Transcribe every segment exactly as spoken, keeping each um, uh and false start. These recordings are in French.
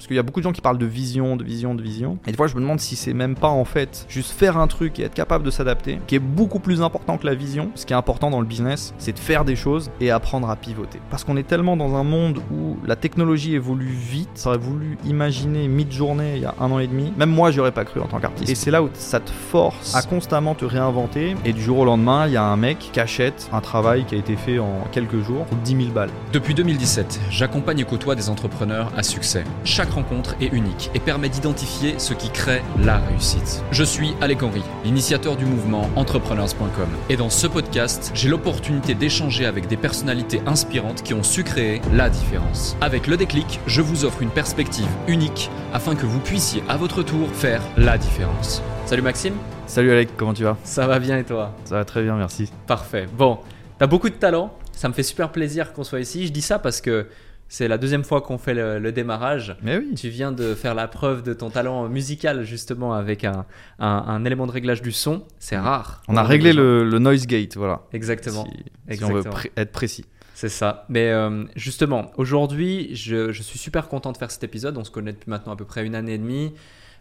Parce qu'il y a beaucoup de gens qui parlent de vision, de vision, de vision. Et des fois, je me demande si c'est même pas en fait juste faire un truc et être capable de s'adapter, qui est beaucoup plus important que la vision. Ce qui est important dans le business, c'est de faire des choses et apprendre à pivoter. Parce qu'on est tellement dans un monde où la technologie évolue vite. J'aurais voulu imaginer Midjourney il y a un an et demi. Même moi, j'aurais pas cru en tant qu'artiste. Et c'est là où ça te force à constamment te réinventer. Et du jour au lendemain, il y a un mec qui achète un travail qui a été fait en quelques jours pour dix mille balles. Depuis deux mille dix-sept, j'accompagne et côtoie des entrepreneurs à succès. Chaque rencontre est unique et permet d'identifier ce qui crée la réussite. Je suis Alex Henry, l'initiateur du mouvement entrepreneurs point com, et dans ce podcast, j'ai l'opportunité d'échanger avec des personnalités inspirantes qui ont su créer la différence. Avec Le Déclic, je vous offre une perspective unique afin que vous puissiez à votre tour faire la différence. Salut Maxime. Salut Alex, comment tu vas ? Ça va bien et toi ? Ça va très bien, merci. Parfait. Bon, t'as beaucoup de talent, ça me fait super plaisir qu'on soit ici. Je dis ça parce que c'est la deuxième fois qu'on fait le, le démarrage. Mais oui. Tu viens de faire la preuve de ton talent musical, justement, avec un, un, un élément de réglage du son. C'est rare. On a réglé le, le noise gate, voilà. Exactement. Si, Exactement. si on veut pr- être précis. C'est ça. Mais euh, justement, aujourd'hui, je, je suis super content de faire cet épisode. On se connaît depuis maintenant à peu près une année et demie.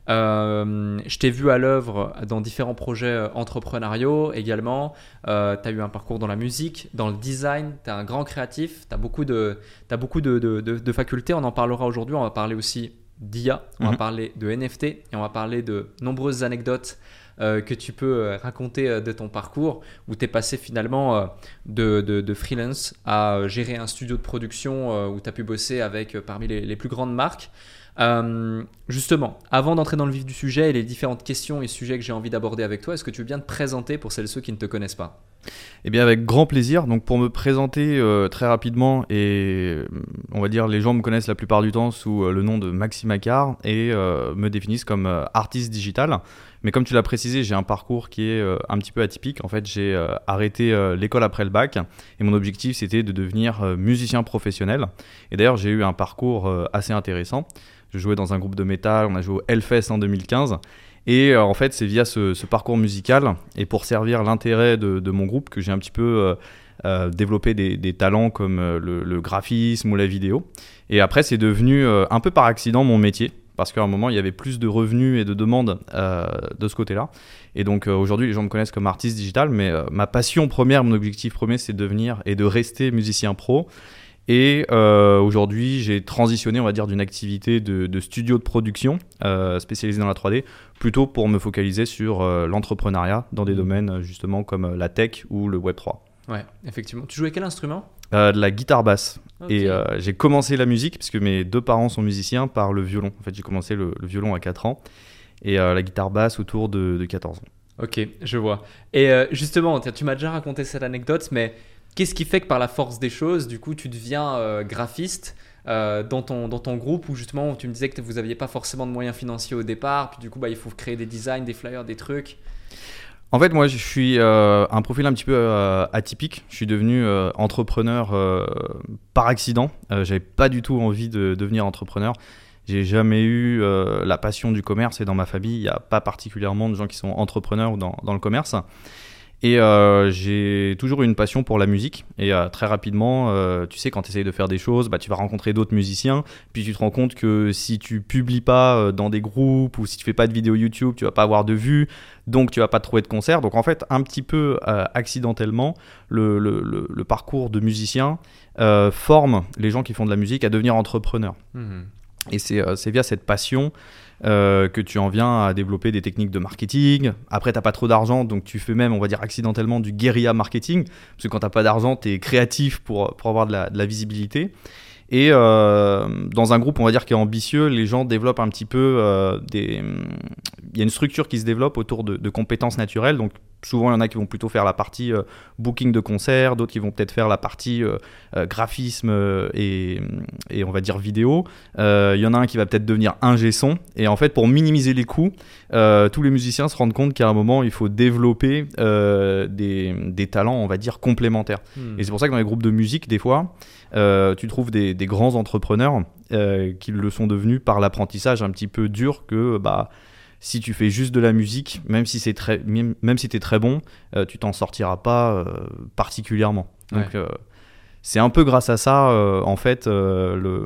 Euh, je t'ai vu à l'œuvre dans différents projets entrepreneuriaux également, euh, tu as eu un parcours dans la musique, dans le design, tu es un grand créatif, tu as beaucoup, de, t'as beaucoup de, de, de, de facultés, on en parlera aujourd'hui, on va parler aussi d'I A, on mmh. va parler de N F T et on va parler de nombreuses anecdotes euh, que tu peux raconter de ton parcours où tu es passé finalement de, de, de freelance à gérer un studio de production où tu as pu bosser avec parmi les, les plus grandes marques. Euh, justement, avant d'entrer dans le vif du sujet et les différentes questions et sujets que j'ai envie d'aborder avec toi, est-ce que tu veux bien te présenter pour celles et ceux qui ne te connaissent pas ? Eh bien, avec grand plaisir. Donc, pour me présenter euh, très rapidement, et on va dire les gens me connaissent la plupart du temps sous euh, le nom de Maxime Accard et euh, me définissent comme euh, artiste digital. Mais comme tu l'as précisé, j'ai un parcours qui est euh, un petit peu atypique. En fait, j'ai euh, arrêté euh, l'école après le bac et mon objectif, c'était de devenir euh, musicien professionnel. Et d'ailleurs, j'ai eu un parcours euh, assez intéressant. Je jouais dans un groupe de métal, on a joué au Hellfest en deux mille quinze. Et euh, en fait, c'est via ce, ce parcours musical et pour servir l'intérêt de, de mon groupe que j'ai un petit peu euh, euh, développé des, des talents comme euh, le, le graphisme ou la vidéo. Et après, c'est devenu euh, un peu par accident mon métier. Parce qu'à un moment, il y avait plus de revenus et de demandes euh, de ce côté-là. Et donc euh, aujourd'hui, les gens me connaissent comme artiste digital, mais euh, ma passion première, mon objectif premier, c'est de devenir et de rester musicien pro. Et euh, aujourd'hui, j'ai transitionné, on va dire, d'une activité de, de studio de production euh, spécialisé dans la trois D, plutôt pour me focaliser sur euh, l'entrepreneuriat dans des domaines justement comme la tech ou le web trois. Ouais, effectivement. Tu jouais quel instrument ? Euh, de la guitare basse. Okay. Et euh, j'ai commencé la musique, parce que mes deux parents sont musiciens, par le violon. En fait, j'ai commencé le, le violon à quatre ans et euh, la guitare basse autour de, de quatorze ans. Ok, je vois. Et euh, justement, tu m'as déjà raconté cette anecdote, mais qu'est-ce qui fait que par la force des choses, du coup, tu deviens euh, graphiste euh, dans, ton, dans ton groupe où justement tu me disais que vous n'aviez pas forcément de moyens financiers au départ, puis du coup, bah, il faut créer des designs, des flyers, des trucs. En fait, moi, je suis euh, un profil un petit peu euh, atypique. Je suis devenu euh, entrepreneur euh, par accident. Euh, j'avais pas du tout envie de devenir entrepreneur. J'ai jamais eu euh, la passion du commerce et dans ma famille, il n'y a pas particulièrement de gens qui sont entrepreneurs dans, dans le commerce. Et euh, j'ai toujours eu une passion pour la musique. Et euh, très rapidement, euh, tu sais, quand tu essayes de faire des choses, bah, tu vas rencontrer d'autres musiciens. Puis tu te rends compte que si tu publies pas euh, dans des groupes ou si tu fais pas de vidéos YouTube, tu vas pas avoir de vues. Donc tu vas pas trouver de concert. Donc en fait, un petit peu euh, accidentellement, le, le, le, le parcours de musicien euh, forme les gens qui font de la musique à devenir entrepreneurs. Mmh. Et c'est, euh, c'est via cette passion Euh, que tu en viens à développer des techniques de marketing. Après, t'as pas trop d'argent, donc tu fais même, on va dire, accidentellement du guérilla marketing. Parce que quand t'as pas d'argent, t'es créatif pour, pour avoir de la, de la visibilité. Et euh, dans un groupe, on va dire, qui est ambitieux, les gens développent un petit peu euh, des... Il y a une structure qui se développe autour de, de compétences naturelles. Donc, souvent, il y en a qui vont plutôt faire la partie euh, booking de concert, d'autres qui vont peut-être faire la partie euh, euh, graphisme et, et, on va dire, vidéo. Euh, il y en a un qui va peut-être devenir ingé son. Et en fait, pour minimiser les coûts, euh, tous les musiciens se rendent compte qu'à un moment, il faut développer euh, des, des talents, on va dire, complémentaires. Mmh. Et c'est pour ça que dans les groupes de musique, des fois, euh, tu trouves des, des grands entrepreneurs euh, qui le sont devenus par l'apprentissage un petit peu dur que... bah, si tu fais juste de la musique, même si c'est très, même, même si t'es très bon, euh, tu t'en sortiras pas euh, particulièrement. Donc ouais. euh, c'est un peu grâce à ça, euh, en fait, euh, le,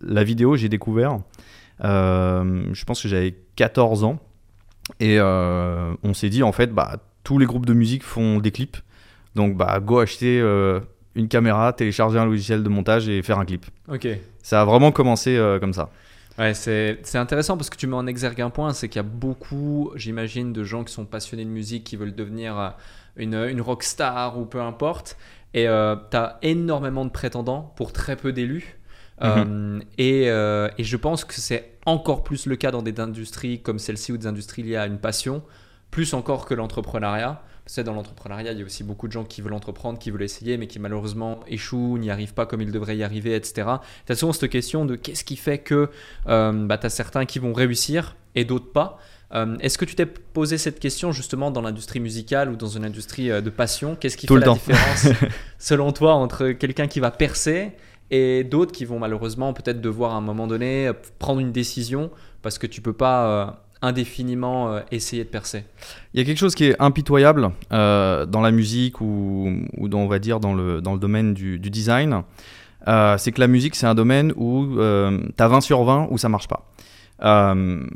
la vidéo j'ai découvert Euh, je pense que j'avais quatorze ans. Et euh, on s'est dit, en fait, bah, tous les groupes de musique font des clips. Donc, bah, go acheter euh, une caméra, télécharger un logiciel de montage et faire un clip. Ok. Ça a vraiment commencé euh, comme ça. Ouais, c'est, c'est intéressant parce que tu mets en exergue un point, c'est qu'il y a beaucoup, j'imagine, de gens qui sont passionnés de musique, qui veulent devenir une, une rock star ou peu importe. Et euh, tu as énormément de prétendants pour très peu d'élus. Euh, mmh. et, euh, et je pense que c'est encore plus le cas dans des industries comme celle-ci ou des industries liées à une passion, plus encore que l'entrepreneuriat. Parce que dans l'entrepreneuriat, il y a aussi beaucoup de gens qui veulent entreprendre, qui veulent essayer, mais qui malheureusement échouent, n'y arrivent pas comme ils devraient y arriver, et cetera. Tu as souvent cette question de qu'est-ce qui fait que euh, bah, tu as certains qui vont réussir et d'autres pas. Euh, est-ce que tu t'es posé cette question justement dans l'industrie musicale ou dans une industrie de passion ? Qu'est-ce qui Tout fait la temps. différence selon toi entre quelqu'un qui va percer et d'autres qui vont malheureusement peut-être devoir à un moment donné prendre une décision parce que tu ne peux pas euh, indéfiniment euh, essayer de percer. Il y a quelque chose qui est impitoyable euh, dans la musique ou, ou dans, on va dire dans le, dans le domaine du, du design. Euh, c'est que la musique, c'est un domaine où euh, tu as vingt sur vingt où ça ne marche pas. Euh,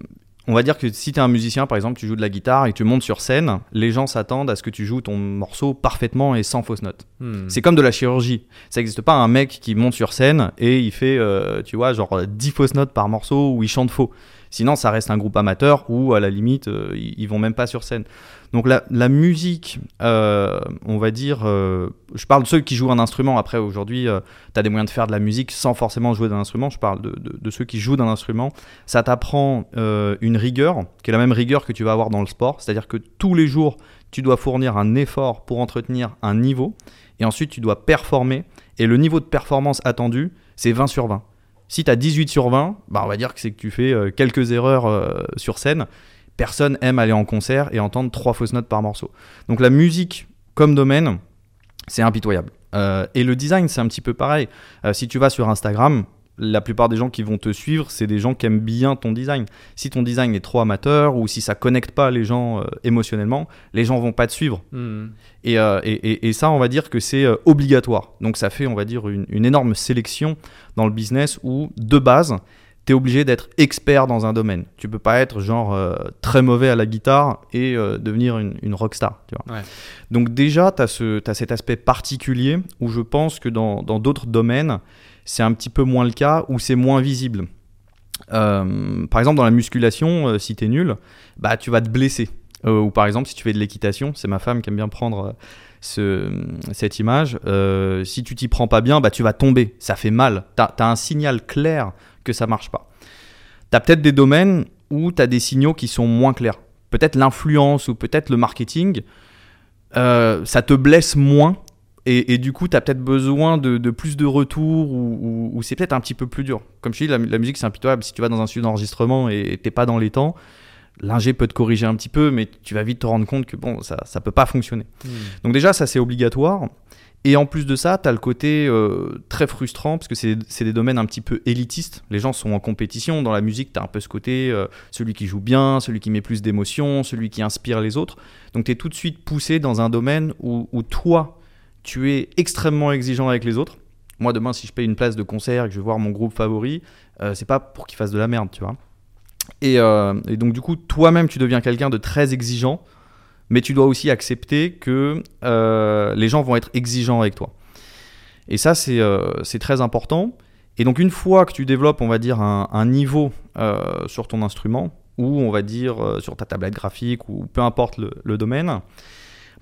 on va dire que si tu es un musicien, par exemple, tu joues de la guitare et que tu montes sur scène, les gens s'attendent à ce que tu joues ton morceau parfaitement et sans fausse note. Hmm. C'est comme de la chirurgie. Ça n'existe pas un mec qui monte sur scène et il fait, euh, tu vois, genre dix fausses notes par morceau ou il chante faux. Sinon, ça reste un groupe amateur où, à la limite, euh, ils vont même pas sur scène. Donc, la, la musique, euh, on va dire... Euh, je parle de ceux qui jouent un instrument. Après, aujourd'hui, euh, tu as des moyens de faire de la musique sans forcément jouer d'un instrument. Je parle de, de, de ceux qui jouent d'un instrument. Ça t'apprend euh, une rigueur, qui est la même rigueur que tu vas avoir dans le sport. C'est-à-dire que tous les jours, tu dois fournir un effort pour entretenir un niveau. Et ensuite, tu dois performer. Et le niveau de performance attendu, c'est vingt sur vingt. Si tu as dix-huit sur vingt, bah on va dire que c'est que tu fais euh, quelques erreurs euh, sur scène. Personne aime aller en concert et entendre trois fausses notes par morceau. Donc la musique comme domaine, c'est impitoyable. Euh, et le design, c'est un petit peu pareil. Euh, si tu vas sur Instagram, la plupart des gens qui vont te suivre, c'est des gens qui aiment bien ton design. Si ton design est trop amateur ou si ça ne connecte pas les gens euh, émotionnellement, les gens ne vont pas te suivre. Mmh. Et, euh, et, et, et ça, on va dire que c'est euh, obligatoire. Donc, ça fait, on va dire, une, une énorme sélection dans le business où, de base, tu es obligé d'être expert dans un domaine. Tu ne peux pas être genre euh, très mauvais à la guitare et euh, devenir une, une rockstar. Tu vois. Ouais. Donc déjà, tu as ce, tu as cet aspect particulier où je pense que dans, dans d'autres domaines, c'est un petit peu moins le cas ou c'est moins visible. Euh, par exemple, dans la musculation, euh, si tu es nul, bah, tu vas te blesser. Euh, ou par exemple, si tu fais de l'équitation, c'est ma femme qui aime bien prendre euh, ce, cette image, euh, si tu t'y prends pas bien, bah, tu vas tomber, ça fait mal. Tu as un signal clair que ça marche pas. Tu as peut-être des domaines où tu as des signaux qui sont moins clairs. Peut-être l'influence ou peut-être le marketing, euh, ça te blesse moins. Et, et du coup, tu as peut-être besoin de, de plus de retours ou, ou, ou c'est peut-être un petit peu plus dur. Comme je dis, la, la musique, c'est impitoyable. Si tu vas dans un studio d'enregistrement et tu n'es pas dans les temps, l'ingé peut te corriger un petit peu, mais tu vas vite te rendre compte que bon, ça ne peut pas fonctionner. Mmh. Donc déjà, ça, c'est obligatoire. Et en plus de ça, tu as le côté euh, très frustrant parce que c'est, c'est des domaines un petit peu élitistes. Les gens sont en compétition. Dans la musique, tu as un peu ce côté euh, celui qui joue bien, celui qui met plus d'émotion, celui qui inspire les autres. Donc, tu es tout de suite poussé dans un domaine où, où toi, tu es extrêmement exigeant avec les autres. Moi, demain, si je paye une place de concert et que je vais voir mon groupe favori, euh, c'est pas pour qu'ils fassent de la merde, tu vois. Et, euh, et donc, du coup, toi-même, tu deviens quelqu'un de très exigeant, mais tu dois aussi accepter que euh, les gens vont être exigeants avec toi. Et ça, c'est, euh, c'est très important. Et donc, une fois que tu développes, on va dire, un, un niveau euh, sur ton instrument ou, on va dire, euh, sur ta tablette graphique ou peu importe le, le domaine,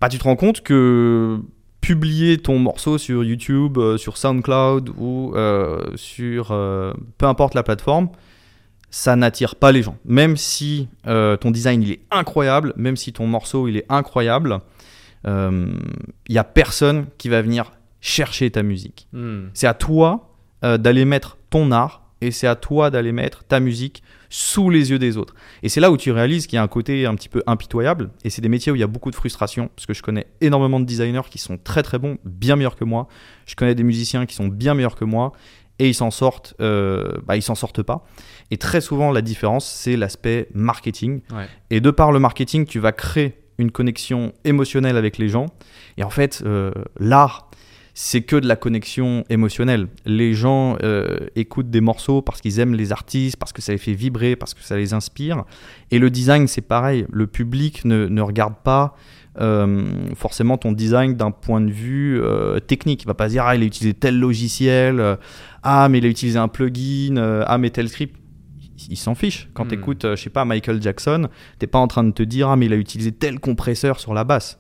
bah, tu te rends compte que... publier ton morceau sur YouTube, euh, sur SoundCloud ou euh, sur euh, peu importe la plateforme, ça n'attire pas les gens. Même si euh, ton design il est incroyable, même si ton morceau il est incroyable, il euh, n'y a personne qui va venir chercher ta musique. Mmh. C'est à toi euh, d'aller mettre ton art et c'est à toi d'aller mettre ta musique sous les yeux des autres. Et c'est là où tu réalises qu'il y a un côté un petit peu impitoyable, et c'est des métiers où il y a beaucoup de frustration, parce que je connais énormément de designers qui sont très très bons, bien meilleurs que moi, je connais des musiciens qui sont bien meilleurs que moi, et ils s'en sortent, euh, bah, ils s'en sortent pas. Et très souvent, la différence, c'est l'aspect marketing. Ouais. Et de par le marketing, tu vas créer une connexion émotionnelle avec les gens, et en fait, euh, l'art, c'est que de la connexion émotionnelle. Les gens euh, écoutent des morceaux parce qu'ils aiment les artistes, parce que ça les fait vibrer, parce que ça les inspire. Et le design, c'est pareil. Le public ne, ne regarde pas euh, forcément ton design d'un point de vue euh, technique. Il ne va pas dire « Ah, il a utilisé tel logiciel, euh, ah, mais il a utilisé un plugin, euh, ah, mais tel script ». Ils s'en fichent. Quand mmh. tu écoutes, je sais pas, Michael Jackson, t'es pas en train de te dire « Ah, mais il a utilisé tel compresseur sur la basse ».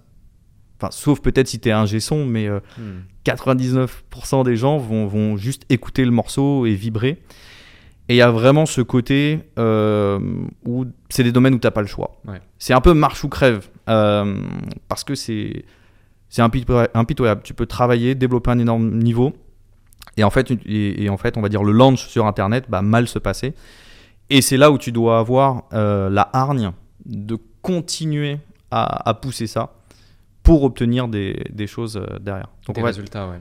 Enfin, sauf peut-être si t'es un G-son, mais euh, mmh. quatre-vingt-dix-neuf pour cent des gens vont, vont juste écouter le morceau et vibrer. Et il y a vraiment ce côté euh, où c'est des domaines où t'as pas le choix. Ouais. C'est un peu marche ou crève, euh, parce que c'est, c'est impitoyable. Tu peux travailler, développer un énorme niveau, et en fait, et, et en fait on va dire le launch sur Internet, bah, mal se passer. Et c'est là où tu dois avoir euh, la hargne de continuer à, à pousser ça pour obtenir des, des choses derrière. Donc, des en fait, résultats, ouais. ouais.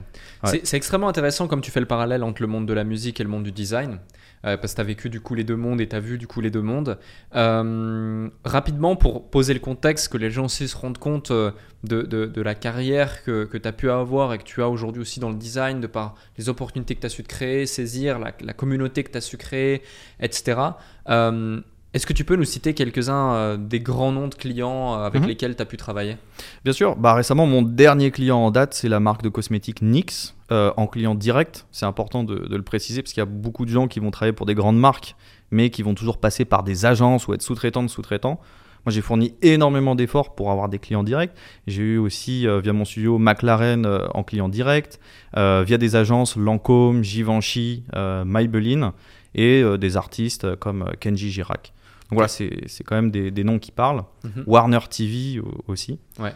C'est, c'est extrêmement intéressant comme tu fais le parallèle entre le monde de la musique et le monde du design, euh, parce que tu as vécu du coup les deux mondes et tu as vu du coup les deux mondes. Euh, rapidement, pour poser le contexte, que les gens aussi se rendent compte euh, de, de, de la carrière que, que tu as pu avoir et que tu as aujourd'hui aussi dans le design, de par les opportunités que tu as su créer, saisir, la, la communauté que tu as su créer, et cetera. Euh, Est-ce que tu peux nous citer quelques-uns euh, des grands noms de clients euh, avec mmh. lesquels tu as pu travailler ? Bien sûr. Bah, récemment, mon dernier client en date, c'est la marque de cosmétiques N Y X, euh, en client direct. C'est important de, de le préciser parce qu'il y a beaucoup de gens qui vont travailler pour des grandes marques, mais qui vont toujours passer par des agences ou être sous-traitants de sous-traitants. Moi, j'ai fourni énormément d'efforts pour avoir des clients directs. J'ai eu aussi, euh, via mon studio, McLaren euh, en client direct, euh, via des agences Lancôme, Givenchy, euh, Maybelline et euh, des artistes comme Kenji Girac. Donc voilà, c'est, c'est quand même des, des noms qui parlent. Mmh. Warner T V aussi. Ouais.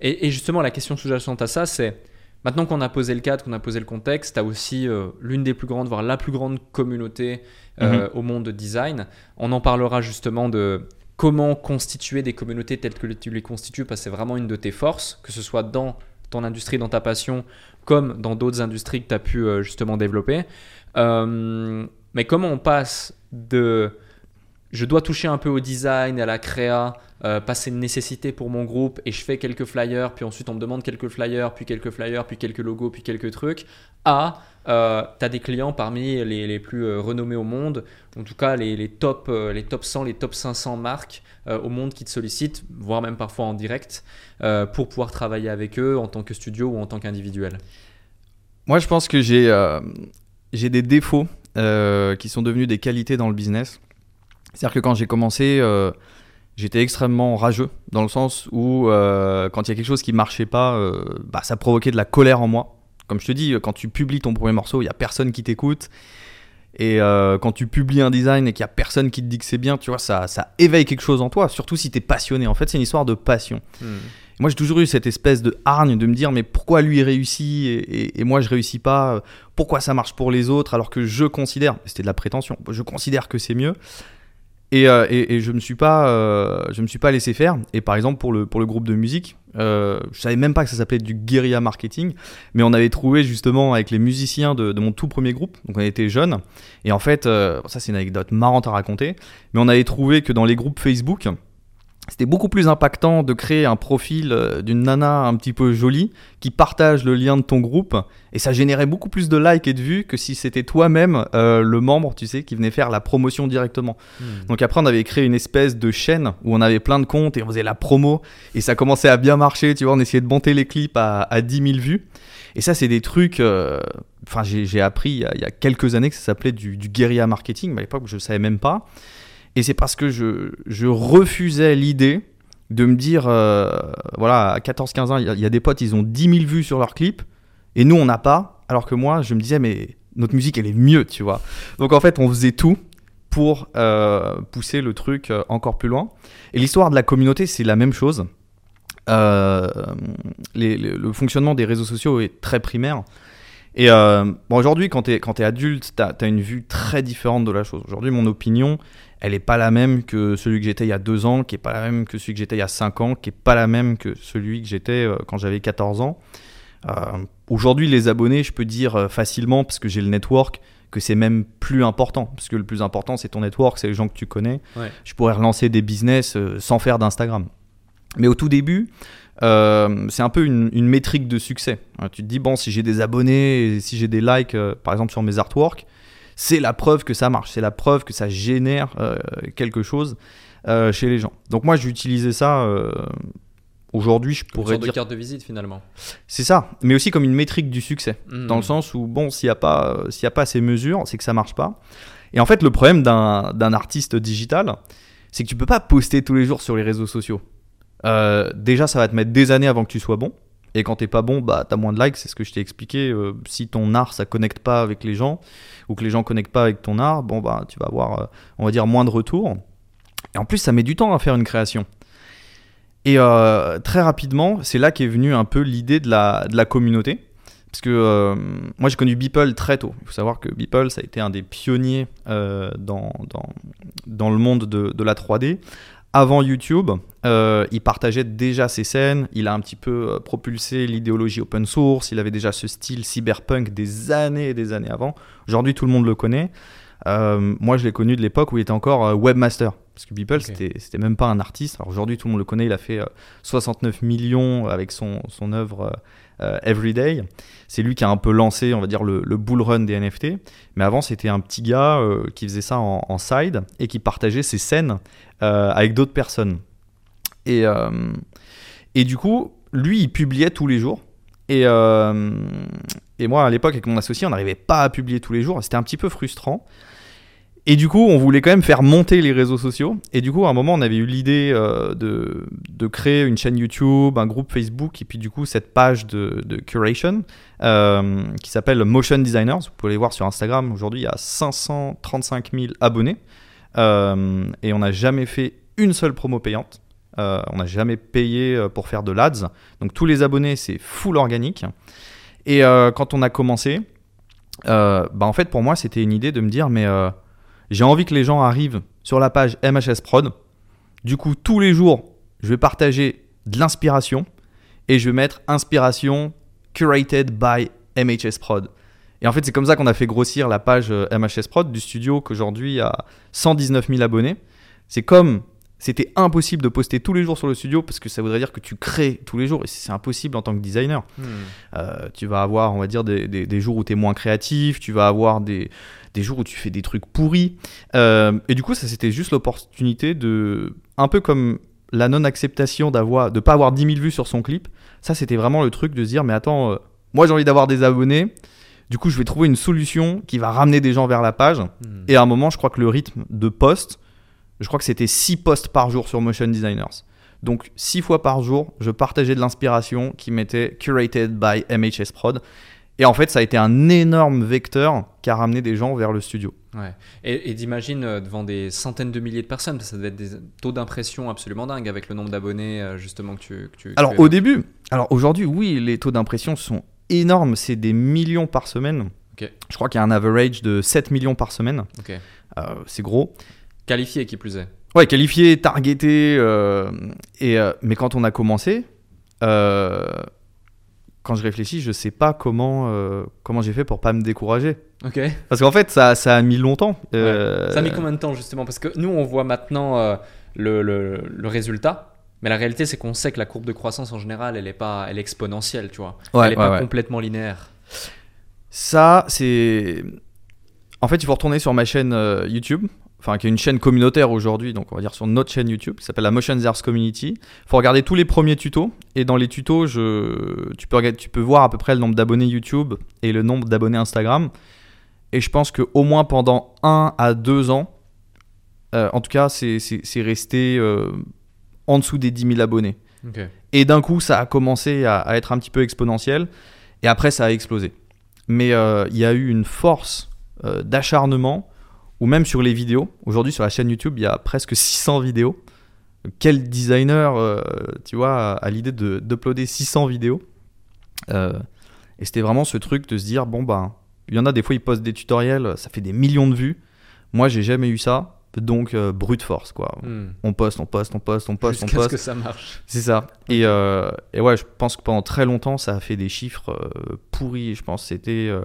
Et, et justement, la question sous-jacente à ça, c'est maintenant qu'on a posé le cadre, qu'on a posé le contexte, tu as aussi euh, l'une des plus grandes, voire la plus grande communauté euh, mmh. au monde de design. On en parlera justement de comment constituer des communautés telles que tu les constitues, parce que c'est vraiment une de tes forces, que ce soit dans ton industrie, dans ta passion, comme dans d'autres industries que tu as pu euh, justement développer. Euh, mais comment on passe de... je dois toucher un peu au design, à la créa, euh, passer une nécessité pour mon groupe et je fais quelques flyers, puis ensuite on me demande quelques flyers, puis quelques flyers, puis quelques logos, puis quelques trucs, à euh, tu as des clients parmi les, les plus euh, renommés au monde, en tout cas les, les, top, euh, les top cent, les top cinq cents marques euh, au monde qui te sollicitent, voire même parfois en direct, euh, pour pouvoir travailler avec eux en tant que studio ou en tant qu'individuel. Moi, je pense que j'ai, euh, j'ai des défauts euh, qui sont devenus des qualités dans le business. C'est-à-dire que quand j'ai commencé, euh, j'étais extrêmement rageux, dans le sens où euh, quand il y a quelque chose qui ne marchait pas, euh, bah, ça provoquait de la colère en moi. Comme je te dis, quand tu publies ton premier morceau, il n'y a personne qui t'écoute. Et euh, quand tu publies un design et qu'il n'y a personne qui te dit que c'est bien, tu vois, ça, ça éveille quelque chose en toi, surtout si tu es passionné. En fait, c'est une histoire de passion. Mmh. Moi, j'ai toujours eu cette espèce de hargne de me dire « mais pourquoi lui réussit et, et, et moi, je réussis pas ? Pourquoi ça marche pour les autres alors que je considère… » C'était de la prétention. Je considère que c'est mieux. Et, et, et je me suis pas, euh, je me suis pas laissé faire. Et par exemple pour le pour le groupe de musique, euh, je savais même pas que ça s'appelait du guérilla marketing, mais on avait trouvé justement avec les musiciens de, de mon tout premier groupe. Donc on était jeunes. Et en fait, euh, ça c'est une anecdote marrante à raconter. Mais on avait trouvé que dans les groupes Facebook, c'était beaucoup plus impactant de créer un profil d'une nana un petit peu jolie qui partage le lien de ton groupe et ça générait beaucoup plus de likes et de vues que si c'était toi-même euh, le membre, tu sais, qui venait faire la promotion directement. Mmh. Donc après, on avait créé une espèce de chaîne où on avait plein de comptes et on faisait la promo et ça commençait à bien marcher, tu vois, on essayait de monter les clips à, à dix mille vues. Et ça, c'est des trucs... Enfin, euh, j'ai, j'ai appris il y, a, il y a quelques années que ça s'appelait du, du guérilla marketing, mais à l'époque, je ne savais même pas. Et c'est parce que je, je refusais l'idée de me dire, euh, voilà, à quatorze quinze ans, il y, y a des potes, ils ont dix mille vues sur leur clip, et nous, on n'a pas, alors que moi, je me disais, mais notre musique, elle est mieux, tu vois. Donc, en fait, on faisait tout pour euh, pousser le truc encore plus loin. Et l'histoire de la communauté, c'est la même chose. Euh, les, les, le fonctionnement des réseaux sociaux est très primaire. Et euh, bon, aujourd'hui, quand t'es, quand t'es adulte, t'as, t'as une vue très différente de la chose. Aujourd'hui, mon opinion, elle n'est pas la même que celui que j'étais il y a deux ans, qui n'est pas la même que celui que j'étais il y a cinq ans, qui n'est pas la même que celui que j'étais euh, quand j'avais quatorze ans. Euh, aujourd'hui, les abonnés, je peux dire euh, facilement, parce que j'ai le network, que c'est même plus important. Parce que le plus important, c'est ton network, c'est les gens que tu connais. Ouais. Je pourrais relancer des business euh, sans faire d'Instagram. Mais au tout début... euh, c'est un peu une, une métrique de succès. Alors, tu te dis, bon, si j'ai des abonnés, et si j'ai des likes, euh, par exemple sur mes artworks, c'est la preuve que ça marche, c'est la preuve que ça génère euh, quelque chose euh, chez les gens. Donc moi, j'ai utilisé ça... Euh, Aujourd'hui, je pourrais dire... Une sorte de carte de visite, finalement. C'est ça, mais aussi comme une métrique du succès, mmh. dans le sens où, bon, s'il n'y a pas, euh, s'il n'y a pas ces mesures, c'est que ça ne marche pas. Et en fait, le problème d'un, d'un artiste digital, c'est que tu ne peux pas poster tous les jours sur les réseaux sociaux. Euh, déjà, ça va te mettre des années avant que tu sois bon. Et quand tu n'es pas bon, bah, tu as moins de likes, c'est ce que je t'ai expliqué. Euh, si ton art, ça ne connecte pas avec les gens, ou que les gens ne connectent pas avec ton art, bon, bah, tu vas avoir, euh, on va dire, moins de retours. Et en plus, ça met du temps à faire une création. Et euh, très rapidement, c'est là qu'est venue un peu l'idée de la, de la communauté. Parce que euh, moi, j'ai connu Beeple très tôt. Il faut savoir que Beeple, ça a été un des pionniers euh, dans, dans, dans le monde de, de la trois D. Avant YouTube, euh, il partageait déjà ses scènes. Il a un petit peu propulsé l'idéologie open source. Il avait déjà ce style cyberpunk des années et des années avant. Aujourd'hui, tout le monde le connaît. Euh, moi, je l'ai connu de l'époque où il était encore webmaster. Parce que Beeple, okay. c'était, c'était même pas un artiste. Alors aujourd'hui, tout le monde le connaît. Il a fait euh, soixante-neuf millions avec son, son œuvre euh, Everyday. C'est lui qui a un peu lancé, on va dire, le, le bull run des N F T. Mais avant, c'était un petit gars euh, qui faisait ça en, en side et qui partageait ses scènes euh, avec d'autres personnes. Et, euh, et du coup, lui, il publiait tous les jours. Et, euh, et moi, à l'époque, avec mon associé, on n'arrivait pas à publier tous les jours. C'était un petit peu frustrant. Et du coup, on voulait quand même faire monter les réseaux sociaux. Et du coup, à un moment, on avait eu l'idée euh, de, de créer une chaîne YouTube, un groupe Facebook, et puis du coup, cette page de, de curation euh, qui s'appelle Motion Designers. Vous pouvez les voir sur Instagram. Aujourd'hui, il y a cinq cent trente-cinq mille abonnés. Euh, et on n'a jamais fait une seule promo payante. Euh, on n'a jamais payé pour faire de l'Ads. Donc, tous les abonnés, c'est full organique. Et euh, quand on a commencé, euh, bah, en fait, pour moi, c'était une idée de me dire, mais... Euh, j'ai envie que les gens arrivent sur la page M H S Prod. Du coup, tous les jours, je vais partager de l'inspiration et je vais mettre « Inspiration curated by M H S Prod ». Et en fait, c'est comme ça qu'on a fait grossir la page M H S Prod du studio qu'aujourd'hui a cent dix-neuf mille abonnés. C'est comme c'était impossible de poster tous les jours sur le studio parce que ça voudrait dire que tu crées tous les jours et c'est impossible en tant que designer. Hmm. Euh, tu vas avoir, on va dire, des, des, des jours où tu es moins créatif, tu vas avoir des... des jours où tu fais des trucs pourris. Euh, et du coup, ça, c'était juste l'opportunité de... Un peu comme la non-acceptation d'avoir, de pas avoir dix mille vues sur son clip. Ça, c'était vraiment le truc de se dire, mais attends, euh, moi, j'ai envie d'avoir des abonnés. Du coup, je vais trouver une solution qui va ramener des gens vers la page. Mmh. Et à un moment, je crois que le rythme de post, je crois que c'était six posts par jour sur Motion Designers. Donc, six fois par jour, je partageais de l'inspiration qui m'était « curated by M H S Prod ». Et en fait, ça a été un énorme vecteur qui a ramené des gens vers le studio. Ouais. Et, et d'imagine euh, devant des centaines de milliers de personnes, ça devait être des taux d'impression absolument dingues avec le nombre d'abonnés euh, justement que tu... Que tu alors que... au début, alors aujourd'hui, oui, les taux d'impression sont énormes. C'est des millions par semaine. Okay. Je crois qu'il y a un average de sept millions par semaine. Okay. Euh, c'est gros. Qualifié qui plus est. Ouais, qualifié, targeté. Euh, et, euh, mais quand on a commencé... Euh, Quand je réfléchis, je ne sais pas comment, euh, comment j'ai fait pour ne pas me décourager. Okay. Parce qu'en fait, ça, ça a mis longtemps. Euh... Ouais. Ça a mis combien de temps, justement ? Parce que nous, on voit maintenant euh, le, le, le résultat. Mais la réalité, c'est qu'on sait que la courbe de croissance, en général, elle est, pas, elle est exponentielle. Tu vois. Ouais, elle n'est ouais, pas ouais. complètement linéaire. Ça, c'est… En fait, il faut retourner sur ma chaîne euh, YouTube. Enfin, qui est une chaîne communautaire aujourd'hui, donc on va dire sur notre chaîne YouTube, qui s'appelle la Motion Designers Community. Il faut regarder tous les premiers tutos, et dans les tutos, je... tu peux regarder, tu peux voir à peu près le nombre d'abonnés YouTube et le nombre d'abonnés Instagram. Et je pense qu'au moins pendant un à deux ans, euh, en tout cas, c'est, c'est, c'est resté euh, en dessous des dix mille abonnés. Okay. Et d'un coup, ça a commencé à, à être un petit peu exponentiel, et après, ça a explosé. Mais euh, il y a eu une force euh, d'acharnement. Ou même sur les vidéos. Aujourd'hui, sur la chaîne YouTube, il y a presque six cents vidéos. Quel designer, euh, tu vois, a l'idée de, d'uploader six cents vidéos euh, et c'était vraiment ce truc de se dire, bon, ben, il y en a des fois, ils postent des tutoriels, ça fait des millions de vues. Moi, j'ai jamais eu ça. Donc, euh, brute force, quoi. Mm. On poste, on poste, on poste, on poste, Jusqu'à on poste. Jusqu'à ce que ça marche. C'est ça. Et, euh, et ouais, je pense que pendant très longtemps, ça a fait des chiffres euh, pourris. Je pense que c'était... Euh,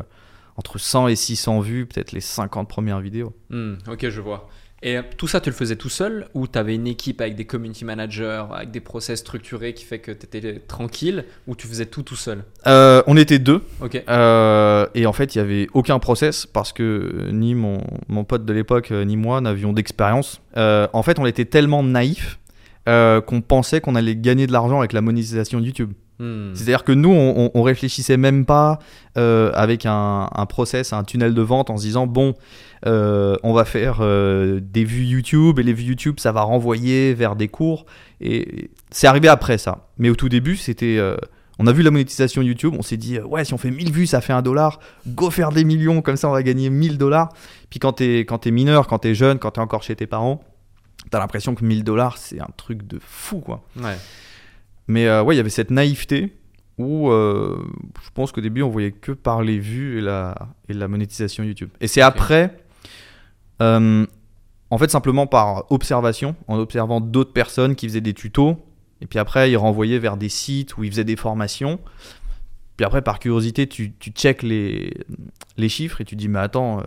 entre cent et six cents vues, peut-être les cinquante premières vidéos. Mmh, ok, je vois. Et tout ça, tu le faisais tout seul ou tu avais une équipe avec des community managers, avec des process structurés qui fait que tu étais tranquille, ou tu faisais tout tout seul? euh, On était deux. Okay. Euh, et en fait, il n'y avait aucun process parce que ni mon, mon pote de l'époque, ni moi n'avions d'expérience. Euh, en fait, on était tellement naïfs euh, qu'on pensait qu'on allait gagner de l'argent avec la monétisation de YouTube. Hmm. C'est-à-dire que nous, on, on réfléchissait même pas euh, avec un, un process, un tunnel de vente en se disant bon, euh, on va faire euh, des vues YouTube et les vues YouTube, ça va renvoyer vers des cours. Et c'est arrivé après ça. Mais au tout début, c'était, euh, on a vu la monétisation YouTube, on s'est dit ouais, si on fait mille vues, ça fait un dollar, go faire des millions, comme ça on va gagner mille dollars. Puis quand t'es, quand t'es mineur, quand t'es jeune, quand t'es encore chez tes parents, t'as l'impression que mille dollars, c'est un truc de fou, quoi. Ouais. Mais euh, ouais, il y avait cette naïveté où euh, je pense qu'au début, on voyait que par les vues et la, et la monétisation YouTube. Et c'est après, euh, en fait, simplement par observation, en observant d'autres personnes qui faisaient des tutos. Et puis après, ils renvoyaient vers des sites où ils faisaient des formations. Puis après, par curiosité, tu, tu checkes les, les chiffres et tu dis « mais attends, euh,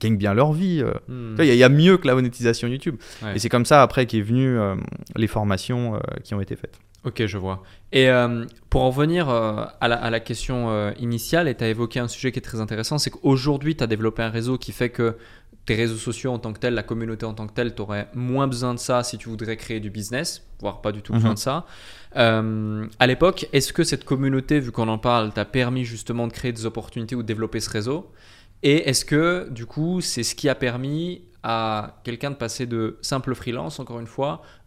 gagnent bien leur vie. Hmm. » Il y, y a mieux que la monétisation YouTube. Ouais. Et c'est comme ça après qu'est venue euh, les formations euh, qui ont été faites. Ok, je vois. Et euh, pour en revenir euh, à, la, à la question euh, initiale, et tu as évoqué un sujet qui est très intéressant, c'est qu'aujourd'hui, tu as développé un réseau qui fait que tes réseaux sociaux en tant que tels, la communauté en tant que telle, tu aurais moins besoin de ça si tu voudrais créer du business, voire pas du tout besoin mm-hmm. de ça. Euh, à l'époque, est-ce que cette communauté, vu qu'on en parle, t'a permis justement de créer des opportunités ou de développer ce réseau? Et est-ce que du coup, c'est ce qui a permis à quelqu'un de passer de simple freelance, encore une fois,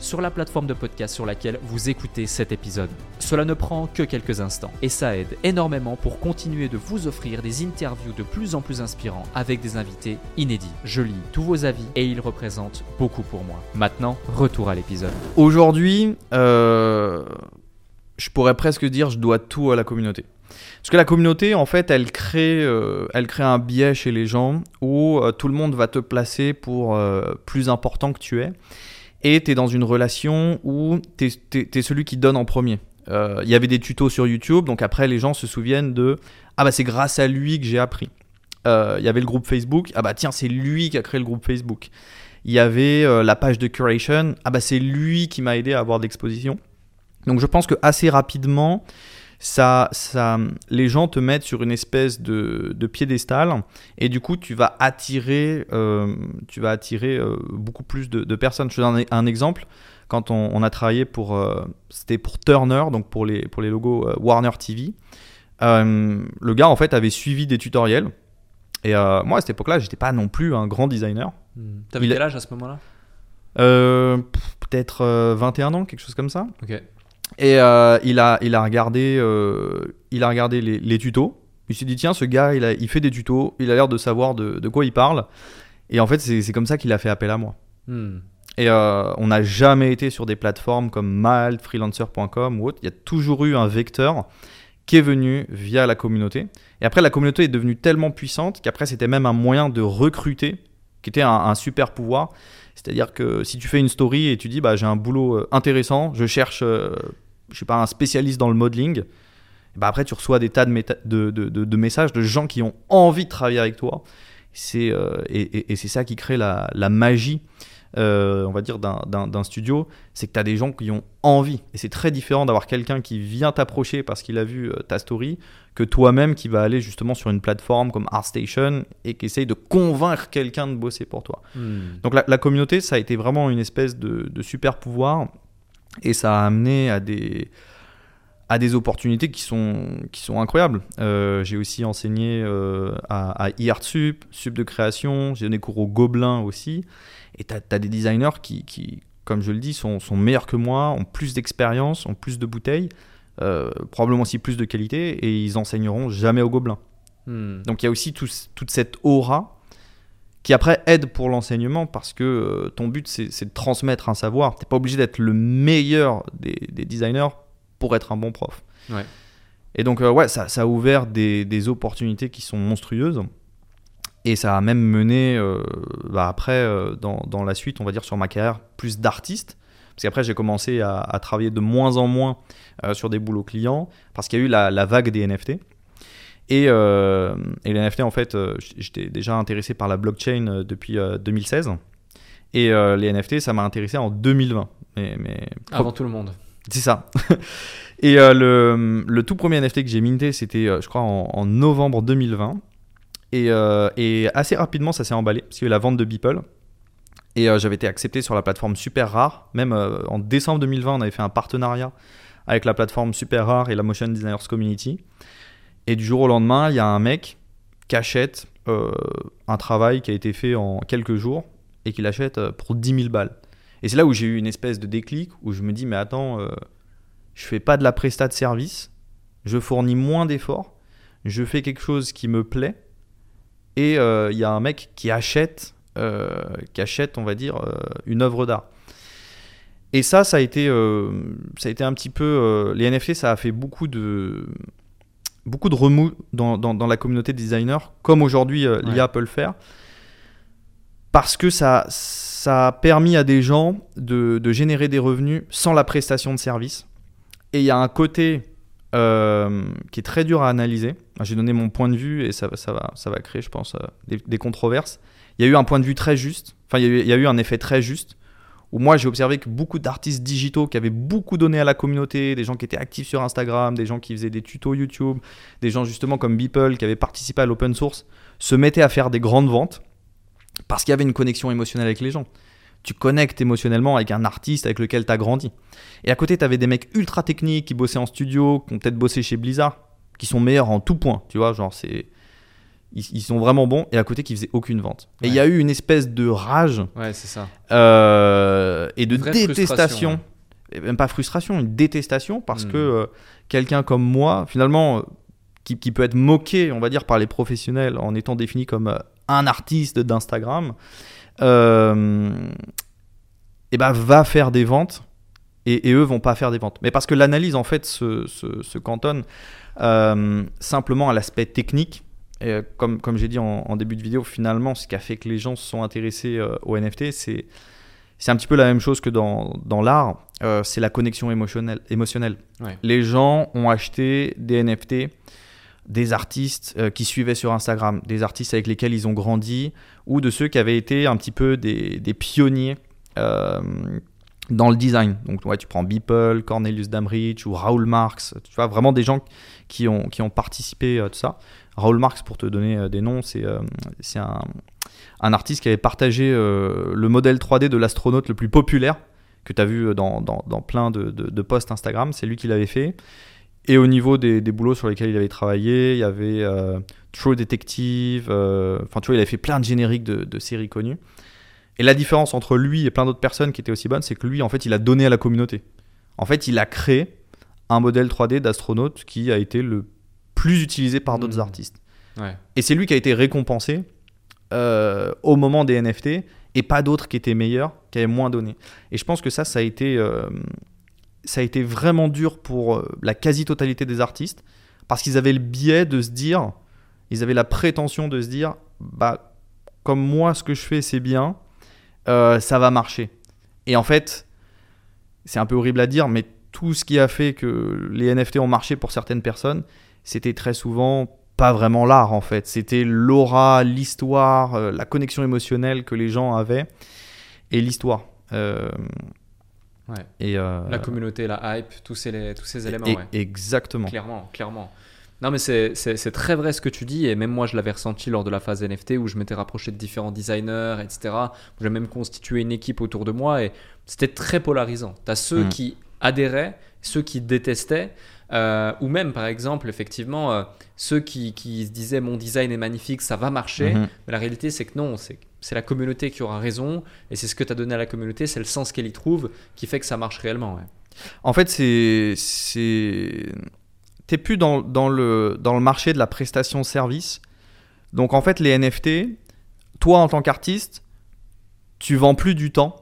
sur la plateforme de podcast sur laquelle vous écoutez cet épisode. Cela ne prend que quelques instants et ça aide énormément pour continuer de vous offrir des interviews de plus en plus inspirants avec des invités inédits. Je lis tous vos avis et ils représentent beaucoup pour moi. Maintenant, retour à l'épisode. Aujourd'hui, euh, je pourrais presque dire je dois tout à la communauté. Parce que la communauté, en fait, elle crée, euh, elle crée un biais chez les gens où euh, tout le monde va te placer pour euh, plus important que tu es. Et tu es dans une relation où tu es celui qui donne en premier. Il euh, y avait des tutos sur YouTube, donc après les gens se souviennent de « ah bah c'est grâce à lui que j'ai appris ». Il y avait le groupe Facebook, « ah bah tiens c'est lui qui a créé le groupe Facebook ». Il y avait euh, la page de curation, « ah bah c'est lui qui m'a aidé à avoir de l'exposition ». Donc je pense que assez rapidement, ça, ça, les gens te mettent sur une espèce de, de piédestal et du coup tu vas attirer, euh, tu vas attirer euh, beaucoup plus de, de personnes. Je te donne un, un exemple. Quand on, on a travaillé pour, euh, c'était pour Turner, donc pour les, pour les logos euh, Warner T V, euh, le gars en fait avait suivi des tutoriels et euh, moi à cette époque-là j'étais pas non plus un grand designer. Mmh. T'avais quel âge à ce moment-là? euh, Peut-être euh, vingt et un ans, quelque chose comme ça. Ok. Et euh, il a il a regardé euh, il a regardé les, les tutos. Il s'est dit tiens ce gars il a il fait des tutos. Il a l'air de savoir de, de quoi il parle. Et en fait c'est c'est comme ça qu'il a fait appel à moi. Mm. Et euh, on n'a jamais été sur des plateformes comme Malt, freelancer point com ou autre. Il y a toujours eu un vecteur qui est venu via la communauté. Et après la communauté est devenue tellement puissante qu'après c'était même un moyen de recruter, qui était un, un super pouvoir. C'est-à-dire que si tu fais une story et tu dis bah, j'ai un boulot intéressant, je cherche euh, je sais pas, un spécialiste dans le modeling, bah après tu reçois des tas de, méta- de, de, de, de messages de gens qui ont envie de travailler avec toi. C'est, euh, et, et, et c'est ça qui crée la, la magie euh, on va dire d'un, d'un, d'un studio, c'est que tu as des gens qui ont envie. Et c'est très différent d'avoir quelqu'un qui vient t'approcher parce qu'il a vu ta story que toi-même qui va aller justement sur une plateforme comme ArtStation et qui essaye de convaincre quelqu'un de bosser pour toi. Mmh. Donc la, la communauté, ça a été vraiment une espèce de, de super pouvoir et ça a amené à des, à des opportunités qui sont, qui sont incroyables. Euh, j'ai aussi enseigné euh, à, à iArtSup, Sup de création, j'ai donné cours aux Gobelins aussi et tu as des designers qui... qui comme je le dis, sont, sont meilleurs que moi, ont plus d'expérience, ont plus de bouteilles, euh, probablement aussi plus de qualité, et ils enseigneront jamais aux Gobelins. Hmm. Donc il y a aussi tout, toute cette aura qui après aide pour l'enseignement parce que euh, ton but c'est, c'est de transmettre un savoir. Tu n'es pas obligé d'être le meilleur des, des designers pour être un bon prof. Ouais. Et donc, euh, ouais, ça, ça a ouvert des, des opportunités qui sont monstrueuses. Et ça a même mené, euh, bah après, euh, dans, dans la suite, on va dire, sur ma carrière, plus d'artistes. Parce qu'après, j'ai commencé à, à travailler de moins en moins euh, sur des boulots clients, parce qu'il y a eu la, la vague des N F T. Et, euh, et les N F T, en fait, euh, j'étais déjà intéressé par la blockchain depuis euh, deux mille seize. Et euh, les N F T, ça m'a intéressé en deux mille vingt. Mais, mais... Avant tout le monde. C'est ça. Et euh, le, le tout premier N F T que j'ai minté, c'était, je crois, en, en novembre deux mille vingt. Et, euh, et assez rapidement, ça s'est emballé, parce qu'il y a eu la vente de Beeple. Et euh, j'avais été accepté sur la plateforme Super Rare. Même euh, en décembre deux mille vingt, on avait fait un partenariat avec la plateforme Super Rare et la Motion Designers Community. Et du jour au lendemain, il y a un mec qui achète euh, un travail qui a été fait en quelques jours et qui l'achète pour dix mille balles. Et c'est là où j'ai eu une espèce de déclic, où je me dis, mais attends, euh, je fais pas de la presta de service, je fournis moins d'efforts, je fais quelque chose qui me plaît. Et il euh, y a un mec qui achète, euh, qui achète, on va dire, euh, une œuvre d'art. Et ça, ça a été, euh, ça a été un petit peu... Euh, les N F T, ça a fait beaucoup de... beaucoup de remous dans, dans, dans la communauté des designers, comme aujourd'hui euh, l'I A ouais. peut le faire, parce que ça, ça a permis à des gens de, de générer des revenus sans la prestation de service. Et il y a un côté euh, qui est très dur à analyser. J'ai donné mon point de vue et ça, ça, va, ça va créer, je pense, euh, des, des controverses. Il y a eu un point de vue très juste, enfin, il y a eu, il y a eu un effet très juste, où moi j'ai observé que beaucoup d'artistes digitaux qui avaient beaucoup donné à la communauté, des gens qui étaient actifs sur Instagram, des gens qui faisaient des tutos YouTube, des gens justement comme Beeple qui avaient participé à l'open source, se mettaient à faire des grandes ventes parce qu'il y avait une connexion émotionnelle avec les gens. Tu connectes émotionnellement avec un artiste avec lequel tu as grandi. Et à côté, tu avais des mecs ultra techniques qui bossaient en studio, qui ont peut-être bossé chez Blizzard, qui sont meilleurs en tout point, tu vois, genre c'est... ils sont vraiment bons, et à côté qui faisaient aucune vente. Ouais. Et il y a eu une espèce de rage ouais, c'est ça. Euh, et de détestation, ouais. et même pas frustration, une détestation parce mmh. que euh, quelqu'un comme moi, finalement, euh, qui, qui peut être moqué, on va dire, par les professionnels en étant défini comme euh, un artiste d'Instagram, euh, et ben va faire des ventes et, et eux vont pas faire des ventes. Mais parce que l'analyse en fait se, se, se cantonne euh, simplement à l'aspect technique. Et comme, comme j'ai dit en, en début de vidéo, finalement, ce qui a fait que les gens se sont intéressés euh, aux N F T, c'est, c'est un petit peu la même chose que dans, dans l'art, euh, c'est la connexion émotionnelle. émotionnelle. Ouais. Les gens ont acheté des N F T, des artistes euh, qui suivaient sur Instagram, des artistes avec lesquels ils ont grandi, ou de ceux qui avaient été un petit peu des, des pionniers euh, dans le design. Donc ouais, tu prends Beeple, Cornelius Damrich ou Raoul Marx, tu vois, vraiment des gens qui ont, qui ont participé à euh, tout ça. Raoul Marx, pour te donner des noms, c'est, euh, c'est un, un artiste qui avait partagé euh, le modèle trois D de l'astronaute le plus populaire que tu as vu dans, dans, dans plein de, de, de posts Instagram. C'est lui qui l'avait fait. Et au niveau des, des boulots sur lesquels il avait travaillé, il y avait euh, True Detective. Enfin, euh, tu vois, il avait fait plein de génériques de, de séries connues. Et la différence entre lui et plein d'autres personnes qui étaient aussi bonnes, c'est que lui, en fait, il a donné à la communauté. En fait, il a créé un modèle trois D d'astronaute qui a été le plus utilisé par d'autres mmh. artistes. Ouais. Et c'est lui qui a été récompensé euh, au moment des N F T et pas d'autres qui étaient meilleurs, qui avaient moins donné. Et je pense que ça, ça a été, euh, ça a été vraiment dur pour euh, la quasi-totalité des artistes parce qu'ils avaient le biais de se dire, ils avaient la prétention de se dire, bah, comme moi, ce que je fais, c'est bien, euh, ça va marcher. Et en fait, c'est un peu horrible à dire, mais tout ce qui a fait que les N F T ont marché pour certaines personnes, c'était très souvent pas vraiment l'art en fait, c'était l'aura, l'histoire, euh, la connexion émotionnelle que les gens avaient et l'histoire. Euh... Ouais. Et euh... la communauté, la hype, tous ces, tous ces éléments. Et, ouais. Exactement. Clairement, clairement. Non mais c'est, c'est, c'est très vrai ce que tu dis et même moi je l'avais ressenti lors de la phase N F T où je m'étais rapproché de différents designers, et cetera. J'ai même constitué une équipe autour de moi et c'était très polarisant. T'as ceux mmh. qui adhéraient, ceux qui détestaient. Euh, ou même par exemple effectivement euh, ceux qui, qui se disaient mon design est magnifique, ça va marcher, mmh. mais la réalité c'est que non, c'est, c'est la communauté qui aura raison et c'est ce que tu as donné à la communauté, c'est le sens qu'elle y trouve qui fait que ça marche réellement. Ouais. En fait c'est, c'est... t'es plus dans, dans, le, dans le marché de la prestation service, donc en fait les N F T, toi en tant qu'artiste tu vends plus du temps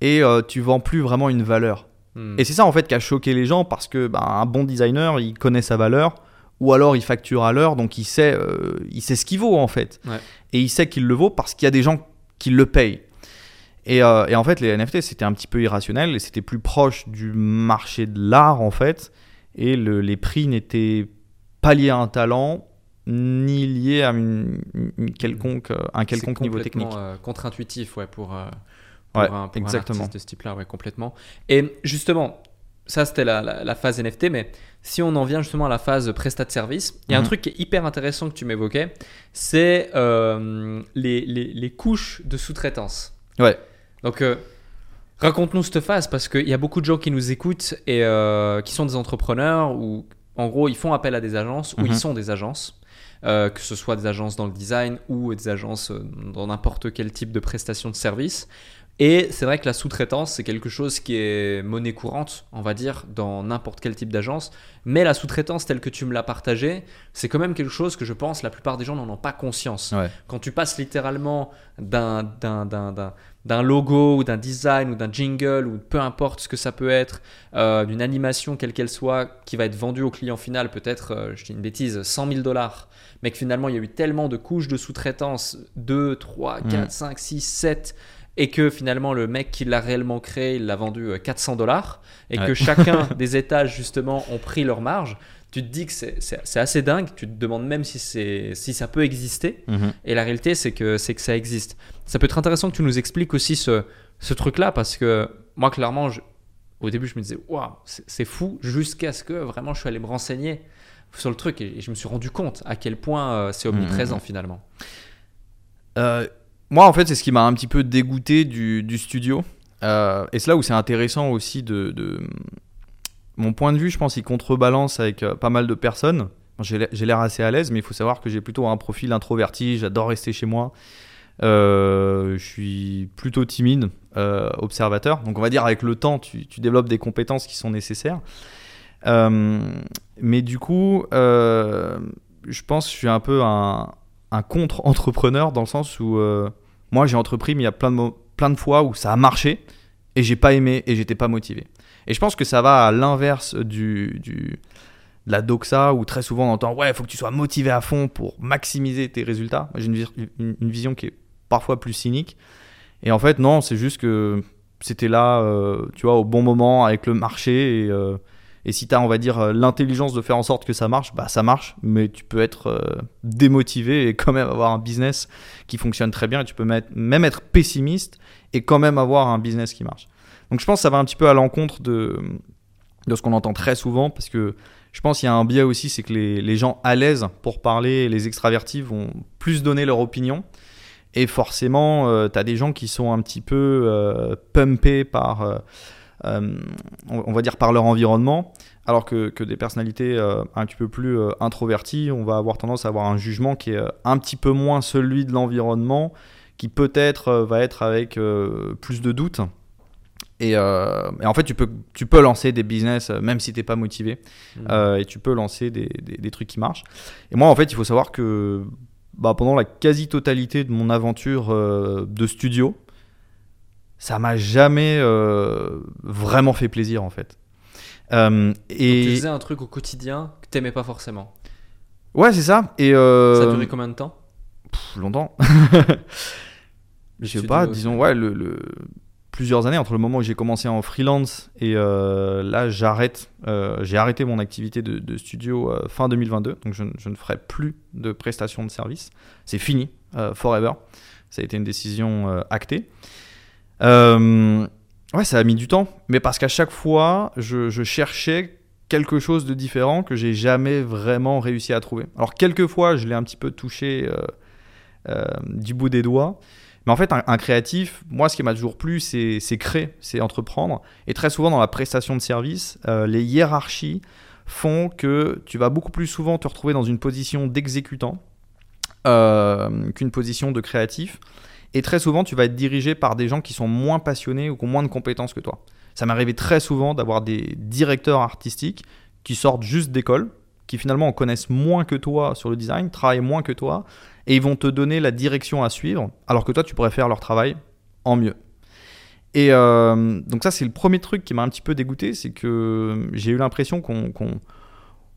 et euh, tu vends plus vraiment une valeur. Hmm. Et c'est ça en fait qui a choqué les gens, parce que bah, un bon designer, il connaît sa valeur, ou alors il facture à l'heure, donc il sait, euh, il sait ce qu'il vaut en fait. Ouais. Et il sait qu'il le vaut parce qu'il y a des gens qui le payent. Et, euh, et en fait, les N F T, c'était un petit peu irrationnel et c'était plus proche du marché de l'art en fait. Et le, les prix n'étaient pas liés à un talent, ni liés à une, une quelconque, un quelconque niveau technique. C'est complètement contre-intuitif ouais, pour, pour, ouais, un, pour un artiste de ce type-là, ouais, complètement. Et justement, ça c'était la, la, la phase N F T, mais si on en vient justement à la phase prestat de service, il y a mmh. un truc qui est hyper intéressant que tu m'évoquais, c'est euh, les, les, les couches de sous-traitance. Ouais. Donc, euh, raconte-nous cette phase, parce qu'il y a beaucoup de gens qui nous écoutent et euh, qui sont des entrepreneurs ou en gros, ils font appel à des agences ou mmh. ils sont des agences, euh, que ce soit des agences dans le design ou des agences dans n'importe quel type de prestation de service. Et c'est vrai que la sous-traitance, c'est quelque chose qui est monnaie courante, on va dire, dans n'importe quel type d'agence. Mais la sous-traitance telle que tu me l'as partagée, c'est quand même quelque chose que je pense la plupart des gens n'en ont pas conscience. Ouais. Quand tu passes littéralement d'un, d'un, d'un, d'un, d'un logo ou d'un design ou d'un jingle ou peu importe ce que ça peut être, euh, d'une animation quelle qu'elle soit qui va être vendue au client final, peut-être, euh, je dis une bêtise, cent mille dollars, mais que finalement il y a eu tellement de couches de sous-traitance, deux, trois, quatre, mmh. cinq, six, sept... et que finalement le mec qui l'a réellement créé, il l'a vendu quatre cents dollars et ouais. que chacun des étages justement ont pris leur marge, tu te dis que c'est, c'est, c'est assez dingue, tu te demandes même si, c'est, si ça peut exister mm-hmm. et la réalité c'est que, c'est que ça existe. Ça peut être intéressant que tu nous expliques aussi ce, ce truc-là, parce que moi clairement je, au début je me disais waouh, c'est, c'est fou, jusqu'à ce que vraiment je suis allé me renseigner sur le truc et, et je me suis rendu compte à quel point euh, c'est omniprésent mm-hmm. finalement. Euh... Moi, en fait, c'est ce qui m'a un petit peu dégoûté du, du studio. Euh, et c'est là où c'est intéressant aussi de, de... Mon point de vue, je pense, il contrebalance avec pas mal de personnes. J'ai, j'ai l'air assez à l'aise, mais il faut savoir que j'ai plutôt un profil introverti. J'adore rester chez moi. Euh, je suis plutôt timide, euh, observateur. Donc, on va dire, avec le temps, tu, tu développes des compétences qui sont nécessaires. Euh, mais du coup, euh, je pense que je suis un peu un... un contre-entrepreneur, dans le sens où euh, moi j'ai entrepris, mais il y a plein de, mo- plein de fois où ça a marché et j'ai pas aimé et j'étais pas motivé. Et je pense que ça va à l'inverse du, du, de la doxa où très souvent on entend ouais, il faut que tu sois motivé à fond pour maximiser tes résultats. J'ai une, une, une vision qui est parfois plus cynique. Et en fait, non, c'est juste que c'était là, euh, tu vois, au bon moment avec le marché. Et, euh, et si tu as, on va dire, l'intelligence de faire en sorte que ça marche, bah ça marche, mais tu peux être euh, démotivé et quand même avoir un business qui fonctionne très bien. Et tu peux mettre, même être pessimiste et quand même avoir un business qui marche. Donc je pense que ça va un petit peu à l'encontre de, de ce qu'on entend très souvent, parce que je pense qu'il y a un biais aussi, c'est que les, les gens à l'aise pour parler, les extravertis vont plus donner leur opinion. Et forcément, euh, tu as des gens qui sont un petit peu euh, pumpés par... Euh, Euh, on va dire par leur environnement, alors que, que des personnalités euh, un petit peu plus euh, introverties, on va avoir tendance à avoir un jugement qui est euh, un petit peu moins celui de l'environnement, qui peut-être euh, va être avec euh, plus de doutes. Et, euh, et en fait, tu peux, tu peux lancer des business euh, même si tu n'es pas motivé, mmh. euh, et tu peux lancer des, des, des trucs qui marchent. Et moi, en fait, il faut savoir que bah, pendant la quasi-totalité de mon aventure euh, de studio, ça m'a jamais euh, vraiment fait plaisir en fait. Euh, et... Donc tu faisais un truc au quotidien que t'aimais pas forcément. Ouais, c'est ça. Et euh... ça a duré combien de temps ? Pff, Longtemps. Je sais pas, disons ouais, le, le... plusieurs années entre le moment où j'ai commencé en freelance et euh, là j'arrête. Euh, j'ai arrêté mon activité de, de studio euh, fin deux mille vingt-deux, donc je, je ne ferai plus de prestations de services. C'est fini, euh, forever. Ça a été une décision euh, actée. Euh, ouais, ça a mis du temps, mais parce qu'à chaque fois, je, je cherchais quelque chose de différent que j'ai jamais vraiment réussi à trouver. Alors, quelques fois, je l'ai un petit peu touché euh, euh, du bout des doigts, mais en fait, un, un créatif, moi, ce qui m'a toujours plu, c'est, c'est créer, c'est entreprendre. Et très souvent, dans la prestation de service, euh, les hiérarchies font que tu vas beaucoup plus souvent te retrouver dans une position d'exécutant euh, qu'une position de créatif. Et très souvent, tu vas être dirigé par des gens qui sont moins passionnés ou qui ont moins de compétences que toi. Ça m'est arrivé très souvent d'avoir des directeurs artistiques qui sortent juste d'école, qui finalement en connaissent moins que toi sur le design, travaillent moins que toi, et ils vont te donner la direction à suivre, alors que toi, tu pourrais faire leur travail en mieux. Et euh, donc ça, c'est le premier truc qui m'a un petit peu dégoûté, c'est que j'ai eu l'impression qu'on, qu'on,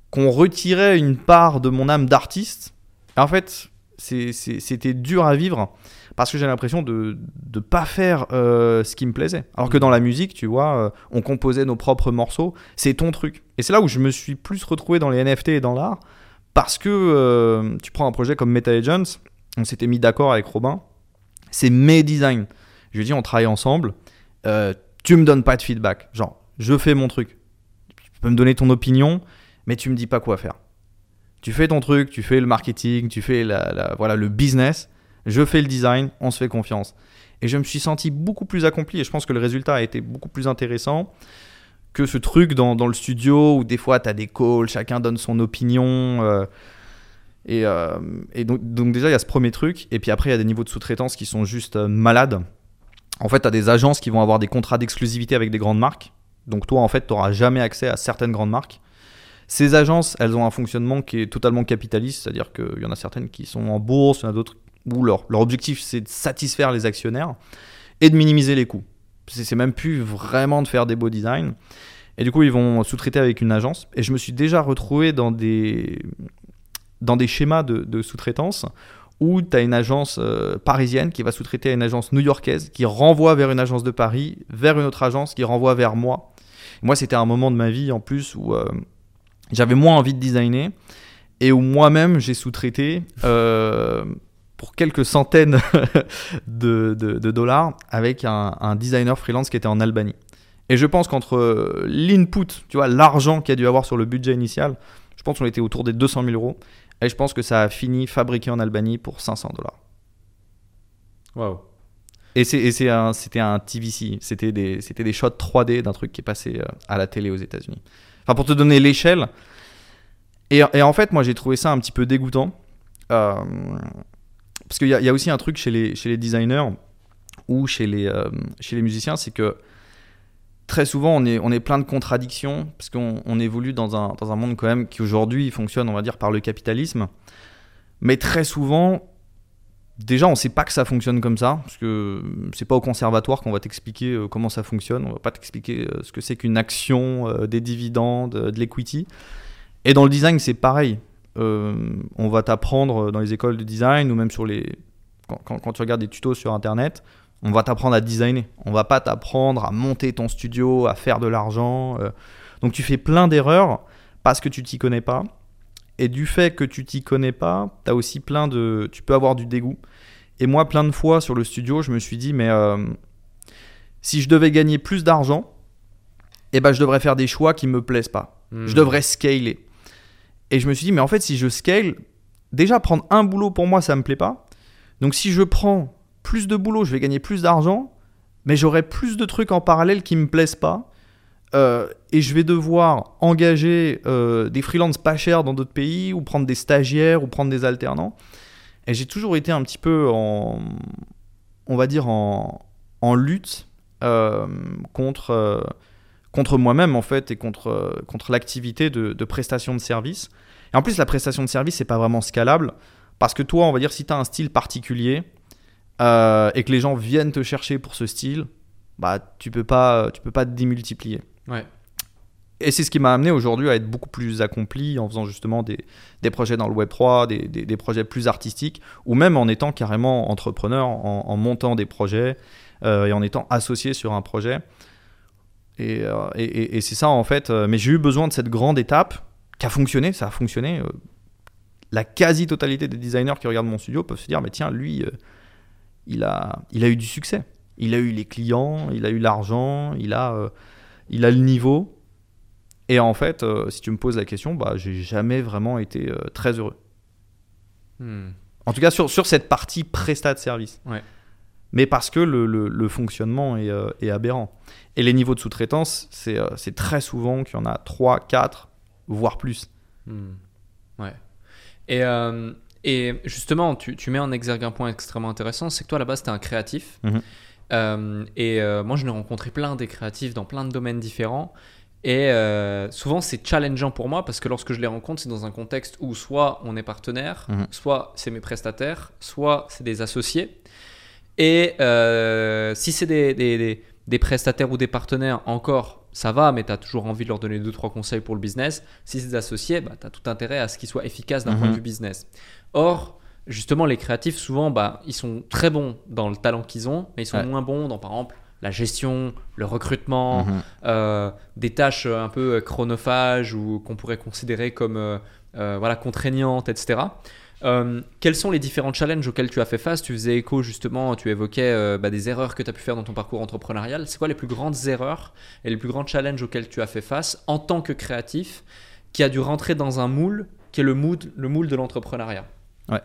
qu'on retirait une part de mon âme d'artiste. Et en fait, c'est, c'est, c'était dur à vivre parce que j'ai l'impression de ne pas faire euh, ce qui me plaisait. Alors que dans la musique, tu vois, on composait nos propres morceaux, c'est ton truc. Et c'est là où je me suis plus retrouvé dans les N F T et dans l'art, parce que euh, tu prends un projet comme Meta Agents, on s'était mis d'accord avec Robin, c'est mes designs. Je lui ai dit, on travaille ensemble, euh, tu me donnes pas de feedback. Genre, je fais mon truc. Tu peux me donner ton opinion, mais tu me dis pas quoi faire. Tu fais ton truc, tu fais le marketing, tu fais la, la, voilà, le business, je fais le design, on se fait confiance. Et je me suis senti beaucoup plus accompli et je pense que le résultat a été beaucoup plus intéressant que ce truc dans, dans le studio où des fois tu as des calls, chacun donne son opinion. Euh, et euh, et donc, donc déjà, il y a ce premier truc. Et puis après, il y a des niveaux de sous-traitance qui sont juste euh, malades. En fait, tu as des agences qui vont avoir des contrats d'exclusivité avec des grandes marques. Donc toi, en fait, tu n'auras jamais accès à certaines grandes marques. Ces agences, elles ont un fonctionnement qui est totalement capitaliste, c'est-à-dire qu'il y en a certaines qui sont en bourse, il y en a d'autres où leur, leur objectif, c'est de satisfaire les actionnaires et de minimiser les coûts. C'est, c'est même plus vraiment de faire des beaux designs. Et du coup, ils vont sous-traiter avec une agence. Et je me suis déjà retrouvé dans des, dans des schémas de, de sous-traitance où tu as une agence euh, parisienne qui va sous-traiter à une agence new-yorkaise, qui renvoie vers une agence de Paris, vers une autre agence, qui renvoie vers moi. Et moi, c'était un moment de ma vie en plus où euh, j'avais moins envie de designer et où moi-même, j'ai sous-traité euh, pour quelques centaines de, de, de dollars avec un, un designer freelance qui était en Albanie. Et je pense qu'entre l'input, tu vois, l'argent qu'il y a dû avoir sur le budget initial, je pense qu'on était autour des deux cent mille euros. Et je pense que ça a fini fabriqué en Albanie pour cinq cents dollars. Waouh! Et, c'est, et c'est un, c'était un T V C, c'était des, c'était des shots trois D d'un truc qui est passé à la télé aux États-Unis. Enfin, pour te donner l'échelle. Et, et en fait, moi, j'ai trouvé ça un petit peu dégoûtant. Euh, parce qu'il y a, y a aussi un truc chez les, chez les designers ou chez les, euh, chez les musiciens, c'est que très souvent, on est, on est plein de contradictions parce qu'on on évolue dans un, dans un monde quand même qui aujourd'hui fonctionne, on va dire, par le capitalisme. Mais très souvent, déjà, on ne sait pas que ça fonctionne comme ça parce que c'est pas au conservatoire qu'on va t'expliquer comment ça fonctionne. On ne va pas t'expliquer ce que c'est qu'une action, des dividendes, de l'equity. Et dans le design, c'est pareil. Euh, on va t'apprendre dans les écoles de design ou même sur les quand, quand, quand tu regardes des tutos sur Internet. On va t'apprendre à designer, on va pas t'apprendre à monter ton studio, à faire de l'argent. Donc tu fais plein d'erreurs parce que tu t'y connais pas. Et du fait que tu t'y connais pas, t'as aussi plein de, tu peux avoir du dégoût. Et moi, plein de fois sur le studio, je me suis dit mais euh, si je devais gagner plus d'argent, eh ben je devrais faire des choix qui me plaisent pas. Mmh. Je devrais scaler. Et je me suis dit mais en fait si je scale, déjà prendre un boulot pour moi ça me plaît pas. Donc si je prends plus de boulot, je vais gagner plus d'argent, mais j'aurai plus de trucs en parallèle qui ne me plaisent pas euh, et je vais devoir engager euh, des freelances pas chers dans d'autres pays ou prendre des stagiaires ou prendre des alternants. Et j'ai toujours été un petit peu en, on va dire, en, en lutte euh, contre, euh, contre moi-même en fait et contre, euh, contre l'activité de, de prestation de service. Et en plus, la prestation de service, c'est pas vraiment scalable parce que toi, on va dire, si tu as un style particulier, Euh, et que les gens viennent te chercher pour ce style, bah tu peux pas, tu peux pas te démultiplier. Ouais. Et c'est ce qui m'a amené aujourd'hui à être beaucoup plus accompli en faisant justement des, des projets dans le Web trois, des, des, des projets plus artistiques, ou même en étant carrément entrepreneur, en, en montant des projets euh, et en étant associé sur un projet. Et, euh, et, et, et c'est ça en fait. Euh, mais j'ai eu besoin de cette grande étape qui a fonctionné, ça a fonctionné. Euh, la quasi-totalité des designers qui regardent mon studio peuvent se dire mais tiens lui. Euh, Il a, il a eu du succès, il a eu les clients, il a eu l'argent, il a, euh, il a le niveau. Et en fait, euh, si tu me poses la question, bah, j'ai jamais vraiment été euh, très heureux. Hmm. En tout cas, sur, sur cette partie prestat de service. Ouais. Mais parce que le, le, le fonctionnement est, euh, est aberrant. Et les niveaux de sous-traitance, c'est, euh, c'est très souvent qu'il y en a trois, quatre, voire plus. Hmm. Ouais. Et... Euh... Et justement, tu, tu mets en exergue un point extrêmement intéressant, c'est que toi, à la base, t'es un créatif. Mmh. Euh, et euh, moi, je n'ai rencontré plein des créatifs dans plein de domaines différents. Et euh, souvent, c'est challengeant pour moi parce que lorsque je les rencontre, c'est dans un contexte où soit on est partenaire, mmh. soit c'est mes prestataires, soit c'est des associés. Et euh, si c'est des, des, des, Des prestataires ou des partenaires, encore, ça va, mais tu as toujours envie de leur donner deux trois conseils pour le business. Si c'est des associés, bah, tu as tout intérêt à ce qu'ils soient efficaces d'un mmh. point de vue business. Or, justement, les créatifs, souvent, bah, ils sont très bons dans le talent qu'ils ont, mais ils sont ouais. moins bons dans, par exemple, la gestion, le recrutement, mmh. euh, des tâches un peu chronophages ou qu'on pourrait considérer comme euh, euh, voilà, contraignantes, et cetera. Euh, quels sont les différents challenges auxquels tu as fait face? Tu faisais écho justement, tu évoquais euh, bah, des erreurs que tu as pu faire dans ton parcours entrepreneurial. C'est quoi les plus grandes erreurs et les plus grands challenges auxquels tu as fait face en tant que créatif qui a dû rentrer dans un moule qui est le moule, le moule de l'entrepreneuriat? Ouais.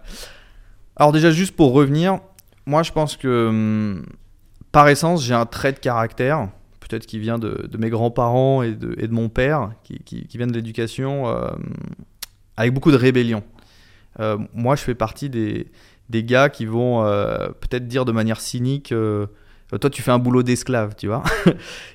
Alors déjà, juste pour revenir, moi je pense que hum, par essence j'ai un trait de caractère, peut-être qui vient de, de mes grands-parents et de, et de mon père, qui, qui, qui vient de l'éducation, euh, avec beaucoup de rébellion. Euh, moi, je fais partie des, des gars qui vont euh, peut-être dire de manière cynique euh, « Toi, tu fais un boulot d'esclave, tu vois ?»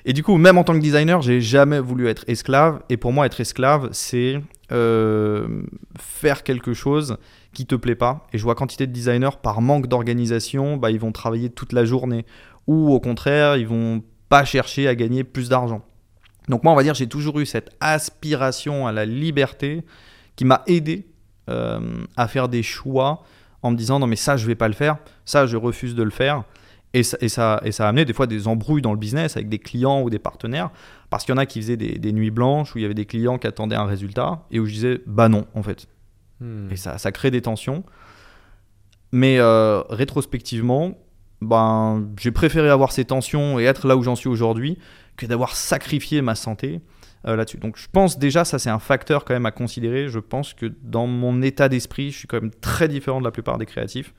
Et du coup, même en tant que designer, j'ai jamais voulu être esclave. Et pour moi, être esclave, c'est euh, faire quelque chose qui te plaît pas. Et je vois quantité de designers, par manque d'organisation, bah, ils vont travailler toute la journée. Ou au contraire, ils vont pas chercher à gagner plus d'argent. Donc moi, on va dire, j'ai toujours eu cette aspiration à la liberté qui m'a aidé Euh, à faire des choix en me disant non mais ça je vais pas le faire, ça je refuse de le faire, et ça, et ça, et ça a amené des fois des embrouilles dans le business avec des clients ou des partenaires, parce qu'il y en a qui faisaient des, des nuits blanches où il y avait des clients qui attendaient un résultat et où je disais bah non en fait, hmm. et ça, ça crée des tensions. Mais euh, rétrospectivement, ben, j'ai préféré avoir ces tensions et être là où j'en suis aujourd'hui que d'avoir sacrifié ma santé Euh, là-dessus. Donc je pense déjà, ça c'est un facteur quand même à considérer. Je pense que dans mon état d'esprit, je suis quand même très différent de la plupart des créatifs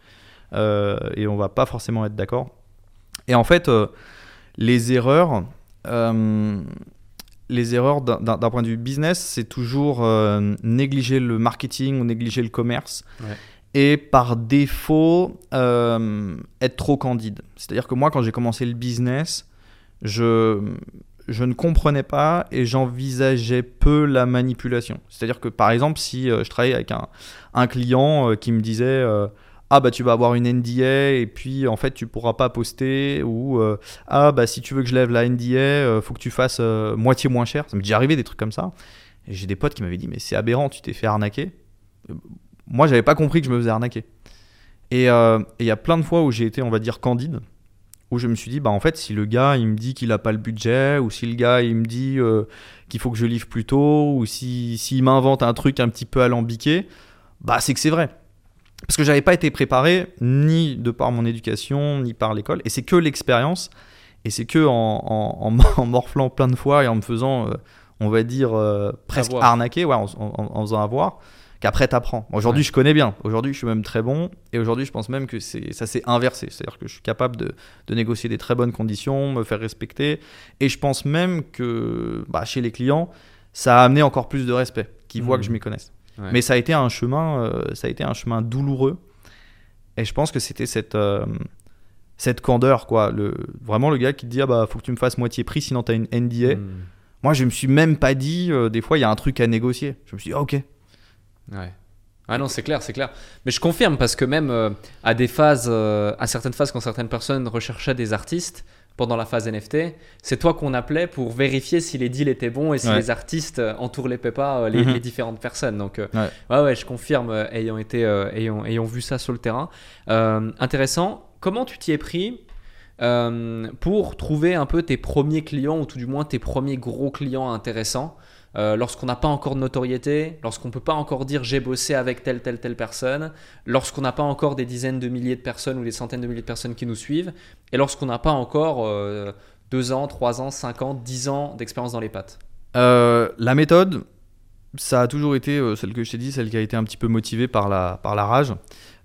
euh, et on va pas forcément être d'accord. Et en fait, euh, les erreurs, euh, les erreurs d'un, d'un, d'un point de vue business, c'est toujours euh, négliger le marketing ou négliger le commerce. Ouais. Et par défaut, euh, être trop candide. C'est-à-dire que moi, quand j'ai commencé le business, je je ne comprenais pas et j'envisageais peu la manipulation. C'est-à-dire que, par exemple, si euh, je travaillais avec un, un client euh, qui me disait euh, « Ah, bah tu vas avoir une N D A et puis, en fait, tu ne pourras pas poster » ou euh, « Ah, bah si tu veux que je lève la N D A, il euh, faut que tu fasses euh, moitié moins cher. » Ça m'est déjà arrivé des trucs comme ça. Et j'ai des potes qui m'avaient dit « Mais c'est aberrant, tu t'es fait arnaquer. » Moi, je n'avais pas compris que je me faisais arnaquer. Et il euh, y a plein de fois où j'ai été, on va dire, candide, où je me suis dit, bah en fait, si le gars, il me dit qu'il n'a pas le budget, ou si le gars, il me dit euh, qu'il faut que je livre plus tôt, ou si, s'il m'invente un truc un petit peu alambiqué, bah c'est que c'est vrai. Parce que je n'avais pas été préparé, ni de par mon éducation, ni par l'école. Et c'est que l'expérience, et c'est que en, en, en, en morflant plein de fois et en me faisant, euh, on va dire, euh, presque arnaquer, ouais, en, en, en faisant avoir, qu'après t'apprends. Aujourd'hui, ouais. je connais bien. Aujourd'hui, je suis même très bon. Et aujourd'hui, je pense même que c'est, ça s'est inversé. C'est-à-dire que je suis capable de, de négocier des très bonnes conditions, me faire respecter. Et je pense même que bah, chez les clients, ça a amené encore plus de respect, qu'ils mmh. voient que je m'y connaisse. Ouais. Mais ça a été un chemin, euh, ça a été un chemin douloureux. Et je pense que c'était cette, euh, cette candeur, quoi. Le, vraiment le gars qui te dit ah bah faut que tu me fasses moitié prix, sinon t'as une N D A. Mmh. Moi, je me suis même pas dit. Euh, des fois, il y a un truc à négocier. Je me suis dit ah, ok. Ouais. Ah non, c'est clair, c'est clair. Mais je confirme parce que même euh, à des phases, euh, à certaines phases, quand certaines personnes recherchaient des artistes pendant la phase N F T, c'est toi qu'on appelait pour vérifier si les deals étaient bons et si ouais. les artistes entourlépaient pas euh, les, mm-hmm. les différentes personnes. Donc, euh, ouais. ouais, ouais, je confirme, euh, ayant été, euh, ayant, ayant vu ça sur le terrain. Euh, intéressant. Comment tu t'y es pris euh, pour trouver un peu tes premiers clients ou tout du moins tes premiers gros clients intéressants? Euh, lorsqu'on n'a pas encore de notoriété, lorsqu'on ne peut pas encore dire j'ai bossé avec telle, telle, telle personne, lorsqu'on n'a pas encore des dizaines de milliers de personnes ou des centaines de milliers de personnes qui nous suivent, et lorsqu'on n'a pas encore euh, deux ans, trois ans, cinq ans, dix ans d'expérience dans les pattes. Euh, la méthode, ça a toujours été euh, celle que je t'ai dit, celle qui a été un petit peu motivée par la, par la rage.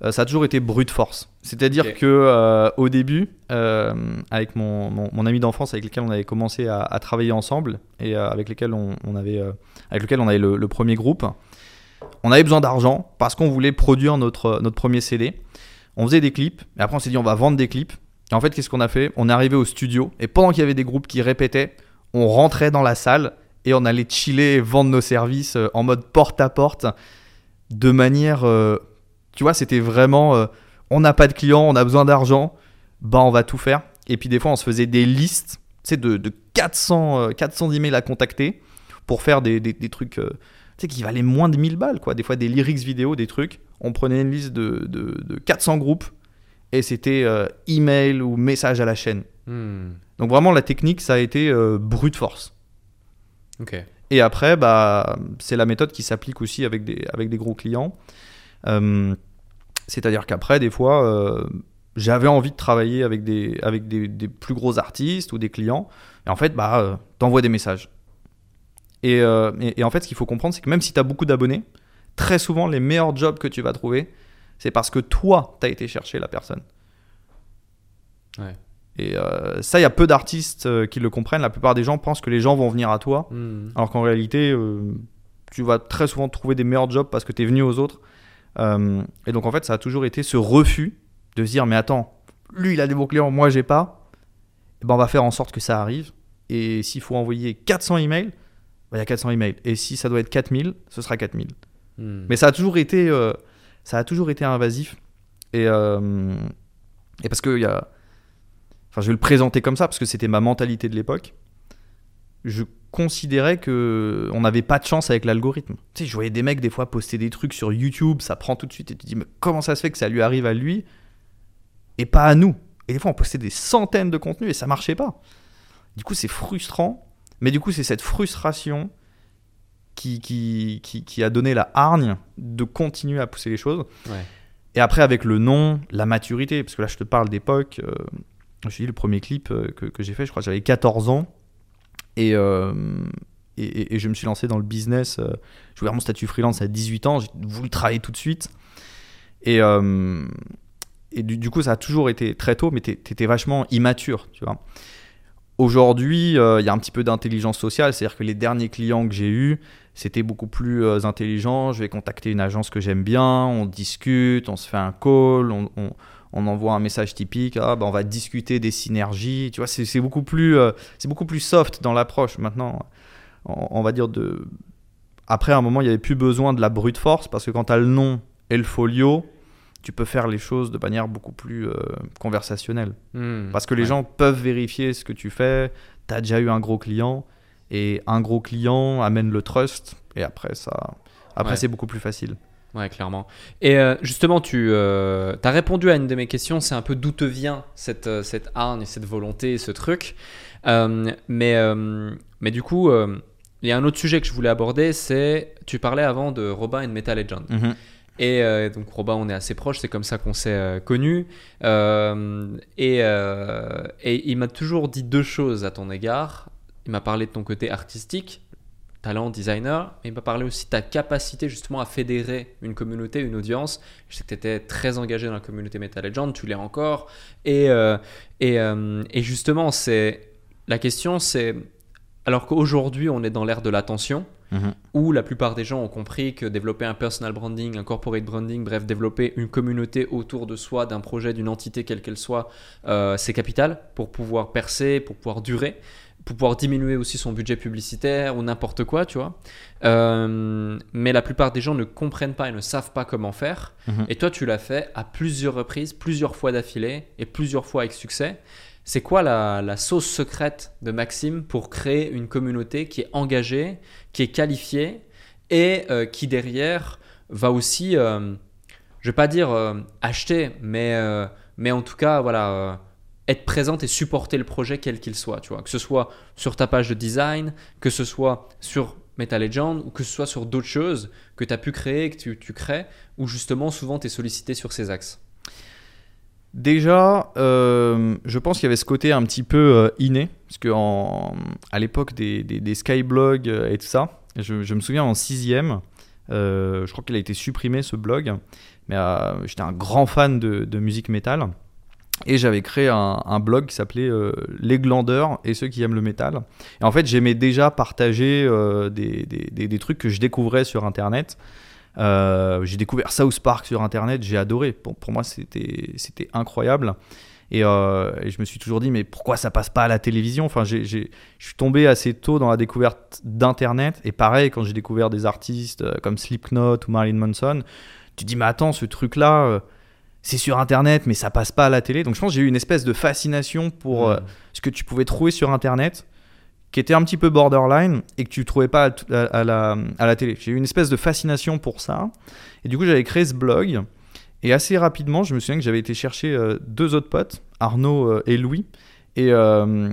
Euh, ça a toujours été brute force. C'est-à-dire okay. que euh, au début, euh, avec mon, mon, mon ami d'enfance, avec lequel on avait commencé à, à travailler ensemble et euh, avec lequel on, on avait, euh, avec lequel on avait le, le premier groupe, on avait besoin d'argent parce qu'on voulait produire notre, notre premier C D. On faisait des clips et après on s'est dit on va vendre des clips. Et en fait, qu'est-ce qu'on a fait? On est arrivé au studio et pendant qu'il y avait des groupes qui répétaient, on rentrait dans la salle et on allait chiller et vendre nos services en mode porte-à-porte de manière... Euh, tu vois, c'était vraiment, euh, on n'a pas de clients, on a besoin d'argent, bah on va tout faire. Et puis des fois, on se faisait des listes sais, de, de quatre cents emails à contacter pour faire des, des, des trucs euh, tu sais, qui valaient moins de mille balles, quoi. Des fois, des lyrics vidéo, des trucs. On prenait une liste de, de, de quatre cents groupes et c'était euh, email ou message à la chaîne. Hmm. Donc vraiment, la technique, ça a été euh, brute force. Okay. Et après, bah, c'est la méthode qui s'applique aussi avec des, avec des gros clients. Euh, c'est-à-dire qu'après, des fois, euh, j'avais envie de travailler avec des, avec des, des plus gros artistes ou des clients. Et en fait, bah, euh, t'envoies des messages. Et, euh, et, et en fait, ce qu'il faut comprendre, c'est que même si tu as beaucoup d'abonnés, très souvent, les meilleurs jobs que tu vas trouver, c'est parce que toi, tu as été chercher la personne. Ouais. Et euh, ça, il y a peu d'artistes euh, qui le comprennent. La plupart des gens pensent que les gens vont venir à toi. Mmh. Alors qu'en réalité, euh, tu vas très souvent trouver des meilleurs jobs parce que tu es venu aux autres. Euh, et donc, en fait, ça a toujours été ce refus de se dire « Mais attends, lui, il a des bons clients, moi, j'ai pas. » Ben, on va faire en sorte que ça arrive. Et s'il faut envoyer quatre cents emails, il y a quatre cents emails. Et si ça doit être quatre mille, ce sera quatre mille. Hmm. Mais ça a toujours été, euh, ça a toujours été invasif. Et, euh, et parce que y a, enfin, je vais le présenter comme ça parce que c'était ma mentalité de l'époque. Je considérais que on n'avait pas de chance avec l'algorithme. Tu sais, je voyais des mecs des fois poster des trucs sur YouTube, ça prend tout de suite et tu te dis mais comment ça se fait que ça lui arrive à lui et pas à nous. Et des fois on postait des centaines de contenus et ça marchait pas. Du coup c'est frustrant. Mais du coup, c'est cette frustration qui, qui, qui, qui a donné la hargne de continuer à pousser les choses. Ouais. Et après, avec le nom, la maturité, parce que là, je te parle d'époque. Euh, je te dis, le premier clip que, que j'ai fait, je crois que j'avais quatorze ans. Et, euh, et, et, et je me suis lancé dans le business. Euh, j'ai ouvert mon statut freelance à dix-huit ans. J'ai voulu travailler tout de suite. Et, euh, et du, du coup, ça a toujours été très tôt, mais tu étais vachement immature, tu vois. Aujourd'hui, il euh, y a un petit peu d'intelligence sociale, c'est-à-dire que les derniers clients que j'ai eus, c'était beaucoup plus euh, intelligent. Je vais contacter une agence que j'aime bien, on discute, on se fait un call, on, on, on envoie un message typique, ah, bah, on va discuter des synergies. Tu vois, c'est, c'est, beaucoup plus, euh, c'est beaucoup plus soft dans l'approche maintenant. On, on va dire de... Après, à un moment, il n'y avait plus besoin de la brute force parce que quand tu as le nom et le folio, tu peux faire les choses de manière beaucoup plus euh, conversationnelle. Mmh, parce que les ouais. gens peuvent vérifier ce que tu fais. Tu as déjà eu un gros client et un gros client amène le trust et après, ça, après ouais. c'est beaucoup plus facile. Ouais, clairement. Et euh, justement, tu euh, as répondu à une de mes questions. C'est un peu d'où te vient cette, cette hargne et cette volonté et ce truc. Euh, mais, euh, mais du coup, euh, il y a un autre sujet que je voulais aborder, c'est tu parlais avant de Robin et de Meta Legends. Mmh. Et euh, donc Robin, on est assez proches, c'est comme ça qu'on s'est euh, connus. Euh, et, euh, et il m'a toujours dit deux choses à ton égard. Il m'a parlé de ton côté artistique, talent, designer. Mais il m'a parlé aussi de ta capacité justement à fédérer une communauté, une audience. Je sais que tu étais très engagé dans la communauté Meta Legends, tu l'es encore. Et, euh, et, euh, et justement, c'est, la question c'est, alors qu'aujourd'hui on est dans l'ère de l'attention, Mmh. où la plupart des gens ont compris que développer un personal branding, un corporate branding, bref, développer une communauté autour de soi, d'un projet, d'une entité, quelle qu'elle soit, euh, c'est capital pour pouvoir percer, pour pouvoir durer, pour pouvoir diminuer aussi son budget publicitaire ou n'importe quoi, tu vois. Euh, mais la plupart des gens ne comprennent pas et ne savent pas comment faire. Mmh. Et toi, tu l'as fait à plusieurs reprises, plusieurs fois d'affilée et plusieurs fois avec succès. C'est quoi la, la sauce secrète de Maxime pour créer une communauté qui est engagée, qui est qualifiée et euh, qui derrière va aussi, euh, je ne vais pas dire euh, acheter, mais, euh, mais en tout cas, voilà, euh, être présente et supporter le projet quel qu'il soit, tu vois, que ce soit sur ta page de design, que ce soit sur Meta Legends ou que ce soit sur d'autres choses que tu as pu créer, que tu, tu crées, où justement souvent tu es sollicité sur ces axes. Déjà, euh, je pense qu'il y avait ce côté un petit peu euh, inné, parce qu'à l'époque des, des, des skyblogs et tout ça, je, je me souviens en sixième, euh, je crois qu'il a été supprimé ce blog, mais euh, j'étais un grand fan de, de musique métal, et j'avais créé un, un blog qui s'appelait euh, « Les glandeurs et ceux qui aiment le métal ». Et en fait, j'aimais déjà partager euh, des, des, des, des trucs que je découvrais sur Internet. Euh, j'ai découvert South Park sur internet, j'ai adoré, pour, pour moi c'était, c'était incroyable et, euh, et je me suis toujours dit mais pourquoi ça passe pas à la télévision, enfin, j'ai, j'ai, je suis tombé assez tôt dans la découverte d'internet et pareil quand j'ai découvert des artistes comme Slipknot ou Marilyn Manson, tu te dis mais attends ce truc là c'est sur Internet, mais ça passe pas à la télé. Donc je pense que j'ai eu une espèce de fascination pour mmh. euh, ce que tu pouvais trouver sur Internet, qui était un petit peu borderline et que tu trouvais pas à, à, à, la, à la télé. J'ai eu une espèce de fascination pour ça. Et du coup, j'avais créé ce blog. Et assez rapidement, je me souviens que j'avais été chercher euh, deux autres potes, Arnaud euh, et Louis. Et, euh,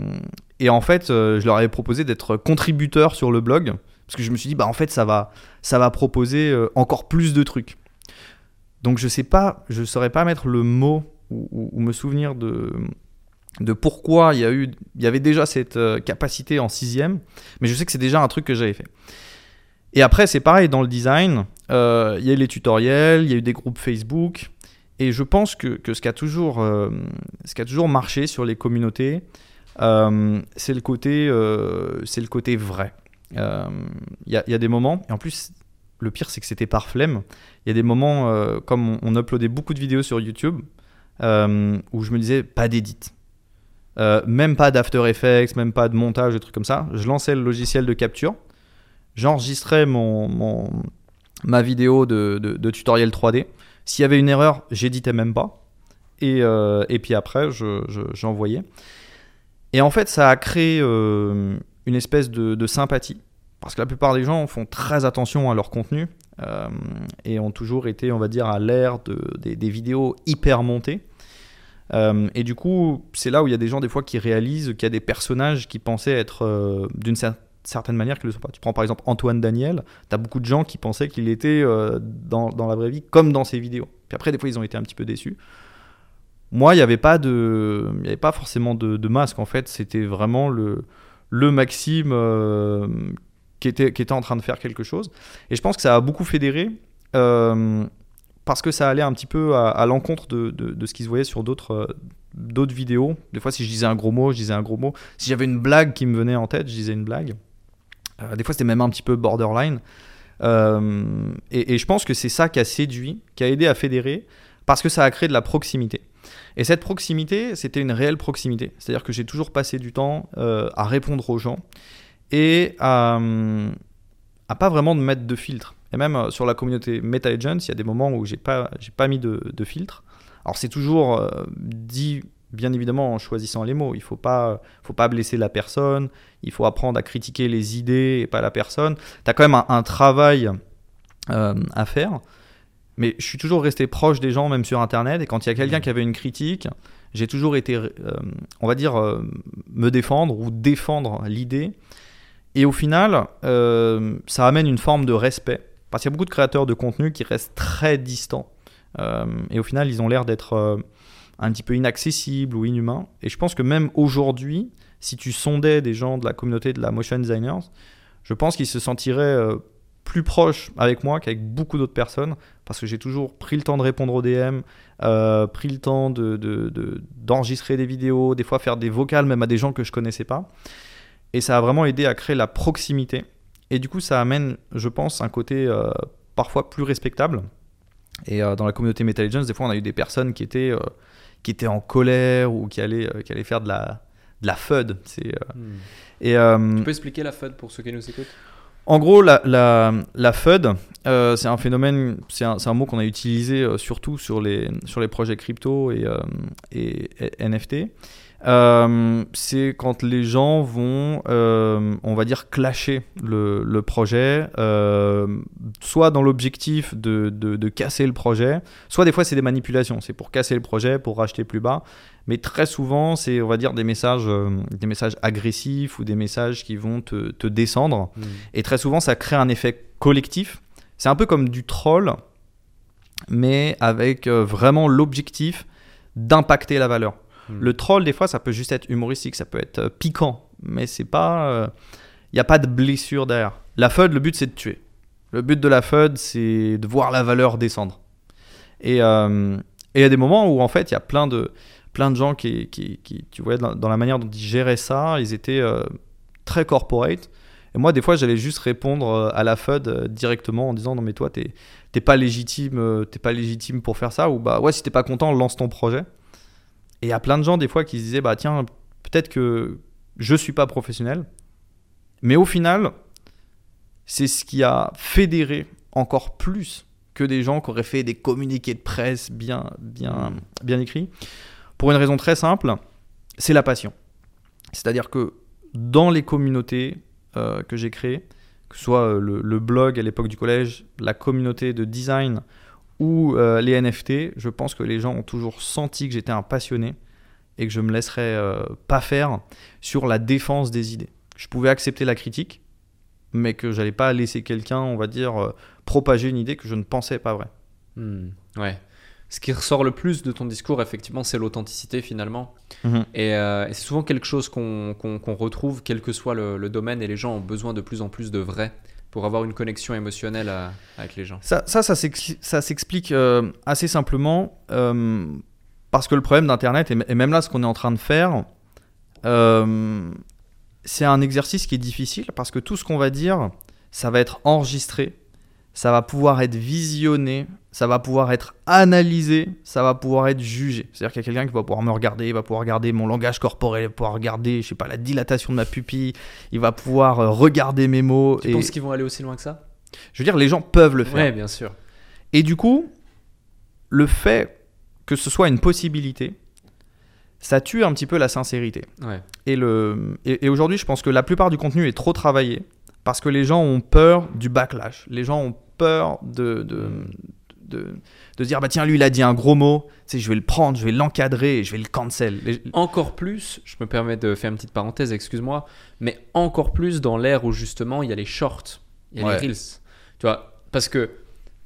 et en fait, euh, je leur avais proposé d'être contributeur sur le blog. Parce que je me suis dit, bah, en fait, ça va, ça va proposer euh, encore plus de trucs. Donc, je sais pas, je saurais pas mettre le mot ou, ou, ou me souvenir de, de pourquoi il y a eu, il y avait déjà cette euh, capacité en sixième. Mais je sais que c'est déjà un truc que j'avais fait. Et après, c'est pareil dans le design. Euh, il y a eu les tutoriels, il y a eu des groupes Facebook. Et je pense que, que ce qui a toujours, euh, ce qui a toujours marché sur les communautés, euh, c'est le côté, euh, c'est le côté vrai. Euh, y a, y a des moments, et en plus, le pire, c'est que c'était par flemme. Il y a des moments, euh, comme on, on uploadait beaucoup de vidéos sur YouTube, euh, où je me disais, pas d'édit. Euh, même pas d'After Effects, même pas de montage, des trucs comme ça. Je lançais le logiciel de capture. J'enregistrais mon, mon, ma vidéo de, de, de tutoriel trois D. S'il y avait une erreur, j'éditais même pas. Et, euh, et puis après, je, je, j'envoyais. Et en fait, ça a créé euh, une espèce de, de sympathie. Parce que la plupart des gens font très attention à leur contenu euh, et ont toujours été, on va dire, à l'ère de, des, des vidéos hyper montées. Euh, et du coup, c'est là où il y a des gens, des fois, qui réalisent qu'il y a des personnages qui pensaient être euh, d'une certaine certaines manières qu'ils ne le sont pas. Tu prends par exemple Antoine Daniel, tu as beaucoup de gens qui pensaient qu'il était euh, dans, dans la vraie vie comme dans ses vidéos. Puis après, des fois, ils ont été un petit peu déçus. Moi, il n'y avait, avait pas forcément de, de masque, en fait. C'était vraiment le, le Maxime euh, qui, était, qui était en train de faire quelque chose. Et je pense que ça a beaucoup fédéré euh, parce que ça allait un petit peu à, à l'encontre de, de, de ce qui se voyait sur d'autres... Euh, d'autres vidéos. Des fois, si je disais un gros mot, je disais un gros mot. Si j'avais une blague qui me venait en tête, je disais une blague. Des fois, c'était même un petit peu borderline. Euh, et, et je pense que c'est ça qui a séduit, qui a aidé à fédérer, parce que ça a créé de la proximité. Et cette proximité, c'était une réelle proximité. C'est-à-dire que j'ai toujours passé du temps euh, à répondre aux gens et à ne pas vraiment de mettre de filtre. Et même euh, sur la communauté Meta Agents, il y a des moments où je n'ai pas, j'ai pas mis de, de filtre. Alors, c'est toujours euh, dit... Bien évidemment, en choisissant les mots, il ne faut pas, faut pas blesser la personne, il faut apprendre à critiquer les idées et pas la personne. Tu as quand même un, un travail euh, à faire, mais je suis toujours resté proche des gens, même sur Internet, et quand il y a quelqu'un qui avait une critique, j'ai toujours été, euh, on va dire, euh, me défendre ou défendre l'idée. Et au final, euh, ça amène une forme de respect, parce qu'il y a beaucoup de créateurs de contenu qui restent très distants. Euh, et au final, ils ont l'air d'être... Euh, un petit peu inaccessible ou inhumain. Et je pense que même aujourd'hui, si tu sondais des gens de la communauté de la motion designers, je pense qu'ils se sentiraient euh, plus proches avec moi qu'avec beaucoup d'autres personnes, parce que j'ai toujours pris le temps de répondre aux D M, euh, pris le temps de, de, de, d'enregistrer des vidéos, des fois faire des vocales même à des gens que je connaissais pas. Et ça a vraiment aidé à créer la proximité. Et du coup, ça amène, je pense, un côté euh, parfois plus respectable. Et euh, dans la communauté Metal Legends, des fois, on a eu des personnes qui étaient... Euh, qui étaient en colère ou qui allaient, qui allaient faire de la, de la F U D. C'est, euh, mmh. et, euh, tu peux expliquer la F U D pour ceux qui nous écoutent ? En gros, la, la, la F U D, euh, c'est un phénomène, c'est un, c'est un mot qu'on a utilisé euh, surtout sur les, sur les projets crypto et, euh, et, et N F T. Euh, c'est quand les gens vont, euh, on va dire, clasher le, le projet, euh, soit dans l'objectif de, de, de casser le projet, soit des fois c'est des manipulations, c'est pour casser le projet, pour racheter plus bas, mais très souvent c'est, on va dire, des messages, euh, des messages agressifs ou des messages qui vont te, te descendre, mmh. et très souvent ça crée un effet collectif. C'est un peu comme du troll, mais avec euh, vraiment l'objectif d'impacter la valeur. Le troll, des fois, ça peut juste être humoristique, ça peut être piquant, mais c'est pas, euh, y a pas de blessure derrière. La F U D, le but, c'est de tuer. Le but de la F U D, c'est de voir la valeur descendre. Et il euh, y a des moments où, en fait, il y a plein de, plein de gens qui, qui, qui tu vois, dans, dans la manière dont ils géraient ça, ils étaient euh, très corporate. Et moi, des fois, j'allais juste répondre à la F U D directement en disant « Non, mais toi, t'es, t'es pas légitime, t'es pas légitime pour faire ça. » Ou « Bah ouais, si t'es pas content, lance ton projet. » Et il y a plein de gens des fois qui se disaient bah tiens, peut-être que je suis pas professionnel, mais au final c'est ce qui a fédéré encore plus que des gens qui auraient fait des communiqués de presse bien, bien, bien écrits, pour une raison très simple, c'est la passion. C'est-à-dire que dans les communautés euh, que j'ai créées, que ce soit le, le blog à l'époque du collège, la communauté de design ou euh, les N F T, je pense que les gens ont toujours senti que j'étais un passionné et que je ne me laisserais euh, pas faire sur la défense des idées. Je pouvais accepter la critique, mais que je n'allais pas laisser quelqu'un, on va dire, euh, propager une idée que je ne pensais pas vraie. Mmh, ouais. Ce qui ressort le plus de ton discours, effectivement, c'est l'authenticité finalement. Mmh. Et, euh, et c'est souvent quelque chose qu'on, qu'on, qu'on retrouve, quel que soit le, le domaine, et les gens ont besoin de plus en plus de vrai pour avoir une connexion émotionnelle à, avec les gens. Ça, ça, ça, s'ex- ça s'explique euh, assez simplement euh, parce que le problème d'Internet, et même là ce qu'on est en train de faire, euh, c'est un exercice qui est difficile parce que tout ce qu'on va dire, ça va être enregistré. Ça va pouvoir être visionné, ça va pouvoir être analysé, ça va pouvoir être jugé. C'est-à-dire qu'il y a quelqu'un qui va pouvoir me regarder, il va pouvoir regarder mon langage corporel, il va pouvoir regarder, je sais pas, la dilatation de ma pupille, il va pouvoir regarder mes mots. Tu et... penses qu'ils vont aller aussi loin que ça ? Je veux dire, les gens peuvent le faire. Oui, bien sûr. Et du coup, le fait que ce soit une possibilité, ça tue un petit peu la sincérité. Ouais. Et, le... et, et aujourd'hui, je pense que la plupart du contenu est trop travaillé. Parce que les gens ont peur du backlash. Les gens ont peur de, de, de, de dire bah tiens, lui, il a dit un gros mot. Tu sais, je vais le prendre, je vais l'encadrer et je vais le cancel. Les... Encore plus, je me permets de faire une petite parenthèse, excuse-moi, mais encore plus dans l'ère où justement il y a les shorts, il y a ouais. les reels. Tu vois, parce que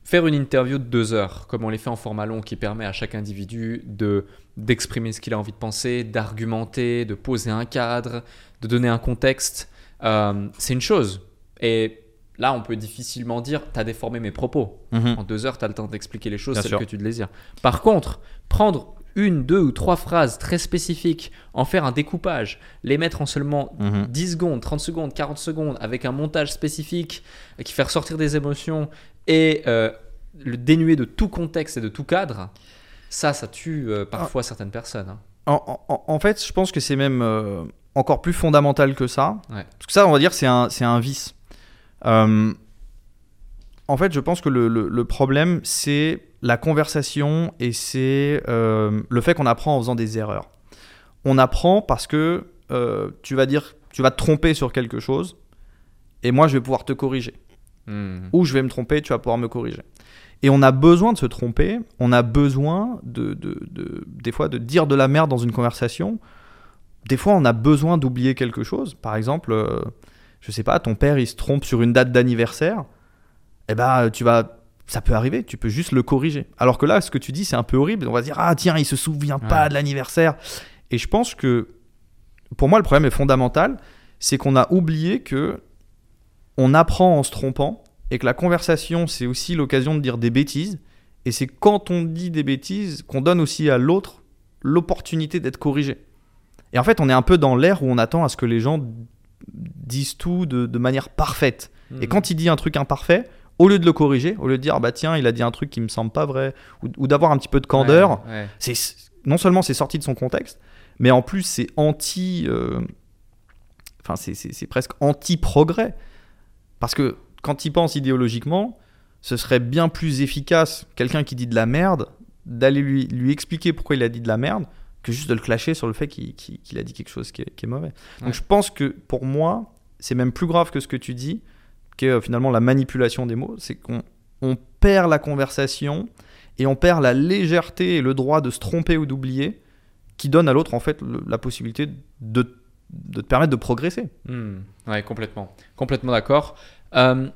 faire une interview de deux heures, comme on les fait en format long, qui permet à chaque individu de, d'exprimer ce qu'il a envie de penser, d'argumenter, de poser un cadre, de donner un contexte. Euh, c'est une chose, et là on peut difficilement dire t'as déformé mes propos. Mmh. En deux heures t'as le temps d'expliquer les choses, celles que tu désires. Par contre, prendre une, deux ou trois phrases très spécifiques, en faire un découpage, les mettre en seulement mmh. dix secondes, trente secondes, quarante secondes, avec un montage spécifique qui fait ressortir des émotions et euh, le dénuer de tout contexte et de tout cadre, ça ça tue euh, parfois ah. certaines personnes, hein. en, en, en fait je pense que c'est même euh... encore plus fondamental que ça. Ouais. Parce que ça, on va dire, c'est un, c'est un vice. Euh, en fait, je pense que le, le, le problème, c'est la conversation et c'est euh, le fait qu'on apprend en faisant des erreurs. On apprend parce que euh, tu vas dire, tu vas te tromper sur quelque chose et moi, je vais pouvoir te corriger. Mmh. Ou je vais me tromper, tu vas pouvoir me corriger. Et on a besoin de se tromper, on a besoin de, de, de, des fois de dire de la merde dans une conversation. Des fois, on a besoin d'oublier quelque chose. Par exemple, euh, je sais pas, ton père, il se trompe sur une date d'anniversaire. Eh ben, tu vas, ça peut arriver. Tu peux juste le corriger. Alors que là, ce que tu dis, c'est un peu horrible. On va se dire, ah tiens, il se souvient ouais. pas de l'anniversaire. Et je pense que, pour moi, le problème est fondamental, c'est qu'on a oublié que on apprend en se trompant et que la conversation, c'est aussi l'occasion de dire des bêtises. Et c'est quand on dit des bêtises qu'on donne aussi à l'autre l'opportunité d'être corrigé. Et en fait, on est un peu dans l'ère où on attend à ce que les gens disent tout de, de manière parfaite. Mmh. Et quand il dit un truc imparfait, au lieu de le corriger, au lieu de dire ah bah tiens, il a dit un truc qui me semble pas vrai, ou, ou d'avoir un petit peu de candeur, ouais, ouais. C'est, non seulement c'est sorti de son contexte, mais en plus c'est anti, euh, enfin c'est, c'est, c'est presque anti-progrès, parce que quand il pense idéologiquement, ce serait bien plus efficace quelqu'un qui dit de la merde d'aller lui, lui expliquer pourquoi il a dit de la merde, que juste de le clasher sur le fait qu'il, qu'il a dit quelque chose qui est, qui est mauvais. Donc ouais. je pense que pour moi, c'est même plus grave que ce que tu dis, qui est finalement la manipulation des mots, c'est qu'on on perd la conversation et on perd la légèreté et le droit de se tromper ou d'oublier, qui donne à l'autre en fait le, la possibilité de, de te permettre de progresser. Mmh. Ouais, complètement. Complètement d'accord. Euh,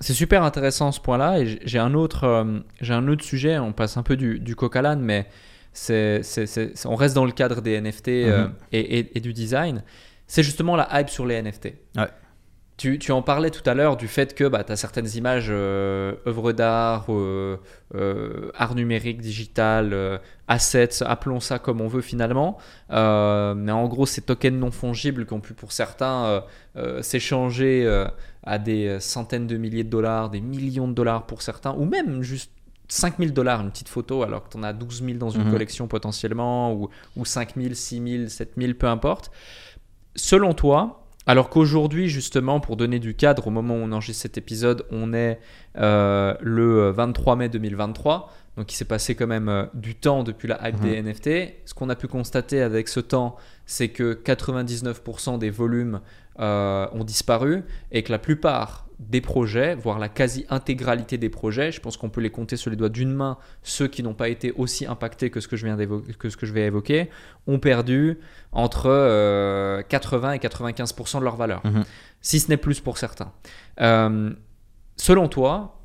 c'est super intéressant ce point-là, et j'ai un autre, euh, j'ai un autre sujet, on passe un peu du, du coq à l'âne, mais C'est, c'est, c'est, on reste dans le cadre des N F T euh, mmh. et, et, et du design. C'est justement la hype sur les N F T. Ouais. Tu, tu en parlais tout à l'heure du fait que bah, tu as certaines images, euh, œuvres d'art, euh, euh, art numérique, digital, euh, assets, appelons ça comme on veut finalement. Euh, mais en gros, ces tokens non fongibles qui ont pu pour certains euh, euh, s'échanger euh, à des centaines de milliers de dollars, des millions de dollars pour certains, ou même juste cinq mille dollars, une petite photo, alors que tu en as douze mille dans une mmh. collection potentiellement, ou, ou cinq mille, six mille, sept mille, peu importe. Selon toi, Alors qu'aujourd'hui, justement, pour donner du cadre, au moment où on enregistre cet épisode, on est euh, le vingt-trois mai deux mille vingt-trois. Donc, il s'est passé quand même euh, du temps depuis la hype mmh. des N F T. Ce qu'on a pu constater avec ce temps, c'est que quatre-vingt-dix-neuf pour cent des volumes euh, ont disparu et que la plupart des projets, voire la quasi-intégralité des projets, je pense qu'on peut les compter sur les doigts d'une main, ceux qui n'ont pas été aussi impactés que ce que je, viens d'évoquer, que ce que je vais évoquer, ont perdu entre euh, quatre-vingts et quatre-vingt-quinze pour cent de leur valeur, mmh. si ce n'est plus pour certains. Euh, selon toi,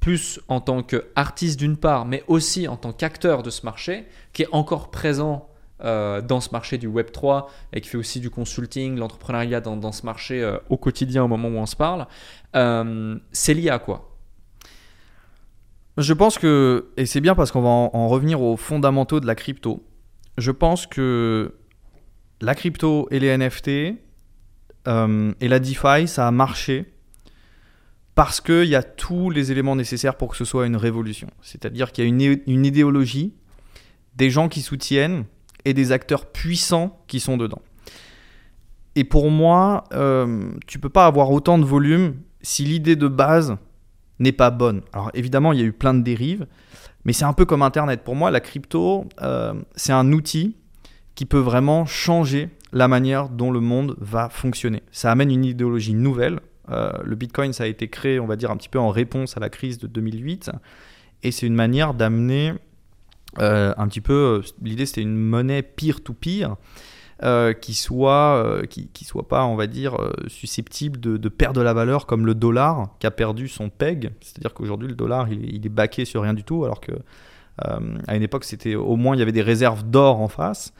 plus en tant qu'artiste d'une part, mais aussi en tant qu'acteur de ce marché, qui est encore présent euh, dans ce marché du Web trois et qui fait aussi du consulting, l'entrepreneuriat dans, dans ce marché euh, au quotidien au moment où on se parle, euh, c'est lié à quoi ? Je pense que, et c'est bien parce qu'on va en, en revenir aux fondamentaux de la crypto, je pense que la crypto et les N F T euh, et la DeFi, ça a marché parce qu'il y a tous les éléments nécessaires pour que ce soit une révolution. C'est-à-dire qu'il y a une, une idéologie, des gens qui soutiennent et des acteurs puissants qui sont dedans. Et pour moi, euh, tu ne peux pas avoir autant de volume si l'idée de base n'est pas bonne. Alors évidemment, il y a eu plein de dérives, mais c'est un peu comme Internet. Pour moi, la crypto, euh, c'est un outil qui peut vraiment changer la manière dont le monde va fonctionner. Ça amène une idéologie nouvelle. Euh, le Bitcoin, ça a été créé, on va dire, un petit peu en réponse à la crise de deux mille huit. Et c'est une manière d'amener euh, un petit peu... Euh, l'idée, c'était une monnaie peer-to-peer euh, qui soit, euh, qui, qui soit pas, on va dire, euh, susceptible de, de perdre de la valeur comme le dollar qui a perdu son peg. C'est-à-dire qu'aujourd'hui, le dollar, il, il est backé sur rien du tout, alors qu'à euh, une époque, c'était, au moins, il y avait des réserves d'or en face.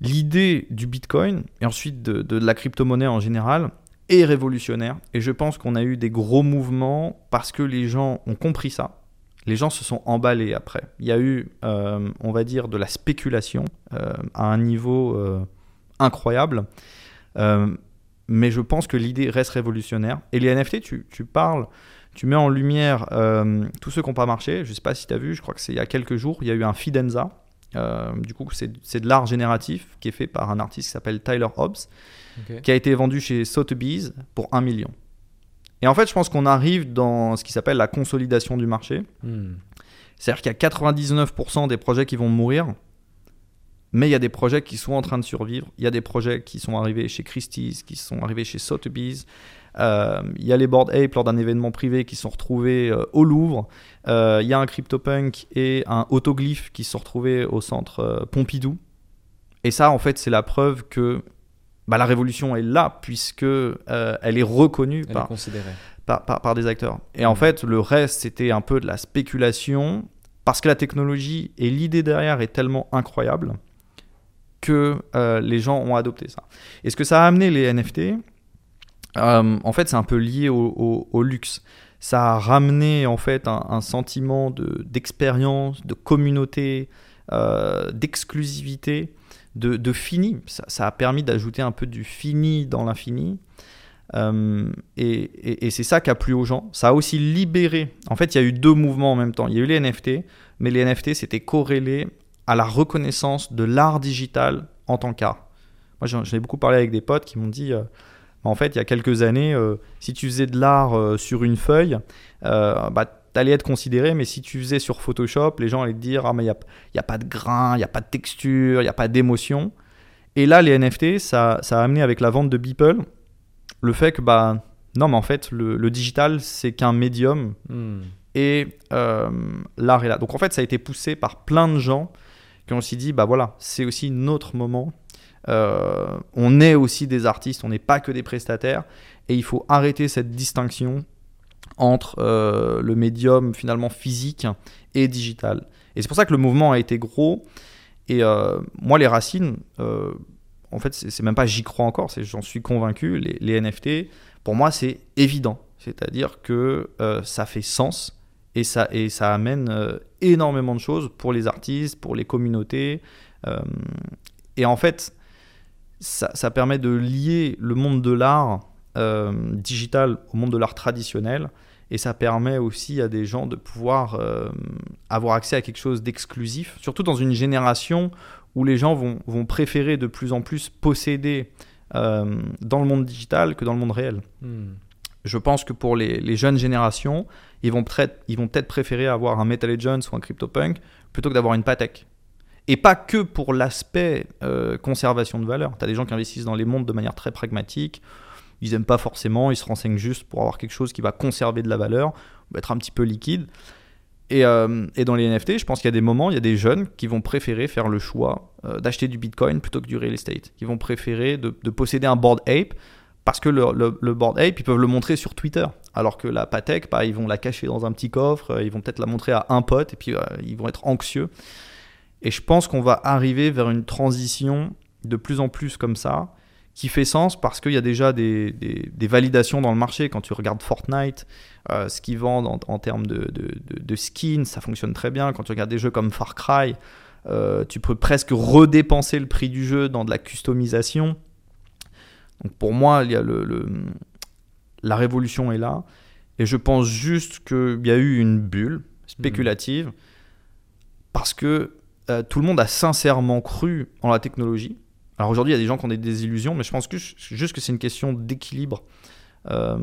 L'idée du Bitcoin et ensuite de, de, de la crypto-monnaie en général... est révolutionnaire et je pense qu'on a eu des gros mouvements parce que les gens ont compris ça. Les gens se sont emballés après. Il y a eu, euh, on va dire, de la spéculation euh, à un niveau euh, incroyable. Euh, mais je pense que l'idée reste révolutionnaire. Et les N F T, tu, tu parles, tu mets en lumière euh, tous ceux qui n'ont pas marché. Je ne sais pas si tu as vu, je crois que c'est il y a quelques jours, il y a eu un Fidenza. Euh, du coup, c'est, c'est de l'art génératif qui est fait par un artiste qui s'appelle Tyler Hobbs, okay. qui a été vendu chez Sotheby's pour un million. Et en fait, je pense qu'on arrive dans ce qui s'appelle la consolidation du marché. Mm. C'est-à-dire qu'il y a quatre-vingt-dix-neuf pour cent des projets qui vont mourir, mais il y a des projets qui sont en train de survivre. Il y a des projets qui sont arrivés chez Christie's, qui sont arrivés chez Sotheby's. Euh, il y a les Bored Ape lors d'un événement privé qui sont retrouvés euh, au Louvre. Euh, il y a un Crypto Punk et un autoglyphe qui sont retrouvés au centre euh, Pompidou. Et ça, en fait, c'est la preuve que bah, la révolution est là puisque euh, elle est reconnue elle par, est considérée. Par, par, par des acteurs. Et mmh. en fait, le reste, c'était un peu de la spéculation parce que la technologie et l'idée derrière est tellement incroyable que euh, les gens ont adopté ça. Et ce que ça a amené les N F T, Euh, en fait, c'est un peu lié au, au, au luxe. Ça a ramené en fait un, un sentiment de, d'expérience, de communauté, euh, d'exclusivité, de, de fini. Ça, ça a permis d'ajouter un peu du fini dans l'infini. Euh, et, et, et c'est ça qui a plu aux gens. Ça a aussi libéré. En fait, il y a eu deux mouvements en même temps. Il y a eu les N F T, mais les N F T c'était corrélé à la reconnaissance de l'art digital en tant qu'art. Moi, j'en, j'en ai beaucoup parlé avec des potes qui m'ont dit. Euh, En fait, il y a quelques années, euh, si tu faisais de l'art euh, sur une feuille, euh, bah, tu allais être considéré, mais si tu faisais sur Photoshop, les gens allaient te dire « Ah, mais il n'y a, y a pas de grain, il n'y a pas de texture, il n'y a pas d'émotion. » Et là, les N F T, ça, ça a amené avec la vente de Beeple le fait que, bah, non, mais en fait, le, le digital, c'est qu'un médium mm. et euh, l'art est là. Donc, en fait, ça a été poussé par plein de gens qui ont aussi dit « Bah voilà, c'est aussi notre moment. » Euh, on est aussi des artistes, on n'est pas que des prestataires et il faut arrêter cette distinction entre euh, le médium finalement physique et digital. Et c'est pour ça que le mouvement a été gros et euh, moi les racines, euh, en fait c'est, c'est même pas j'y crois encore, c'est, j'en suis convaincu, les, les N F T pour moi c'est évident, c'est-à-dire que euh, ça fait sens et ça, et ça amène euh, énormément de choses pour les artistes, pour les communautés euh, et en fait Ça, ça permet de lier le monde de l'art euh, digital au monde de l'art traditionnel et ça permet aussi à des gens de pouvoir euh, avoir accès à quelque chose d'exclusif, surtout dans une génération où les gens vont, vont préférer de plus en plus posséder euh, dans le monde digital que dans le monde réel. Mmh. Je pense que pour les, les jeunes générations, ils vont, prê- ils vont peut-être préférer avoir un Metal Legends ou un Crypto Punk plutôt que d'avoir une Patek. Et pas que pour l'aspect euh, conservation de valeur. Tu as des gens qui investissent dans les montres de manière très pragmatique. Ils n'aiment pas forcément, ils se renseignent juste pour avoir quelque chose qui va conserver de la valeur, être un petit peu liquide. Et, euh, et dans les N F T, je pense qu'il y a des moments, il y a des jeunes qui vont préférer faire le choix euh, d'acheter du Bitcoin plutôt que du real estate. Ils vont préférer de, de posséder un Bored Ape parce que le, le, le Bored Ape, ils peuvent le montrer sur Twitter. Alors que la Patek, bah, ils vont la cacher dans un petit coffre, euh, ils vont peut-être la montrer à un pote et puis euh, ils vont être anxieux. Et je pense qu'on va arriver vers une transition de plus en plus comme ça, qui fait sens parce qu'il y a déjà des, des, des validations dans le marché. Quand tu regardes Fortnite, euh, ce qu'ils vendent en, en termes de, de, de, de skins, ça fonctionne très bien. Quand tu regardes des jeux comme Far Cry, euh, tu peux presque redépenser le prix du jeu dans de la customisation. Donc pour moi, il y a le, le, la révolution est là. Et je pense juste qu'il y a eu une bulle spéculative mmh. parce que euh, tout le monde a sincèrement cru en la technologie. Alors aujourd'hui, il y a des gens qui ont des illusions, mais je pense que, juste que c'est une question d'équilibre euh,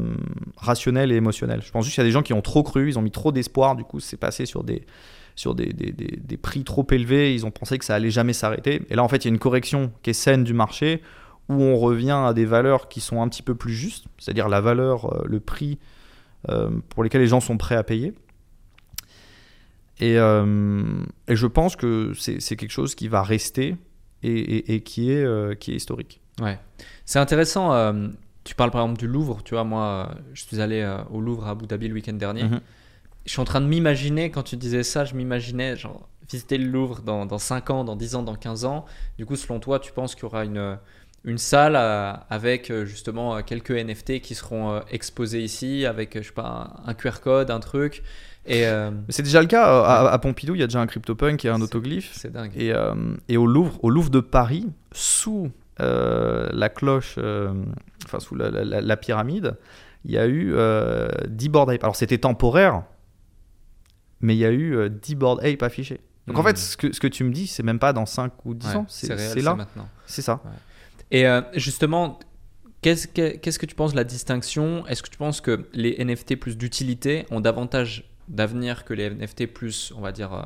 rationnel et émotionnel. Je pense juste qu'il y a des gens qui ont trop cru, ils ont mis trop d'espoir, du coup c'est passé sur des, sur des, des, des, des prix trop élevés, ils ont pensé que ça allait jamais s'arrêter. Et là en fait, il y a une correction qui est saine du marché, où on revient à des valeurs qui sont un petit peu plus justes, c'est-à-dire la valeur, le prix euh, pour lesquels les gens sont prêts à payer. Et, euh, et je pense que c'est, c'est quelque chose qui va rester, Et, et, et qui, est, euh, qui est historique. Ouais. C'est intéressant, euh, tu parles par exemple du Louvre, tu vois, moi je suis allé euh, au Louvre à Abu Dhabi le week-end dernier, mm-hmm. je suis en train de m'imaginer, quand tu disais ça, je m'imaginais genre, visiter le Louvre dans, dans cinq ans, dans dix ans, dans quinze ans, du coup selon toi tu penses qu'il y aura une, une salle euh, avec justement quelques N F T qui seront euh, exposés ici, avec je sais pas, un, un Q R code, un truc. Et euh... c'est déjà le cas à, à Pompidou, il y a déjà un Crypto Punk et un c'est, autoglyphe. C'est dingue. Et, euh, et au Louvre, au Louvre de Paris, sous euh, la cloche, euh, enfin sous la, la, la pyramide, il y a eu euh, dix Bored Ape. Alors c'était temporaire, mais il y a eu euh, dix Bored Ape affichés. Donc mmh. en fait, ce que, ce que tu me dis, c'est même pas dans cinq ou dix ouais, ans, c'est, c'est, réel, c'est là. C'est maintenant. C'est ça. Ouais. Et euh, justement. Qu'est-ce que, qu'est-ce que tu penses de la distinction ? Est-ce que tu penses que les N F T plus d'utilité ont davantage d'avenir que les N F T plus, on va dire, euh,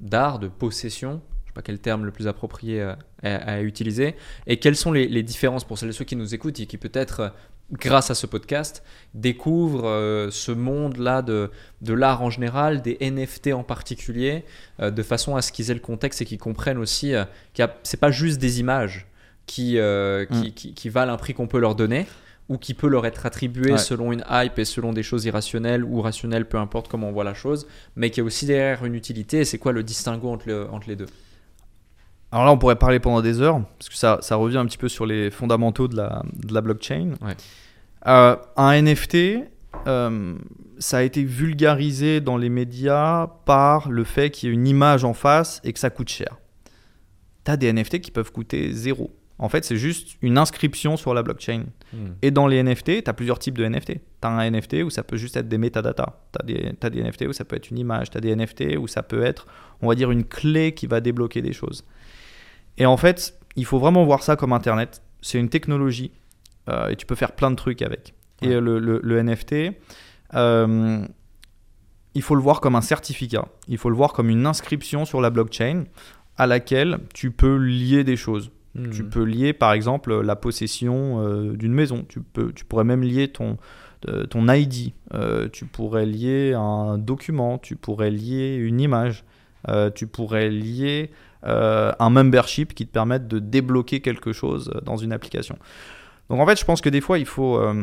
d'art, de possession ? Je ne sais pas quel terme le plus approprié euh, à, à utiliser. Et quelles sont les, les différences pour celles et ceux qui nous écoutent et qui peut-être, euh, grâce à ce podcast, découvrent euh, ce monde-là de, de l'art en général, des N F T en particulier, euh, de façon à ce qu'ils aient le contexte et qu'ils comprennent aussi euh, qu'il y a, c'est pas juste des images Qui, euh, qui, mmh. qui, qui valent un prix qu'on peut leur donner ou qui peut leur être attribué ouais. selon une hype et selon des choses irrationnelles ou rationnelles, peu importe comment on voit la chose, mais qui a aussi derrière une utilité. Et c'est quoi le distinguo entre, le, entre les deux ? Alors là, on pourrait parler pendant des heures parce que ça, ça revient un petit peu sur les fondamentaux de la, de la blockchain. Ouais. Euh, un N F T, euh, ça a été vulgarisé dans les médias par le fait qu'il y ait une image en face et que ça coûte cher. T'as des N F T qui peuvent coûter zéro. En fait, c'est juste une inscription sur la blockchain. Mmh. Et dans les N F T, tu as plusieurs types de N F T. Tu as un N F T où ça peut juste être des métadatas. Tu as des, des N F T où ça peut être une image. Tu as des N F T où ça peut être, on va dire, une clé qui va débloquer des choses. Et en fait, il faut vraiment voir ça comme Internet. C'est une technologie euh, et tu peux faire plein de trucs avec. Ouais. Et le, le, le N F T, euh, il faut le voir comme un certificat. Il faut le voir comme une inscription sur la blockchain à laquelle tu peux lier des choses. Mmh. Tu peux lier, par exemple, la possession euh, d'une maison. Tu, peux, tu pourrais même lier ton, euh, ton I D. Euh, tu pourrais lier un document. Tu pourrais lier une image. Euh, tu pourrais lier euh, un membership qui te permette de débloquer quelque chose dans une application. Donc, en fait, je pense que des fois, il faut, euh,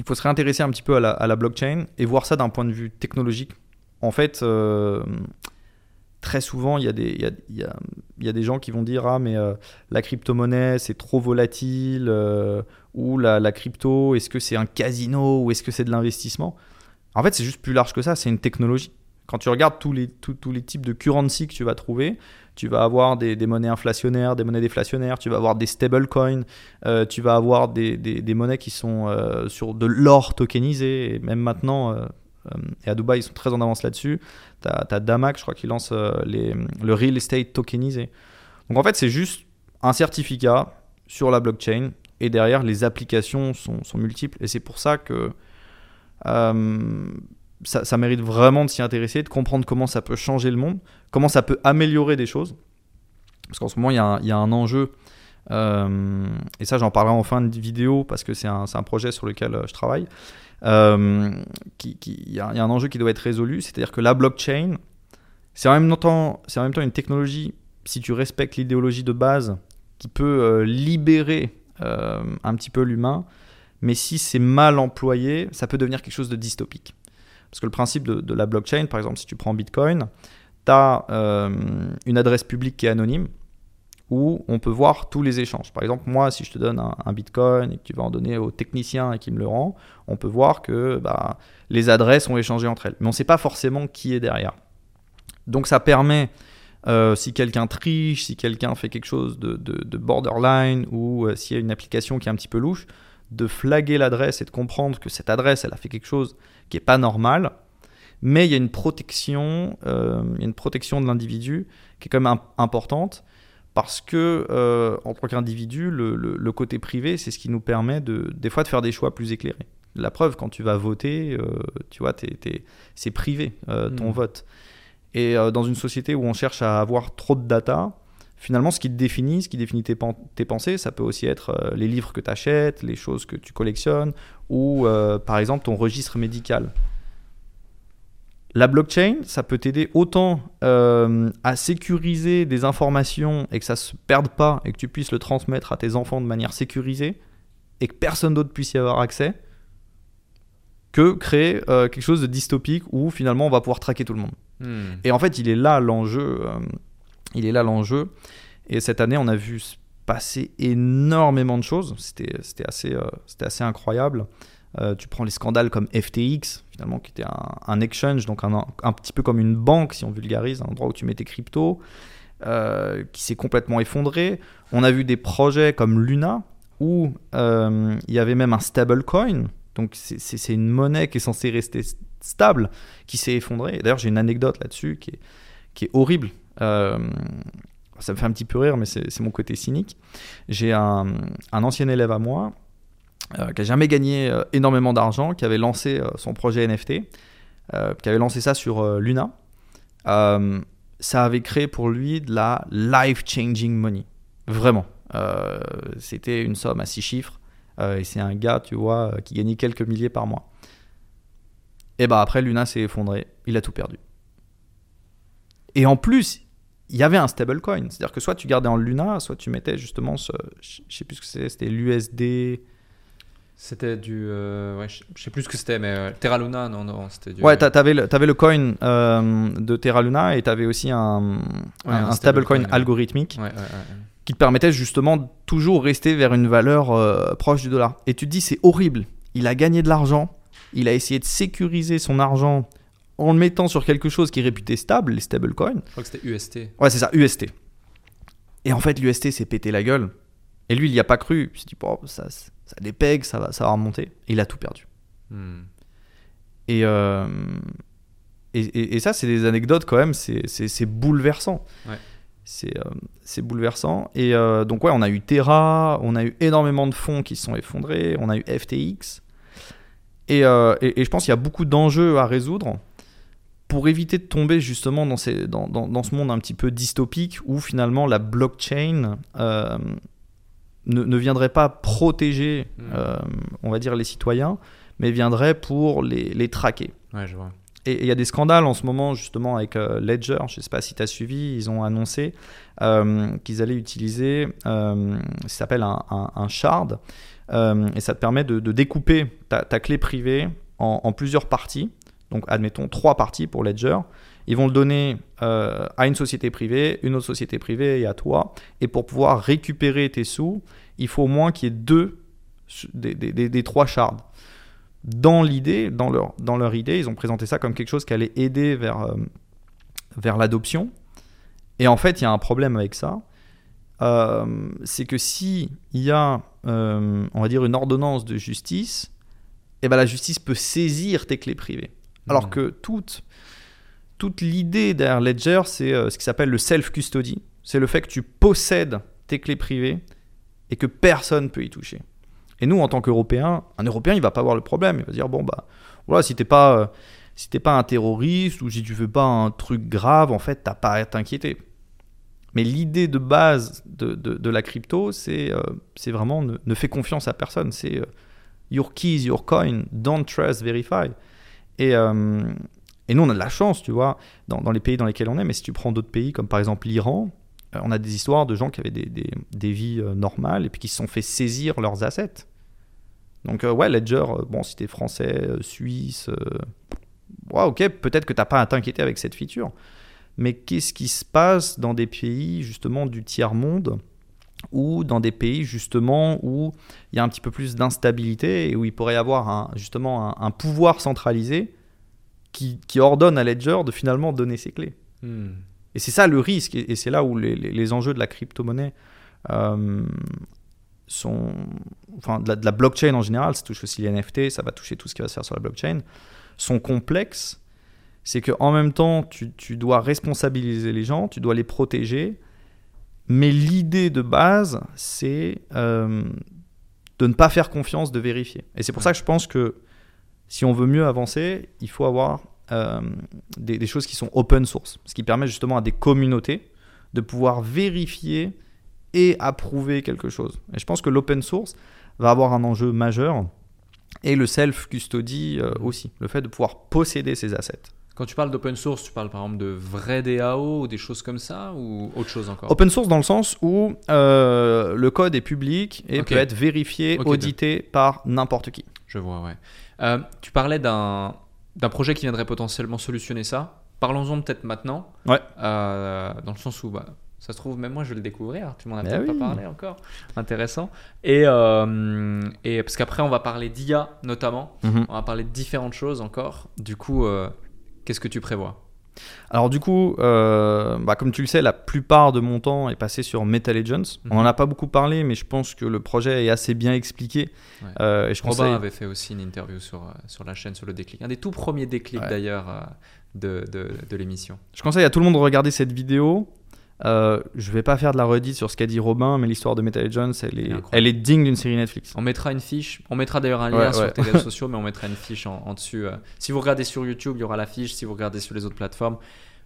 il faut se réintéresser un petit peu à la, à la blockchain et voir ça d'un point de vue technologique. En fait... Euh, Très souvent, il y a des, il y a, il y a, il y a des gens qui vont dire « Ah, mais euh, la crypto-monnaie, c'est trop volatile euh, » ou la, « La crypto, est-ce que c'est un casino ou est-ce que c'est de l'investissement ?» En fait, c'est juste plus large que ça, c'est une technologie. Quand tu regardes tous les, tous, tous les types de currency que tu vas trouver, tu vas avoir des, des monnaies inflationnaires, des monnaies déflationnaires, tu vas avoir des stablecoins, euh, tu vas avoir des, des, des monnaies qui sont euh, sur de l'or tokenisé et même maintenant… Euh, Et à Dubaï, ils sont très en avance là-dessus. T'as, t'as Damak, je crois, qui lance euh, les, le real estate tokenisé. Donc en fait, c'est juste un certificat sur la blockchain et derrière les applications sont, sont multiples, et c'est pour ça que euh, ça, ça mérite vraiment de s'y intéresser, de comprendre comment ça peut changer le monde, comment ça peut améliorer des choses, parce qu'en ce moment il y a un, il y a un enjeu, euh, et ça j'en parlerai en fin de vidéo parce que c'est un, c'est un projet sur lequel je travaille, euh, qui, qui, il y a, il y a un enjeu qui doit être résolu, c'est-à-dire que la blockchain c'est en même temps, c'est en même temps une technologie, si tu respectes l'idéologie de base, qui peut euh, libérer euh, un petit peu l'humain, mais si c'est mal employé, ça peut devenir quelque chose de dystopique. Parce que le principe de, de la blockchain, par exemple, si tu prends Bitcoin, tu as euh, une adresse publique qui est anonyme, où on peut voir tous les échanges. Par exemple, moi, si je te donne un, un Bitcoin et que tu vas en donner au technicien et qu'il me le rend, on peut voir que bah, les adresses ont échangé entre elles. Mais on ne sait pas forcément qui est derrière. Donc ça permet... Euh, si quelqu'un triche, si quelqu'un fait quelque chose de, de, de borderline, ou euh, s'il y a une application qui est un petit peu louche, de flaguer l'adresse et de comprendre que cette adresse, elle a fait quelque chose qui n'est pas normal. Mais il y a une protection, euh, il y a une protection de l'individu qui est quand même imp- importante, parce que euh, en tant qu'individu, le, le, le côté privé, c'est ce qui nous permet de, des fois de faire des choix plus éclairés. La preuve, quand tu vas voter, euh, tu vois, t'es, t'es, c'est privé euh, ton mmh. vote. Et dans une société où on cherche à avoir trop de data, finalement, ce qui te définit, ce qui définit tes, pen- tes pensées, ça peut aussi être les livres que tu achètes, les choses que tu collectionnes, ou euh, par exemple ton registre médical. La blockchain, ça peut t'aider autant euh, à sécuriser des informations et que ça ne se perde pas et que tu puisses le transmettre à tes enfants de manière sécurisée et que personne d'autre puisse y avoir accès, que créer euh, quelque chose de dystopique où finalement on va pouvoir traquer tout le monde. Hmm. Et en fait, il est là l'enjeu. Euh, il est là l'enjeu. Et cette année, on a vu passer énormément de choses. C'était, c'était, assez, euh, c'était assez incroyable. Euh, tu prends les scandales comme F T X, finalement, qui était un, un exchange, donc un, un petit peu comme une banque, si on vulgarise, un endroit où tu mets tes cryptos, euh, qui s'est complètement effondré. On a vu des projets comme Luna, où euh, il y avait même un stablecoin. Donc, c'est, c'est, c'est une monnaie qui est censée rester stable, qui s'est effondrée. Et d'ailleurs, j'ai une anecdote là-dessus qui est, qui est horrible. Euh, ça me fait un petit peu rire, mais c'est, c'est mon côté cynique. J'ai un, un ancien élève à moi euh, qui n'a jamais gagné euh, énormément d'argent, qui avait lancé euh, son projet N F T, euh, qui avait lancé ça sur euh, Luna. Euh, ça avait créé pour lui de la life-changing money. Vraiment. Euh, c'était une somme à six chiffres. Euh, et c'est un gars, tu vois, qui gagnait quelques milliers par mois. Et bah après, Luna s'est effondrée, il a tout perdu. Et en plus, il y avait un stablecoin, c'est-à-dire que soit tu gardais en Luna, soit tu mettais justement ce, je sais plus ce que c'était, c'était l'U S D. C'était du, euh, ouais, je sais plus ce que c'était, mais euh, Terra Luna, non, non, c'était du. Ouais, t'avais le, t'avais le coin euh, de Terra Luna et t'avais aussi un, ouais, un, un stablecoin stable algorithmique. Ouais, ouais, ouais. ouais. qui te permettait justement de toujours rester vers une valeur euh, proche du dollar. Et tu te dis, c'est horrible. Il a gagné de l'argent. Il a essayé de sécuriser son argent en le mettant sur quelque chose qui est réputé stable, les stablecoins. Je crois que c'était U S T. Ouais, c'est ça, U S T. Et en fait, l'U S T s'est pété la gueule. Et lui, il n'y a pas cru. Il s'est dit, oh, ça, ça dépègue, ça va, ça va remonter. Et il a tout perdu. Hmm. Et, euh, et, et, et ça, c'est des anecdotes quand même. C'est, c'est, c'est bouleversant. Ouais. C'est, euh, c'est bouleversant. Et euh, donc, ouais, on a eu Terra, on a eu énormément de fonds qui se sont effondrés, on a eu F T X. Et, euh, et, et je pense qu'il y a beaucoup d'enjeux à résoudre pour éviter de tomber justement dans, ces, dans, dans, dans ce monde un petit peu dystopique où finalement la blockchain euh, ne, ne viendrait pas protéger, mmh. euh, on va dire, les citoyens, mais viendrait pour les, les traquer. Ouais, je vois. Et il y a des scandales en ce moment, justement, avec euh, Ledger. Je ne sais pas si tu as suivi. Ils ont annoncé euh, qu'ils allaient utiliser, euh, ça s'appelle un, un, un shard. Euh, et ça te permet de, de découper ta, ta clé privée en, en plusieurs parties. Donc, admettons, trois parties pour Ledger. Ils vont le donner euh, à une société privée, une autre société privée et à toi. Et pour pouvoir récupérer tes sous, il faut au moins qu'il y ait deux des, des, des, des trois shards. Dans l'idée, dans leur, dans leur idée, ils ont présenté ça comme quelque chose qui allait aider vers, euh, vers l'adoption. Et en fait, il y a un problème avec ça. Euh, c'est que s'il y a, euh, on va dire, une ordonnance de justice, eh ben, la justice peut saisir tes clés privées. Mmh. Alors que toute, toute l'idée derrière Ledger, c'est euh, ce qui s'appelle le self-custody. C'est le fait que tu possèdes tes clés privées et que personne ne peut y toucher. Et nous, en tant qu'Européens, un Européen, il ne va pas avoir le problème. Il va dire, bon, bah, voilà, si tu n'es pas, euh, si t'es pas un terroriste ou si tu ne fais pas un truc grave, en fait, tu n'as pas à t'inquiéter. Mais l'idée de base de, de, de la crypto, c'est, euh, c'est vraiment ne, ne fais confiance à personne. C'est euh, your keys, your coin, don't trust, verify. Et, euh, et nous, on a de la chance, tu vois, dans, dans les pays dans lesquels on est. Mais si tu prends d'autres pays, comme par exemple l'Iran, on a des histoires de gens qui avaient des, des, des vies normales et puis qui se sont fait saisir leurs assets. Donc euh, ouais, Ledger, bon, si t'es français, euh, suisse, euh, ouais, ok, peut-être que t'as pas à t'inquiéter avec cette feature. Mais qu'est-ce qui se passe dans des pays justement du tiers-monde ou dans des pays justement où il y a un petit peu plus d'instabilité et où il pourrait y avoir un, justement un, un pouvoir centralisé qui, qui ordonne à Ledger de finalement donner ses clés. Hmm. Et c'est ça le risque, et c'est là où les, les, les enjeux de la crypto-monnaie euh, sont... Enfin, de la, de la blockchain en général, ça touche aussi les N F T, ça va toucher tout ce qui va se faire sur la blockchain, sont complexes. C'est qu'en même temps, tu, tu dois responsabiliser les gens, tu dois les protéger, mais l'idée de base, c'est euh, de ne pas faire confiance, de vérifier. Et c'est pour ça que je pense que si on veut mieux avancer, il faut avoir... Euh, des, des choses qui sont open source, ce qui permet justement à des communautés de pouvoir vérifier et approuver quelque chose. Et je pense que l'open source va avoir un enjeu majeur et le self-custody euh, aussi, le fait de pouvoir posséder ses assets. Quand tu parles d'open source, tu parles par exemple de vrais D A O ou des choses comme ça ou autre chose encore? Open source dans le sens où euh, le code est public et okay. peut être vérifié, okay, audité de... par n'importe qui. Je vois, ouais. Euh, tu parlais d'un... d'un projet qui viendrait potentiellement solutionner ça. Parlons-en peut-être maintenant, ouais. euh, dans le sens où bah, ça se trouve, même moi je vais le découvrir, tu m'en as mais peut-être oui. pas parlé encore, intéressant. Et, euh, et parce qu'après on va parler d'I A notamment, mm-hmm. on va parler de différentes choses encore, du coup euh, qu'est-ce que tu prévois? Alors du coup, euh, bah, comme tu le sais, la plupart de mon temps est passé sur Metal Legends. Mm-hmm. On n'en a pas beaucoup parlé, mais je pense que le projet est assez bien expliqué. Ouais. Euh, et je Robin conseille... avait fait aussi une interview sur, sur la chaîne, sur le déclic. Un des tout premiers déclics ouais. d'ailleurs euh, de, de, de l'émission. Je conseille à tout le monde de regarder cette vidéo. Euh, je ne vais pas faire de la redite sur ce qu'a dit Robin, mais l'histoire de Metal Legends, elle est, elle est digne d'une série Netflix. On mettra une fiche, on mettra d'ailleurs un lien ouais, sur ouais. tes réseaux sociaux, mais on mettra une fiche en, en dessus. Euh, si vous regardez sur YouTube, il y aura la fiche. Si vous regardez sur les autres plateformes,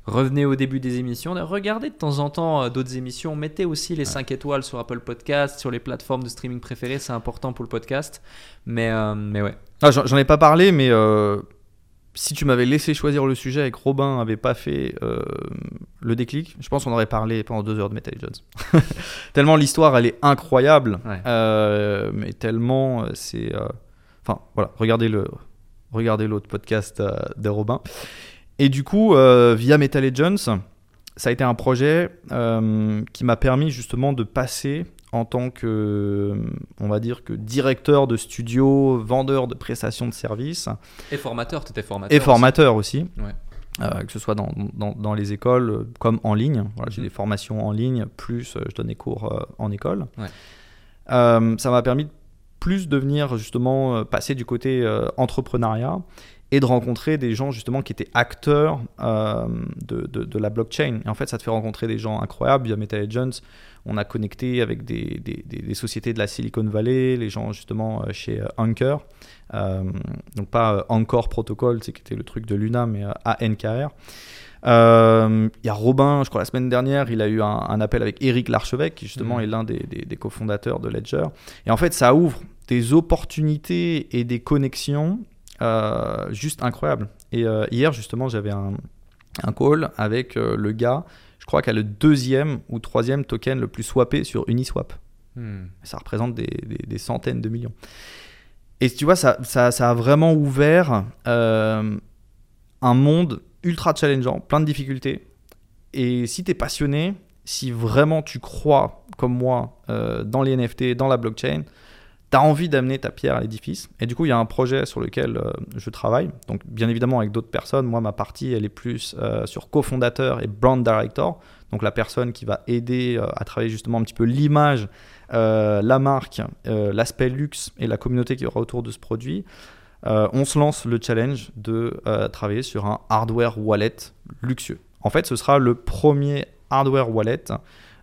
revenez au début des émissions. Regardez de temps en temps euh, d'autres émissions. Mettez aussi les ouais. cinq étoiles sur Apple Podcast, sur les plateformes de streaming préférées. C'est important pour le podcast. Mais, euh, mais ouais. Ah, j'en, j'en ai pas parlé, mais euh, si tu m'avais laissé choisir le sujet et que Robin n'avait pas fait... Euh, le déclic, je pense qu'on aurait parlé pendant deux heures de Metal Legends. Tellement l'histoire, elle est incroyable, ouais. euh, mais tellement c'est... Euh... Enfin, voilà, regardez, le... regardez l'autre podcast euh, de Robin. Et du coup, euh, via Metal Legends, ça a été un projet euh, qui m'a permis justement de passer en tant que, on va dire, que directeur de studio, vendeur de prestations de services. Et formateur, tu étais formateur. Et aussi. formateur aussi. Ouais. Euh, que ce soit dans, dans, dans les écoles euh, comme en ligne. Voilà, j'ai mmh. des formations en ligne, plus euh, je donne des cours euh, en école. Ouais. Euh, ça m'a permis de plus devenir justement euh, passer du côté euh, entrepreneuriat et de rencontrer des gens justement qui étaient acteurs euh, de, de, de la blockchain. Et en fait, ça te fait rencontrer des gens incroyables. Via Meta Agents, on a connecté avec des, des, des, des sociétés de la Silicon Valley, les gens justement euh, chez euh, Anchor. Euh, donc pas euh, Anchor Protocol, c'est qui était le truc de Luna, mais euh, A N K R. Il euh, y a Robin, je crois la semaine dernière, il a eu un, un appel avec Eric Larchevêque, qui justement mmh. est l'un des, des, des cofondateurs de Ledger. Et en fait, ça ouvre des opportunités et des connexions euh, juste incroyables. Et euh, hier, justement, j'avais un, un call avec euh, le gars, je crois qu'il a le deuxième ou troisième token le plus swappé sur Uniswap. Mmh. Ça représente des, des, des centaines de millions. Et tu vois, ça, ça, ça a vraiment ouvert euh, un monde ultra challengeant, plein de difficultés. Et si tu es passionné, si vraiment tu crois, comme moi, euh, dans les N F T, dans la blockchain, tu as envie d'amener ta pierre à l'édifice. Et du coup, il y a un projet sur lequel euh, je travaille. Donc, bien évidemment, avec d'autres personnes. Moi, ma partie, elle est plus euh, sur cofondateur et brand director. Donc, la personne qui va aider euh, à travailler justement un petit peu l'image, Euh, la marque, euh, l'aspect luxe et la communauté qui aura autour de ce produit. euh, on se lance le challenge de euh, travailler sur un hardware wallet luxueux. En fait, ce sera le premier hardware wallet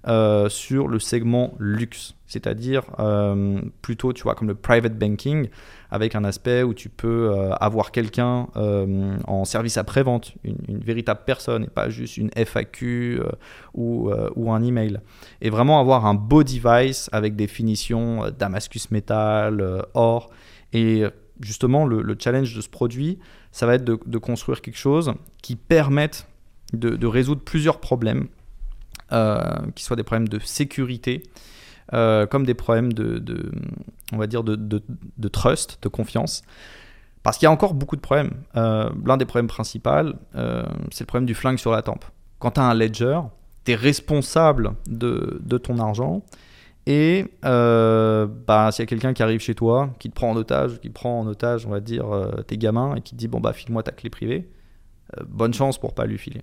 euh, sur le segment luxe, c'est-à-dire euh, plutôt, tu vois, comme le private banking, avec un aspect où tu peux euh, avoir quelqu'un euh, en service après-vente, une, une véritable personne, et pas juste une F A Q euh, ou, euh, ou un email. Et vraiment avoir un beau device avec des finitions euh, Damascus métal, euh, or. Et justement, le, le challenge de ce produit, ça va être de, de construire quelque chose qui permette de, de résoudre plusieurs problèmes, euh, qui soient des problèmes de sécurité, euh, comme des problèmes de, de, on va dire de, de, de trust, de confiance. Parce qu'il y a encore beaucoup de problèmes. Euh, l'un des problèmes principaux, euh, c'est le problème du flingue sur la tempe. Quand tu as un ledger, tu es responsable de, de ton argent. Et euh, bah, s'il y a quelqu'un qui arrive chez toi, qui te prend en otage, qui prend en otage, on va dire, euh, tes gamins, et qui te dit « bon, bah, file-moi ta clé privée euh, », bonne chance pour ne pas lui filer.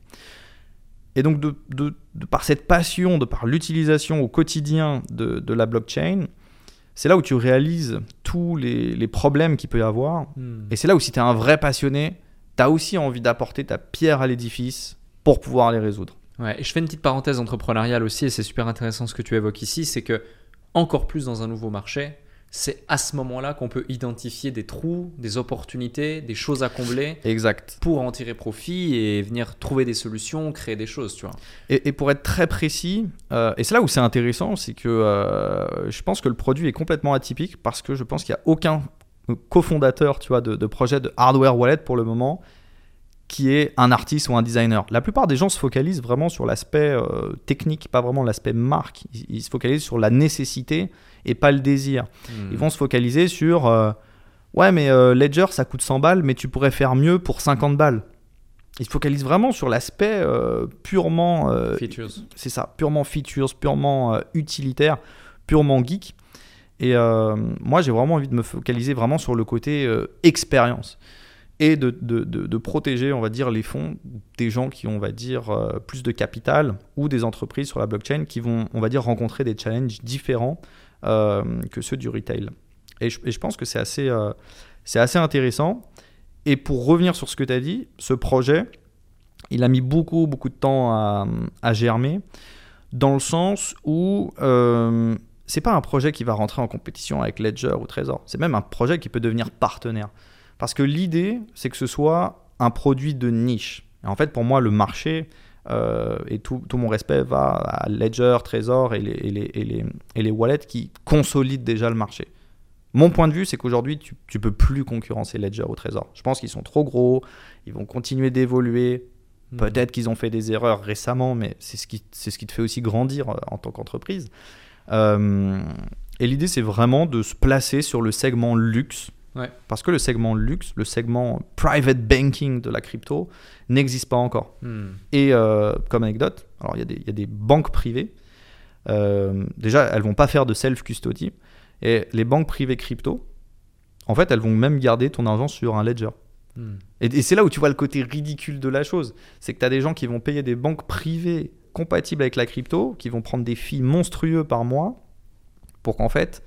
Et donc, de, de, de par cette passion, de par l'utilisation au quotidien de, de la blockchain, c'est là où tu réalises tous les, les problèmes qu'il peut y avoir. Mmh. Et c'est là où, si tu es un vrai passionné, tu as aussi envie d'apporter ta pierre à l'édifice pour pouvoir les résoudre. Ouais, et je fais une petite parenthèse entrepreneuriale aussi, et c'est super intéressant ce que tu évoques ici, c'est que encore plus dans un nouveau marché, c'est à ce moment-là qu'on peut identifier des trous, des opportunités, des choses à combler. Exact. Pour en tirer profit et venir trouver des solutions, créer des choses, tu vois. Et, et pour être très précis, euh, et c'est là où c'est intéressant, c'est que euh, je pense que le produit est complètement atypique parce que je pense qu'il n'y a aucun cofondateur, tu vois, de, de projet de hardware wallet pour le moment qui est un artiste ou un designer. La plupart des gens se focalisent vraiment sur l'aspect euh, technique, pas vraiment l'aspect marque. Ils, ils se focalisent sur la nécessité et pas le désir. Mmh. Ils vont se focaliser sur euh, « ouais, mais euh, Ledger, ça coûte cent balles, mais tu pourrais faire mieux pour cinquante balles ». Ils se focalisent vraiment sur l'aspect euh, purement… Euh, features. C'est ça, purement features, purement euh, utilitaire, purement geek. Et euh, moi, j'ai vraiment envie de me focaliser vraiment sur le côté euh, expérience. Et de, de, de, de protéger, on va dire, les fonds des gens qui ont, on va dire, euh, plus de capital ou des entreprises sur la blockchain qui vont, on va dire, rencontrer des challenges différents euh, que ceux du retail. Et je, et je pense que c'est assez, euh, c'est assez intéressant. Et pour revenir sur ce que tu as dit, ce projet, il a mis beaucoup, beaucoup de temps à, à germer dans le sens où euh, ce n'est pas un projet qui va rentrer en compétition avec Ledger ou Trezor. C'est même un projet qui peut devenir partenaire. Parce que l'idée, c'est que ce soit un produit de niche. Et en fait, pour moi, le marché, euh, et tout, tout mon respect va à Ledger, Trezor et les, et, les, et, les, et les wallets qui consolident déjà le marché. Mon point de vue, c'est qu'aujourd'hui, tu ne peux plus concurrencer Ledger ou Trezor. Je pense qu'ils sont trop gros, ils vont continuer d'évoluer. Mmh. Peut-être qu'ils ont fait des erreurs récemment, mais c'est ce qui, c'est ce qui te fait aussi grandir en tant qu'entreprise. Euh, et l'idée, c'est vraiment de se placer sur le segment luxe. Ouais. Parce que le segment luxe, le segment private banking de la crypto n'existe pas encore. Mm. Et euh, comme anecdote, alors il y, y a des banques privées. Euh, déjà, elles vont pas faire de self-custody. Et les banques privées crypto, en fait, elles vont même garder ton argent sur un ledger. Mm. Et, et c'est là où tu vois le côté ridicule de la chose. C'est que tu as des gens qui vont payer des banques privées compatibles avec la crypto, qui vont prendre des fees monstrueux par mois pour qu'en fait...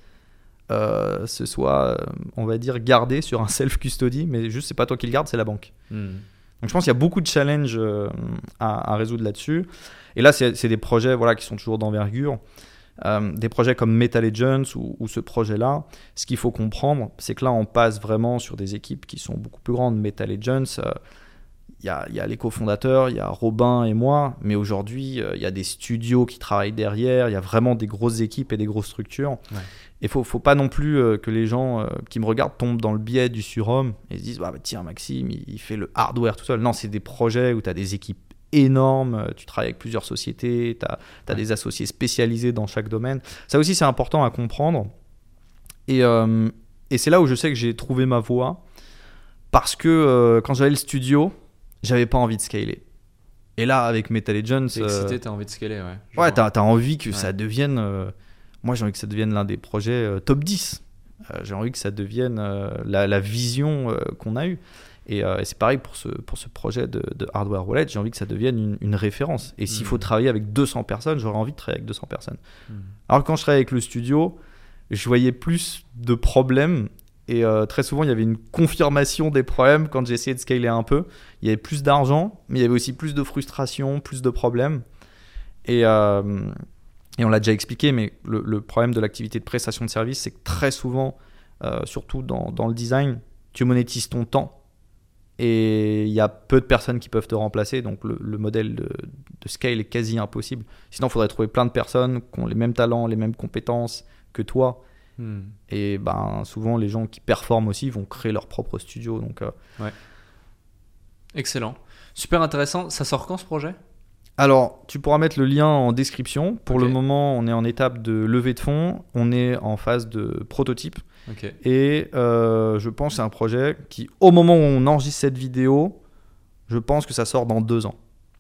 Euh, ce soit, on va dire, gardé sur un self-custody, mais juste, c'est pas toi qui le gardes, c'est la banque. Mmh. Donc, je pense qu'il y a beaucoup de challenges euh, à, à résoudre là-dessus. Et là, c'est, c'est des projets voilà, qui sont toujours d'envergure. Euh, des projets comme Metal Legends ou, ou ce projet-là, ce qu'il faut comprendre, c'est que là, on passe vraiment sur des équipes qui sont beaucoup plus grandes. Metal Legends, euh, il y a, y a les cofondateurs, il y a Robin et moi, mais aujourd'hui, il euh, y a des studios qui travaillent derrière, il y a vraiment des grosses équipes et des grosses structures. Ouais. Et il ne faut pas non plus euh, que les gens euh, qui me regardent tombent dans le biais du surhomme et se disent ah, « bah, tiens, Maxime, il, il fait le hardware tout seul ». Non, c'est des projets où tu as des équipes énormes, tu travailles avec plusieurs sociétés, tu as ouais. des associés spécialisés dans chaque domaine. Ça aussi, c'est important à comprendre. Et, euh, et c'est là où je sais que j'ai trouvé ma voie parce que euh, quand j'avais le studio, j'avais pas envie de scaler. Et là, avec Metal Legends... T'es excité, euh... t'as envie de scaler, ouais. Genre... Ouais, t'as, t'as envie que ouais. ça devienne... Euh... Moi, j'ai envie que ça devienne l'un des projets euh, top dix. Euh, j'ai envie que ça devienne euh, la, la vision euh, qu'on a eue. Et, euh, et c'est pareil pour ce, pour ce projet de, de hardware wallet. J'ai envie que ça devienne une, une référence. Et s'il mmh. faut travailler avec deux cents personnes, j'aurais envie de travailler avec deux cents personnes. Mmh. Alors que quand je travaillais avec le studio, je voyais plus de problèmes. Et euh, très souvent, il y avait une confirmation des problèmes quand j'essayais de scaler un peu. Il y avait plus d'argent, mais il y avait aussi plus de frustration, plus de problèmes. Et, euh, Et on l'a déjà expliqué, mais le, le problème de l'activité de prestation de service, c'est que très souvent, euh, surtout dans, dans le design, tu monétises ton temps. Et il y a peu de personnes qui peuvent te remplacer, donc le, le modèle de, de scale est quasi impossible. Sinon, il faudrait trouver plein de personnes qui ont les mêmes talents, les mêmes compétences que toi. Hmm. Et ben, souvent, les gens qui performent aussi vont créer leur propre studio. Donc, euh... ouais. Excellent. Super intéressant. Ça sort quand, ce projet ? Alors, tu pourras mettre le lien en description. Pour okay. le moment, on est en étape de levée de fonds. On est en phase de prototype. Okay. Et euh, je pense que c'est un projet qui, au moment où on enregistre cette vidéo, je pense que ça sort dans deux ans.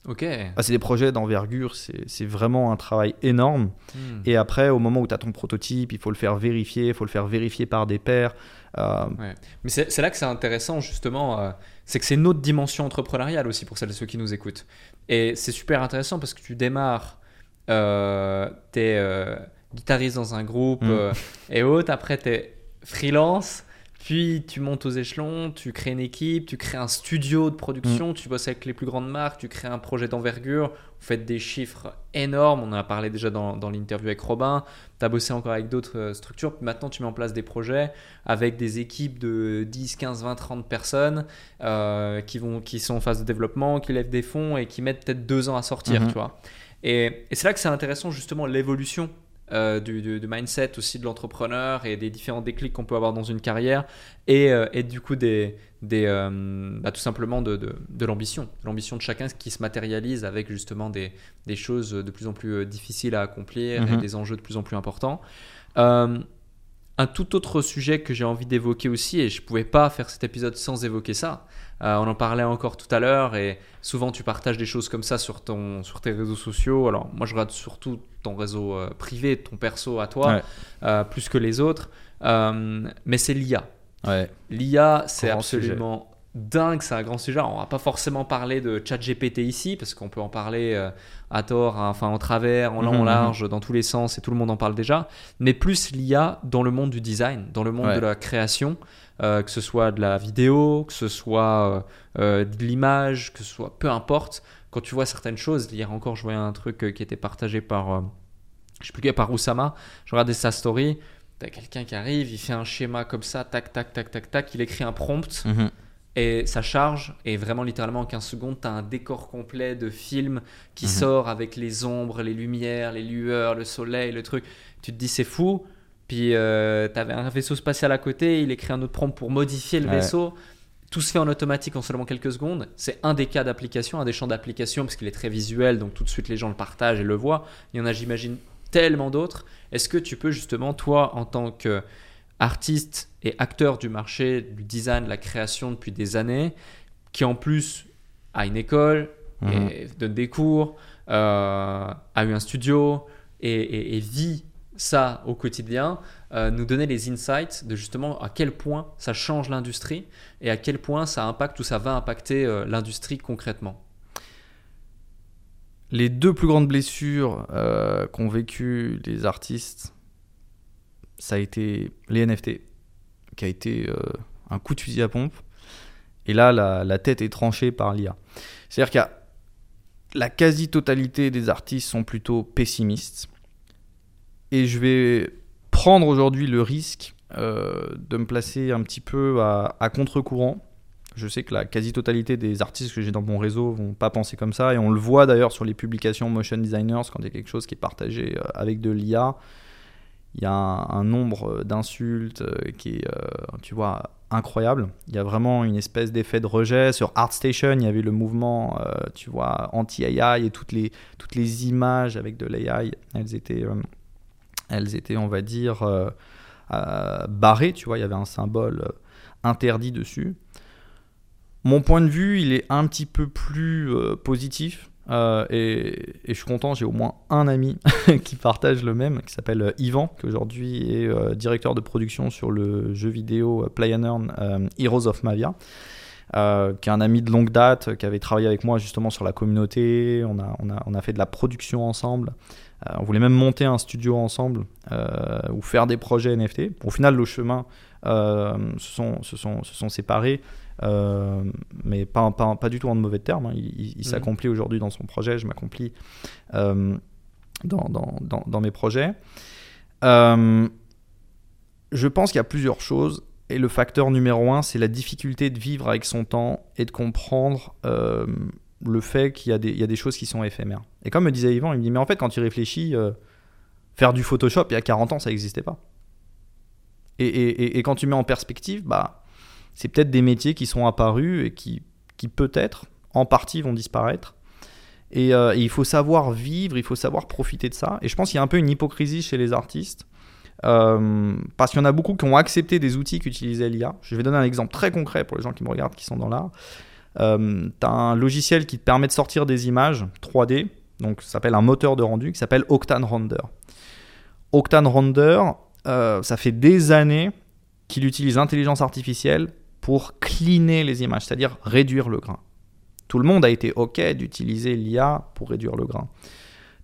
Okay. Ah, c'est des projets d'envergure. C'est, c'est vraiment un travail énorme. Hmm. Et après, au moment où tu as ton prototype, il faut le faire vérifier. Il faut le faire vérifier par des pairs. Euh... Ouais. Mais c'est, c'est là que c'est intéressant, justement. Euh, c'est que c'est une autre dimension entrepreneuriale aussi pour celles et ceux qui nous écoutent. Et c'est super intéressant parce que tu démarres, euh, t'es euh, guitariste dans un groupe mmh. euh, et autres, après t'es freelance, puis tu montes aux échelons, tu crées une équipe, tu crées un studio de production, mmh. tu bosses avec les plus grandes marques, tu crées un projet d'envergure, vous faites des chiffres énormes, on en a parlé déjà dans, dans l'interview avec Robin, tu as bossé encore avec d'autres structures, puis maintenant tu mets en place des projets avec des équipes de dix, quinze, vingt, trente personnes euh, qui, vont, qui sont en phase de développement, qui lèvent des fonds et qui mettent peut-être deux ans à sortir, mmh. tu vois. Et, et c'est là que c'est intéressant justement l'évolution Euh, du, du, du mindset aussi de l'entrepreneur et des différents déclics qu'on peut avoir dans une carrière et, euh, et du coup des, des, euh, bah, tout simplement de, de, de l'ambition l'ambition de chacun qui se matérialise avec justement des, des choses de plus en plus difficiles à accomplir mmh. et des enjeux de plus en plus importants. Euh, un tout autre sujet que j'ai envie d'évoquer aussi, et je ne pouvais pas faire cet épisode sans évoquer ça, euh, on en parlait encore tout à l'heure et souvent tu partages des choses comme ça sur, ton, sur tes réseaux sociaux. Alors moi je regarde surtout ton réseau euh, privé, ton perso à toi, ouais. euh, plus que les autres. Euh, mais c'est l'I A. Ouais. L'I A, c'est grand absolument sujet. dingue, c'est un grand sujet. Alors, on ne va pas forcément parler de ChatGPT ici, parce qu'on peut en parler euh, à tort, hein, enfin en travers, en long, en mmh, large, mmh. dans tous les sens, et tout le monde en parle déjà. Mais plus l'I A dans le monde du design, dans le monde ouais. de la création, euh, que ce soit de la vidéo, que ce soit euh, euh, de l'image, que ce soit peu importe. Quand tu vois certaines choses, hier encore, je voyais un truc qui était partagé par, euh, je sais plus qui, par Oussama. Je regardais sa story. T'as quelqu'un qui arrive, il fait un schéma comme ça, tac, tac, tac, tac, tac. Il écrit un prompt mm-hmm. et ça charge. Et vraiment, littéralement, en quinze secondes, t'as un décor complet de film qui mm-hmm. sort avec les ombres, les lumières, les lueurs, le soleil, le truc. Tu te dis, c'est fou. Puis euh, t'avais un vaisseau spatial à côté. Il écrit un autre prompt pour modifier le ouais. vaisseau. Tout se fait en automatique en seulement quelques secondes. C'est un des cas d'application, un des champs d'application, parce qu'il est très visuel, donc tout de suite les gens le partagent et le voient. Il y en a, j'imagine, tellement d'autres. Est-ce que tu peux justement, toi, en tant qu'artiste et acteur du marché, du design, de la création depuis des années, qui en plus a une école, mmh. et donne des cours, euh, a eu un studio et, et, et vit ça au quotidien, euh, nous donner les insights de justement à quel point ça change l'industrie et à quel point ça impacte ou ça va impacter euh, l'industrie concrètement. Les deux plus grandes blessures euh, qu'ont vécues les artistes, ça a été les N F T, qui a été euh, un coup de fusil à pompe. Et là, la, la tête est tranchée par l'I A. C'est-à-dire que la quasi-totalité des artistes sont plutôt pessimistes. Et je vais prendre aujourd'hui le risque euh, de me placer un petit peu à, à contre-courant. Je sais que la quasi-totalité des artistes que j'ai dans mon réseau vont pas penser comme ça. Et on le voit d'ailleurs sur les publications Motion Designers, quand il y a quelque chose qui est partagé avec de l'I A, il y a un, un nombre d'insultes qui est, euh, tu vois, incroyable. Il y a vraiment une espèce d'effet de rejet. Sur ArtStation, il y avait le mouvement, euh, tu vois, anti-A I, et toutes les, toutes les images avec de l'A I, elles étaient... Euh, Elles étaient, on va dire, euh, euh, barrées, tu vois, il y avait un symbole euh, interdit dessus. Mon point de vue, il est un petit peu plus euh, positif euh, et, et je suis content, j'ai au moins un ami qui partage le même, qui s'appelle Yvan, qui aujourd'hui est euh, directeur de production sur le jeu vidéo euh, Play and Earn euh, Heroes of Mavia, euh, qui est un ami de longue date, qui avait travaillé avec moi justement sur la communauté, on a, on a, on a fait de la production ensemble. Euh, on voulait même monter un studio ensemble euh, ou faire des projets N F T. Au final, nos chemins euh, se, sont, se, sont, se sont séparés, euh, mais pas, pas, pas du tout en de mauvais termes. Hein. Il, il, il mmh. s'accomplit aujourd'hui dans son projet, je m'accomplis euh, dans, dans, dans, dans mes projets. Euh, je pense qu'il y a plusieurs choses. Et le facteur numéro un, c'est la difficulté de vivre avec son temps et de comprendre euh, le fait qu'il y a, des, il y a des choses qui sont éphémères. Et comme me disait Yvan, il me dit « Mais en fait, quand tu réfléchis, euh, faire du Photoshop, il y a quarante ans, ça n'existait pas. » Et, et, et quand tu mets en perspective, bah, c'est peut-être des métiers qui sont apparus et qui, qui peut-être, en partie, vont disparaître. Et, euh, et il faut savoir vivre, il faut savoir profiter de ça. Et je pense qu'il y a un peu une hypocrisie chez les artistes. Euh, parce qu'il y en a beaucoup qui ont accepté des outils qu'utilisait l'I A. Je vais donner un exemple très concret pour les gens qui me regardent, qui sont dans l'art. Euh, tu as un logiciel qui te permet de sortir des images trois D, donc ça s'appelle un moteur de rendu, qui s'appelle Octane Render. Octane Render, euh, ça fait des années qu'il utilise l'intelligence artificielle pour cleaner les images, c'est-à-dire réduire le grain. Tout le monde a été OK d'utiliser l'I A pour réduire le grain.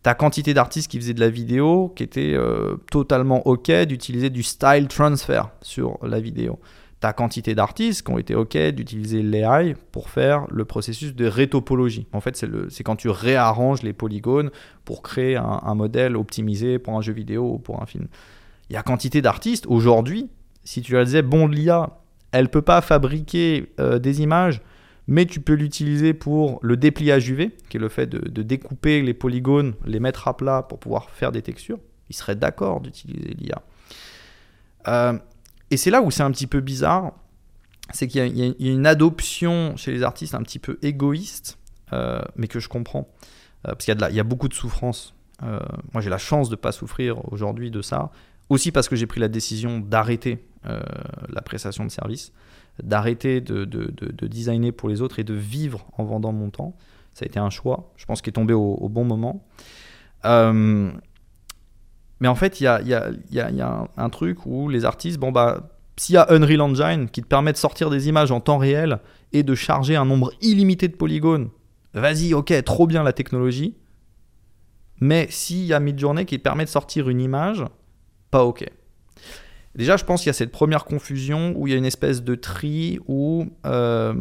Ta quantité d'artistes qui faisaient de la vidéo, qui étaient euh, totalement OK d'utiliser du style transfer sur la vidéo. Ta quantité d'artistes qui ont été OK d'utiliser l'A I pour faire le processus de rétopologie. En fait, c'est, le, c'est quand tu réarranges les polygones pour créer un, un modèle optimisé pour un jeu vidéo ou pour un film. Il y a quantité d'artistes. Aujourd'hui, si tu leur disais, bon, l'I A, elle ne peut pas fabriquer euh, des images, mais tu peux l'utiliser pour le dépliage U V, qui est le fait de, de découper les polygones, les mettre à plat pour pouvoir faire des textures. Il serait d'accord d'utiliser l'I A. Euh, et c'est là où c'est un petit peu bizarre, c'est qu'il y a, il y a une adoption chez les artistes un petit peu égoïste, euh, mais que je comprends, euh, parce qu'il y a, de la, il y a beaucoup de souffrance. Euh, moi, j'ai la chance de ne pas souffrir aujourd'hui de ça, aussi parce que j'ai pris la décision d'arrêter euh, la prestation de services. D'arrêter de, de, de, de designer pour les autres et de vivre en vendant mon temps. Ça a été un choix, je pense, qui est tombé au, au bon moment. Euh, mais en fait, il y a, y a, y a, y a un, un truc où les artistes, bon bah, s'il y a Unreal Engine qui te permet de sortir des images en temps réel et de charger un nombre illimité de polygones, vas-y, ok, trop bien la technologie. Mais s'il y a Midjourney qui te permet de sortir une image, pas ok. Déjà, je pense qu'il y a cette première confusion où il y a une espèce de tri où euh,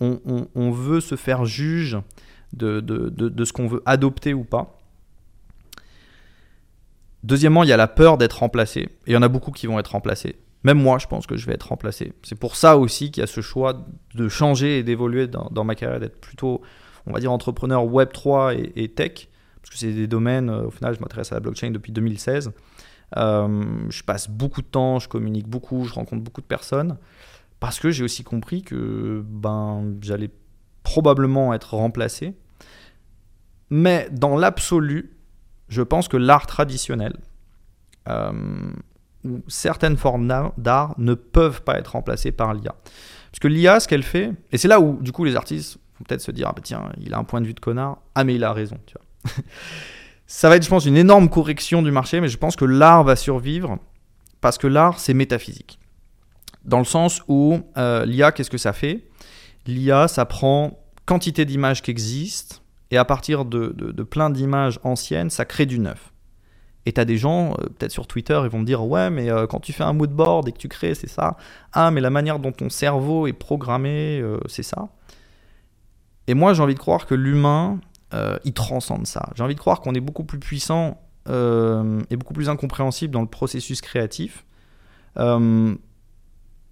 on, on, on veut se faire juge de, de, de, de ce qu'on veut adopter ou pas. Deuxièmement, il y a la peur d'être remplacé. Et il y en a beaucoup qui vont être remplacés. Même moi, je pense que je vais être remplacé. C'est pour ça aussi qu'il y a ce choix de changer et d'évoluer dans, dans ma carrière, d'être plutôt, on va dire, entrepreneur web trois et, et tech. Parce que c'est des domaines, au final, je m'intéresse à la blockchain depuis deux mille seize. Euh, je passe beaucoup de temps, je communique beaucoup, je rencontre beaucoup de personnes parce que j'ai aussi compris que ben, j'allais probablement être remplacé. Mais dans l'absolu, je pense que l'art traditionnel, euh, certaines formes d'art ne peuvent pas être remplacées par l'I A. Parce que l'I A, ce qu'elle fait, et c'est là où du coup les artistes vont peut-être se dire ah, « bah, tiens, il a un point de vue de connard, ah mais il a raison ». Tu vois. Ça va être, je pense, une énorme correction du marché, mais je pense que l'art va survivre parce que l'art, c'est métaphysique. Dans le sens où euh, l'I A, qu'est-ce que ça fait ? L'I A, ça prend quantité d'images qui existent et à partir de, de, de plein d'images anciennes, ça crée du neuf. Et tu as des gens, euh, peut-être sur Twitter, ils vont me dire « Ouais, mais euh, quand tu fais un mood board et que tu crées, c'est ça. Ah, mais la manière dont ton cerveau est programmé, euh, c'est ça. » Et moi, j'ai envie de croire que l'humain... Euh, il transcende ça. J'ai envie de croire qu'on est beaucoup plus puissant euh, et beaucoup plus incompréhensible dans le processus créatif euh,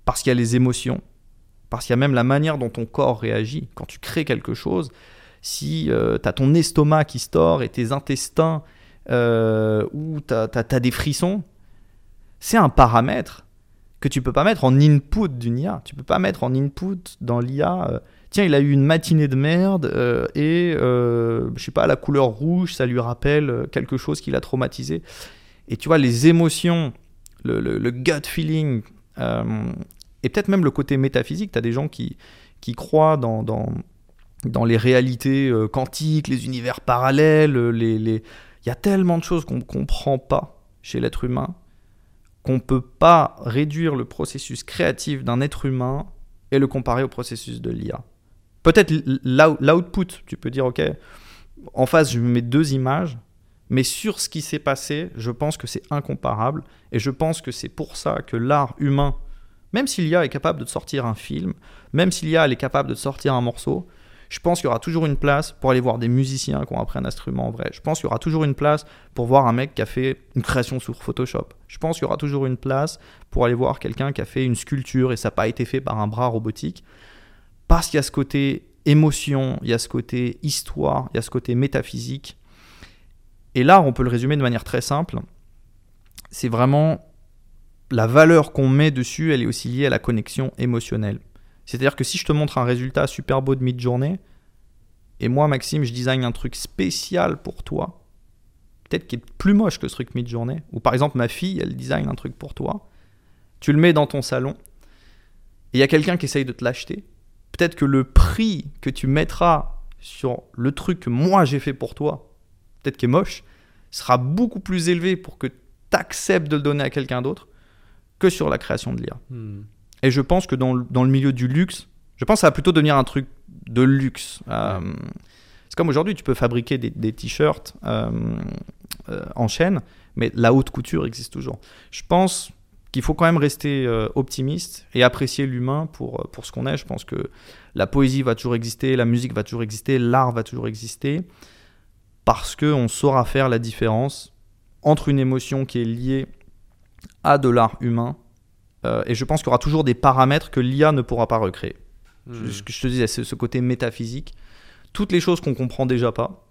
parce qu'il y a les émotions, parce qu'il y a même la manière dont ton corps réagit. Quand tu crées quelque chose, si euh, tu as ton estomac qui se tord et tes intestins euh, ou tu as des frissons, c'est un paramètre que tu ne peux pas mettre en input d'une I A. Tu ne peux pas mettre en input dans l'I A... Euh, tiens, il a eu une matinée de merde euh, et, euh, je sais pas, la couleur rouge, ça lui rappelle quelque chose qui l'a traumatisé. Et tu vois, les émotions, le, le, le gut feeling euh, et peut-être même le côté métaphysique. Tu as des gens qui, qui croient dans, dans, dans les réalités quantiques, les univers parallèles. Les, les... Il y a tellement de choses qu'on ne comprend pas chez l'être humain qu'on ne peut pas réduire le processus créatif d'un être humain et le comparer au processus de l'I A. Peut-être l'output, tu peux dire, ok, en face, je mets deux images, mais sur ce qui s'est passé, je pense que c'est incomparable. Et je pense que c'est pour ça que l'art humain, même si l'I A est capable de sortir un film, même si l'I A est capable de sortir un morceau, Je pense qu'il y aura toujours une place pour aller voir des musiciens qui ont appris un instrument en vrai. Je pense qu'il y aura toujours une place pour voir un mec qui a fait une création sur Photoshop. Je pense qu'il y aura toujours une place pour aller voir quelqu'un qui a fait une sculpture et ça n'a pas été fait par un bras robotique. Parce qu'il y a ce côté émotion, il y a ce côté histoire, il y a ce côté métaphysique. Et là, on peut le résumer de manière très simple. C'est vraiment la valeur qu'on met dessus, elle est aussi liée à la connexion émotionnelle. C'est-à-dire que si je te montre un résultat super beau de Midjourney, et moi, Maxime, je design un truc spécial pour toi, peut-être qui est plus moche que ce truc Midjourney, ou par exemple, ma fille, elle design un truc pour toi, tu le mets dans ton salon, et il y a quelqu'un qui essaye de te l'acheter, peut-être que le prix que tu mettras sur le truc que moi j'ai fait pour toi, peut-être qui est moche, sera beaucoup plus élevé pour que tu acceptes de le donner à quelqu'un d'autre que sur la création de l'I A. Hmm. Et je pense que dans le, dans le milieu du luxe, je pense que ça va plutôt devenir un truc de luxe. Euh, ouais. C'est comme aujourd'hui, tu peux fabriquer des, des t-shirts euh, euh, en chaîne, mais la haute couture existe toujours. Je pense qu'il faut quand même rester euh, optimiste et apprécier l'humain pour, pour ce qu'on est. Je pense que la poésie va toujours exister, la musique va toujours exister, l'art va toujours exister, parce qu'on saura faire la différence entre une émotion qui est liée à de l'art humain. Euh, et je pense qu'il y aura toujours des paramètres que l'I A ne pourra pas recréer. Mmh. Ce que je te disais, c'est ce côté métaphysique. Toutes les choses qu'on ne comprend déjà pas,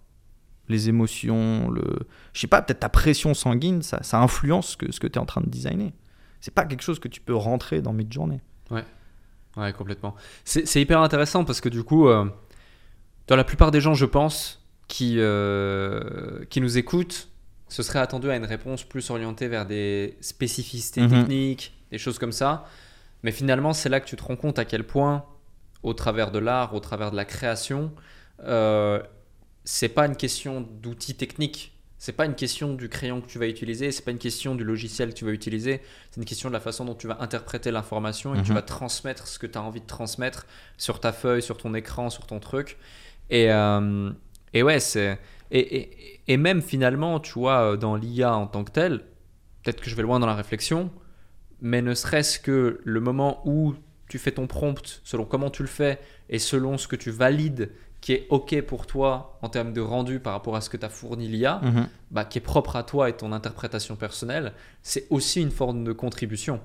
les émotions, le... je ne sais pas, peut-être ta pression sanguine, ça, ça influence ce que, ce que tu es en train de designer. Ce n'est pas quelque chose que tu peux rentrer dans Midjourney. Ouais, ouais complètement. C'est, c'est hyper intéressant parce que du coup, euh, dans la plupart des gens, je pense, qui, euh, qui nous écoutent, ce serait attendu à une réponse plus orientée vers des spécificités mmh. techniques, des choses comme ça. Mais finalement, c'est là que tu te rends compte à quel point, au travers de l'art, au travers de la création, euh, c'est pas une question d'outils techniques, c'est pas une question du crayon que tu vas utiliser, c'est pas une question du logiciel que tu vas utiliser, c'est une question de la façon dont tu vas interpréter l'information et mm-hmm. tu vas transmettre ce que tu as envie de transmettre sur ta feuille, sur ton écran, sur ton truc. Et, euh, et ouais, c'est... Et, et, et même finalement, tu vois, dans l'I A en tant que telle, peut-être que je vais loin dans la réflexion, mais ne serait-ce que le moment où tu fais ton prompt, selon comment tu le fais et selon ce que tu valides, qui est OK pour toi en termes de rendu par rapport à ce que tu as fourni l'I A, mmh. bah, qui est propre à toi et ton interprétation personnelle, c'est aussi une forme de contribution.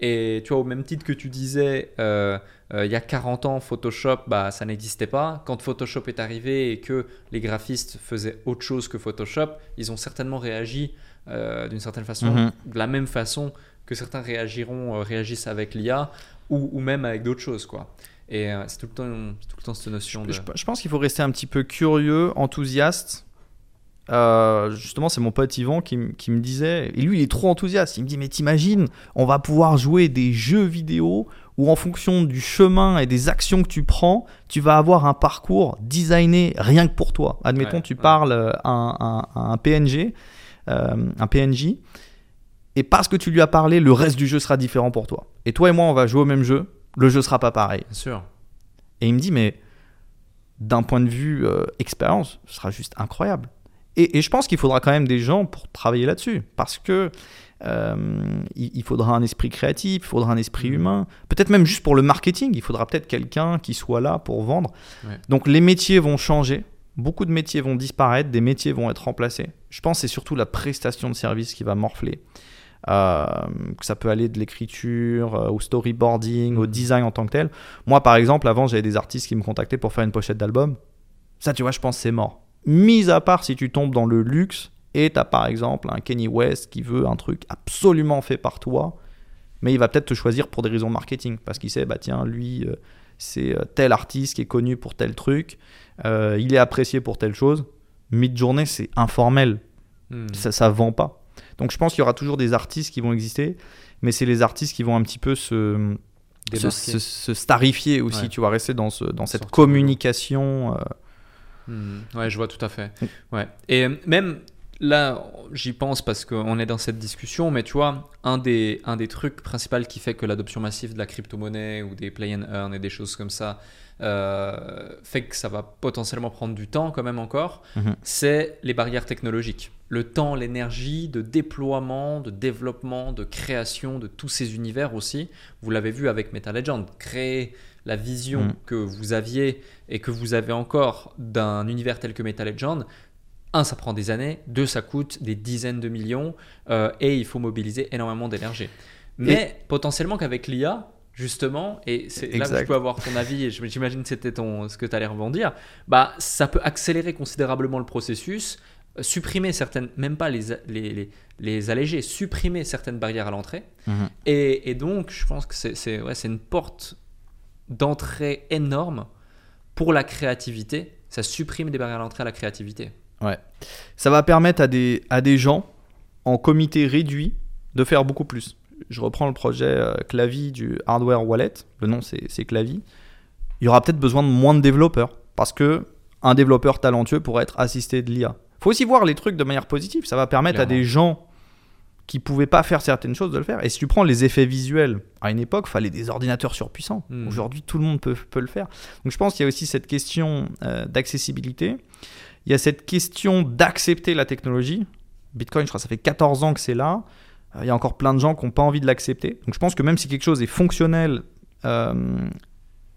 Et tu vois, au même titre que tu disais, euh, euh, il y a quarante ans, Photoshop, bah, ça n'existait pas. Quand Photoshop est arrivé et que les graphistes faisaient autre chose que Photoshop, ils ont certainement réagi euh, d'une certaine façon, mmh. de la même façon que certains réagiront, euh, réagissent avec l'I A ou, ou même avec d'autres choses, quoi. Et euh, c'est, tout le temps, c'est tout le temps cette notion de... Je, je pense qu'il faut rester un petit peu curieux, enthousiaste. Euh, justement, c'est mon pote Yvan qui, qui me disait... Et lui, il est trop enthousiaste. Il me dit, mais t'imagines, on va pouvoir jouer des jeux vidéo où en fonction du chemin et des actions que tu prends, tu vas avoir un parcours designé rien que pour toi. Admettons, ouais, tu ouais. parles à un, à un P N J, euh, un P N J, et parce que tu lui as parlé, le reste du jeu sera différent pour toi. Et toi et moi, on va jouer au même jeu, le jeu sera pas pareil. Bien sûr. Et il me dit, mais d'un point de vue euh, expérience, ce sera juste incroyable. Et, et je pense qu'il faudra quand même des gens pour travailler là-dessus, parce que euh, il, il faudra un esprit créatif, il faudra un esprit humain, peut-être même juste pour le marketing, il faudra peut-être quelqu'un qui soit là pour vendre. Ouais. Donc les métiers vont changer, beaucoup de métiers vont disparaître, des métiers vont être remplacés. Je pense que c'est surtout la prestation de service qui va morfler. Euh, que ça peut aller de l'écriture euh, au storyboarding, mmh. au design en tant que tel. Moi par exemple, avant j'avais des artistes qui me contactaient pour faire une pochette d'album. Ça tu vois, je pense c'est mort, mis à part si tu tombes dans le luxe et t'as par exemple un Kanye West qui veut un truc absolument fait par toi, mais il va peut-être te choisir pour des raisons marketing, parce qu'il sait bah tiens lui euh, c'est tel artiste qui est connu pour tel truc, euh, il est apprécié pour telle chose. Midjourney c'est informel, mmh. ça, ça vend pas. Donc je pense qu'il y aura toujours des artistes qui vont exister, mais c'est les artistes qui vont un petit peu se, se, se, se starifier aussi, ouais. tu vois, rester dans, ce, dans cette Sortir communication. Euh... Mmh, ouais, je vois tout à fait. Ouais. Et même là, j'y pense parce qu'on est dans cette discussion, mais tu vois, un des, un des trucs principaux qui fait que l'adoption massive de la crypto-monnaie ou des play and earn et des choses comme ça euh, fait que ça va potentiellement prendre du temps quand même encore, mmh. c'est les barrières technologiques. Le temps, l'énergie de déploiement, de développement, de création de tous ces univers aussi. Vous l'avez vu avec Meta Legends, créer la vision mmh. que vous aviez et que vous avez encore d'un univers tel que Metal Legends, un, ça prend des années, deux, ça coûte des dizaines de millions euh, et il faut mobiliser énormément d'énergie. Mais et... potentiellement qu'avec l'I A, justement, et c'est exact. Là que je peux avoir ton avis, et j'imagine que c'était ton, ce que tu allais rebondir, bah, ça peut accélérer considérablement le processus, supprimer certaines, même pas les, les, les, les alléger, supprimer certaines barrières à l'entrée. Mmh. Et, et donc, je pense que c'est, c'est, ouais, c'est une porte d'entrée énorme pour la créativité. Ça supprime des barrières à l'entrée à la créativité. Ouais. Ça va permettre à des, à des gens en comité réduit de faire beaucoup plus. Je reprends le projet euh, Clavie du Hardware Wallet. Le nom, c'est, c'est Clavie. Il y aura peut-être besoin de moins de développeurs parce qu'un développeur talentueux pourrait être assisté de l'I A. Il faut aussi voir les trucs de manière positive. Ça va permettre Clairement. à des gens qui ne pouvaient pas faire certaines choses de le faire. Et si tu prends les effets visuels, à une époque, il fallait des ordinateurs surpuissants. Mmh. Aujourd'hui, tout le monde peut, peut le faire. Donc, je pense qu'il y a aussi cette question euh, d'accessibilité. Il y a cette question d'accepter la technologie. Bitcoin, je crois que ça fait quatorze ans que c'est là. Il y a encore plein de gens qui n'ont pas envie de l'accepter. Donc, je pense que même si quelque chose est fonctionnel, euh,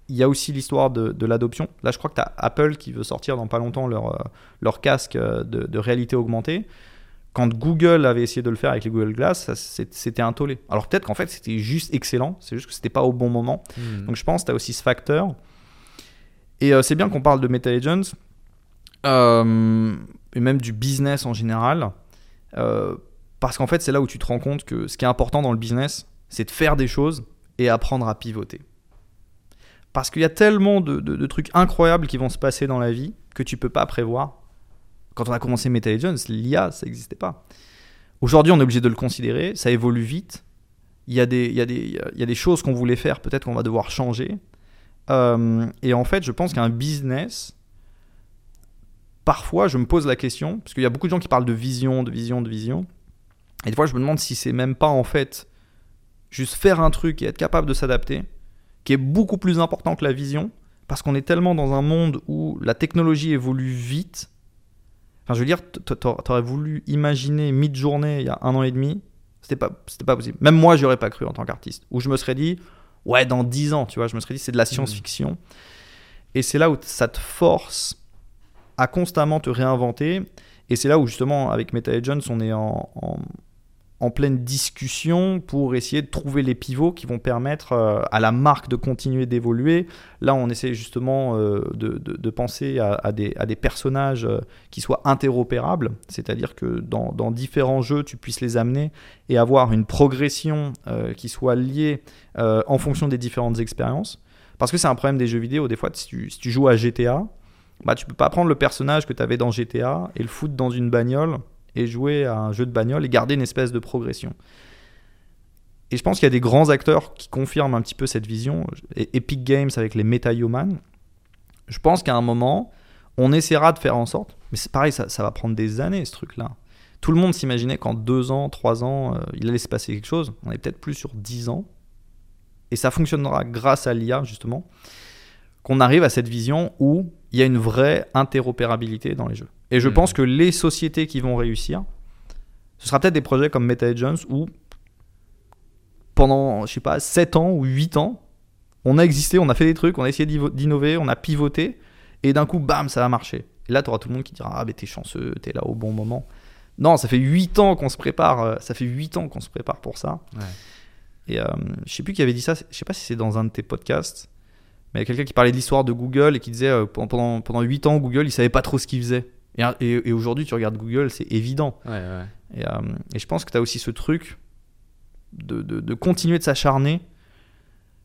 il y a aussi l'histoire de, de l'adoption. Là, je crois que tu as Apple qui veut sortir dans pas longtemps leur, leur casque de, de réalité augmentée. Quand Google avait essayé de le faire avec les Google Glass, ça, c'était un tollé. Alors, peut-être qu'en fait, c'était juste excellent. C'est juste que ce n'était pas au bon moment. Mmh. Donc, je pense que tu as aussi ce facteur. Et euh, c'est bien qu'on parle de Meta Agents euh, et même du business en général. Euh, Parce qu'en fait, c'est là où tu te rends compte que ce qui est important dans le business, c'est de faire des choses et apprendre à pivoter. Parce qu'il y a tellement de, de, de trucs incroyables qui vont se passer dans la vie que tu ne peux pas prévoir. Quand on a commencé Meta Agents, l'I A, ça n'existait pas. Aujourd'hui, on est obligé de le considérer, ça évolue vite. Il y a des, il y a des, il y a des choses qu'on voulait faire, peut-être qu'on va devoir changer. Euh, et en fait, je pense qu'un business... Parfois, je me pose la question, parce qu'il y a beaucoup de gens qui parlent de vision, de vision, de vision... Et des fois, je me demande si c'est même pas en fait juste faire un truc et être capable de s'adapter, qui est beaucoup plus important que la vision, parce qu'on est tellement dans un monde où la technologie évolue vite. Enfin, je veux dire, t'aurais voulu imaginer Midjourney il y a un an et demi, c'était pas, c'était pas possible. Même moi, j'y aurais pas cru en tant qu'artiste. Ou je me serais dit, ouais, dans dix ans, tu vois, je me serais dit, c'est de la science-fiction. Mmh. Et c'est là où ça te force à constamment te réinventer. Et c'est là où justement, avec Meta Agents, on est en, en en pleine discussion pour essayer de trouver les pivots qui vont permettre euh, à la marque de continuer d'évoluer. Là, on essaie justement euh, de, de, de penser à, à, des, à des personnages euh, qui soient interopérables, c'est-à-dire que dans, dans différents jeux, tu puisses les amener et avoir une progression euh, qui soit liée euh, en fonction des différentes expériences. Parce que c'est un problème des jeux vidéo. Des fois, si tu, si tu joues à G T A, bah, tu peux pas prendre le personnage que tu avais dans G T A et le foutre dans une bagnole et jouer à un jeu de bagnole et garder une espèce de progression. Et je pense qu'il y a des grands acteurs qui confirment un petit peu cette vision. Et Epic Games avec les MetaHuman. Je pense qu'à un moment, on essaiera de faire en sorte... Mais c'est pareil, ça, ça va prendre des années, ce truc-là. Tout le monde s'imaginait qu'en deux ans, trois ans, euh, il allait se passer quelque chose. On est peut-être plus sur dix ans. Et ça fonctionnera grâce à l'I A, justement, qu'on arrive à cette vision où il y a une vraie interopérabilité dans les jeux. Et je mmh. pense que les sociétés qui vont réussir, ce sera peut-être des projets comme Meta Agents où pendant, je sais pas, sept ans ou huit ans, on a existé, on a fait des trucs, on a essayé d'innover, on a pivoté, et d'un coup, bam, ça a marché. Et là, tu auras tout le monde qui dira « Ah, mais t'es chanceux, t'es là au bon moment. » Non, ça fait huit ans qu'on se prépare, ça fait huit ans qu'on se prépare pour ça. Ouais. Et euh, je sais plus qui avait dit ça, je sais pas si c'est dans un de tes podcasts, mais il y a quelqu'un qui parlait de l'histoire de Google et qui disait euh, « pendant, pendant huit ans, Google, il savait pas trop ce qu'il faisait. » Et, et, et aujourd'hui, tu regardes Google, c'est évident. Ouais, ouais. Et, euh, et je pense que tu as aussi ce truc de, de, de continuer de s'acharner,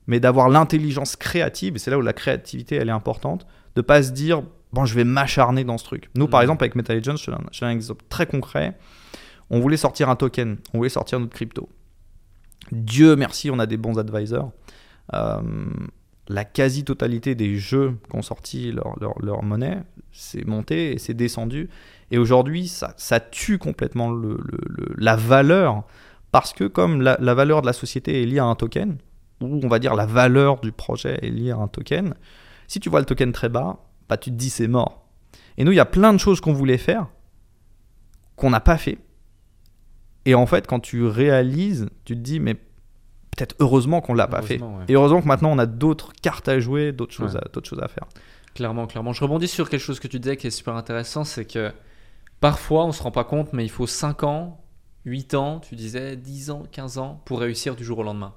mais d'avoir l'intelligence créative, et c'est là où la créativité, elle est importante, de ne pas se dire, bon, je vais m'acharner dans ce truc. Nous, mmh. par exemple, avec Metal Legends, je fais un exemple très concret. On voulait sortir un token, on voulait sortir notre crypto. Dieu merci, on a des bons advisors. Euh, la quasi-totalité des jeux qui ont sorti leur, leur, leur monnaie, c'est monté et c'est descendu. Et aujourd'hui, ça, ça tue complètement le, le, le, la valeur, parce que comme la, la valeur de la société est liée à un token, ou on va dire la valeur du projet est liée à un token, si tu vois le token très bas, bah, tu te dis c'est mort. Et nous, il y a plein de choses qu'on voulait faire, qu'on n'a pas fait. Et en fait, quand tu réalises, tu te dis mais peut-être heureusement qu'on ne l'a pas fait. Ouais. Et heureusement que maintenant, on a d'autres cartes à jouer, d'autres choses, ouais. à, d'autres choses à faire. Clairement, clairement. Je rebondis sur quelque chose que tu disais qui est super intéressant, c'est que parfois, on ne se rend pas compte, mais il faut cinq ans, huit ans, tu disais dix ans, quinze ans pour réussir du jour au lendemain.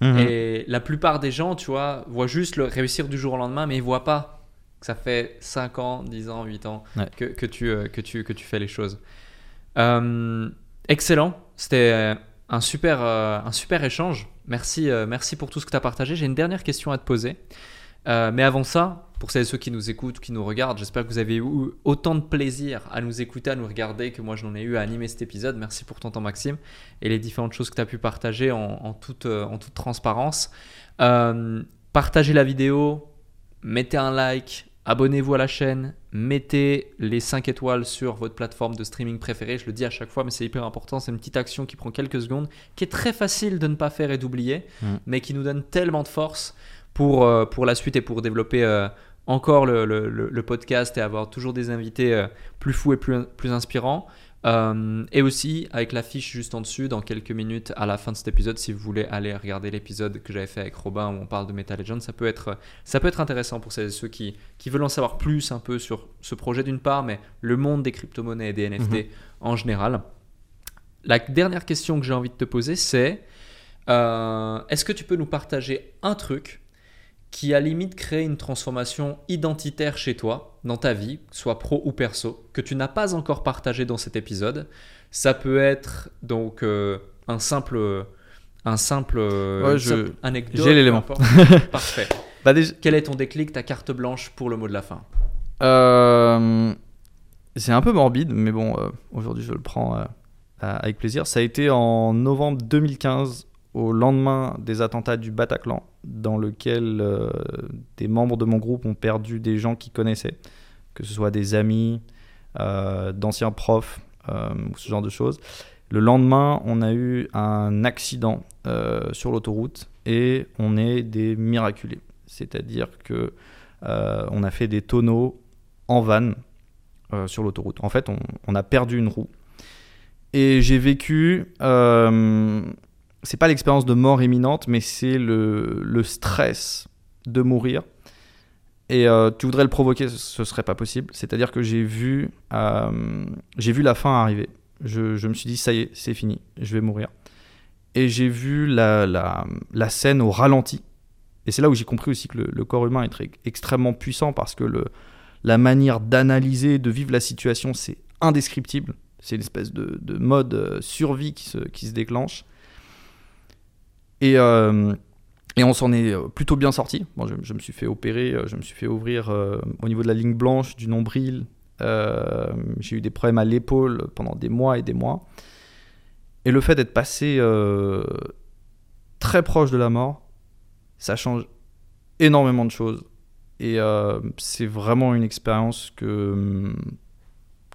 Mmh. Et la plupart des gens, tu vois, voient juste le réussir du jour au lendemain, mais ils ne voient pas que ça fait cinq ans, dix ans, huit ans ouais. que, que, tu, que, tu, que tu fais les choses. Euh, excellent. C'était un super, un super échange. Merci, merci pour tout ce que tu as partagé. J'ai une dernière question à te poser. Euh, mais avant ça, pour celles et ceux qui nous écoutent, qui nous regardent, j'espère que vous avez eu autant de plaisir à nous écouter, à nous regarder que moi j'en ai eu à animer cet épisode. Merci pour ton temps, Maxime, et les différentes choses que tu as pu partager en, en, toute, en toute transparence. Euh, partagez la vidéo, mettez un like, abonnez-vous à la chaîne, mettez les cinq étoiles sur votre plateforme de streaming préférée. Je le dis à chaque fois, mais c'est hyper important. C'est une petite action qui prend quelques secondes, qui est très facile de ne pas faire et d'oublier, mmh. mais qui nous donne tellement de force pour, euh, pour la suite et pour développer euh, encore le, le, le podcast et avoir toujours des invités euh, plus fous et plus, plus inspirants. Euh, et aussi avec la fiche juste en dessus dans quelques minutes à la fin de cet épisode, si vous voulez aller regarder l'épisode que j'avais fait avec Robin où on parle de Metal Legends, ça peut être, ça peut être intéressant pour celles et ceux qui, qui veulent en savoir plus un peu sur ce projet d'une part, mais le monde des crypto-monnaies et des N F T mmh. en général. La dernière question que j'ai envie de te poser, c'est euh, est-ce que tu peux nous partager un truc qui à limite crée une transformation identitaire chez toi, dans ta vie, soit pro ou perso, que tu n'as pas encore partagé dans cet épisode. Ça peut être donc euh, un simple, un simple, ouais, je... simple anecdote. J'ai l'élément. Parfait. Bah, déjà... Quel est ton déclic, ta carte blanche pour le mot de la fin ? euh, C'est un peu morbide, mais bon, euh, aujourd'hui je le prends euh, avec plaisir. Ça a été en novembre deux mille quinze, au lendemain des attentats du Bataclan, dans lequel euh, des membres de mon groupe ont perdu des gens qu'ils connaissaient, que ce soit des amis, euh, d'anciens profs, euh, ou ce genre de choses. Le lendemain, on a eu un accident euh, sur l'autoroute et on est des miraculés. C'est-à-dire que euh, on a fait des tonneaux en van euh, sur l'autoroute. En fait, on, on a perdu une roue. Et j'ai vécu... Euh, c'est pas l'expérience de mort imminente, mais c'est le, le stress de mourir. Et euh, tu voudrais le provoquer, ce serait pas possible. C'est-à-dire que j'ai vu, euh, j'ai vu la fin arriver. Je, je me suis dit, ça y est, c'est fini, je vais mourir. Et j'ai vu la, la, la scène au ralenti. Et c'est là où j'ai compris aussi que le, le corps humain est très, extrêmement puissant, parce que le, la manière d'analyser, de vivre la situation, c'est indescriptible. C'est une espèce de, de mode survie qui se, qui se déclenche. Et, euh, et on s'en est plutôt bien sorti. Bon, je, je me suis fait opérer, je me suis fait ouvrir euh, au niveau de la ligne blanche, du nombril. Euh, j'ai eu des problèmes à l'épaule pendant des mois et des mois. Et le fait d'être passé euh, très proche de la mort, ça change énormément de choses. Et euh, c'est vraiment une expérience que,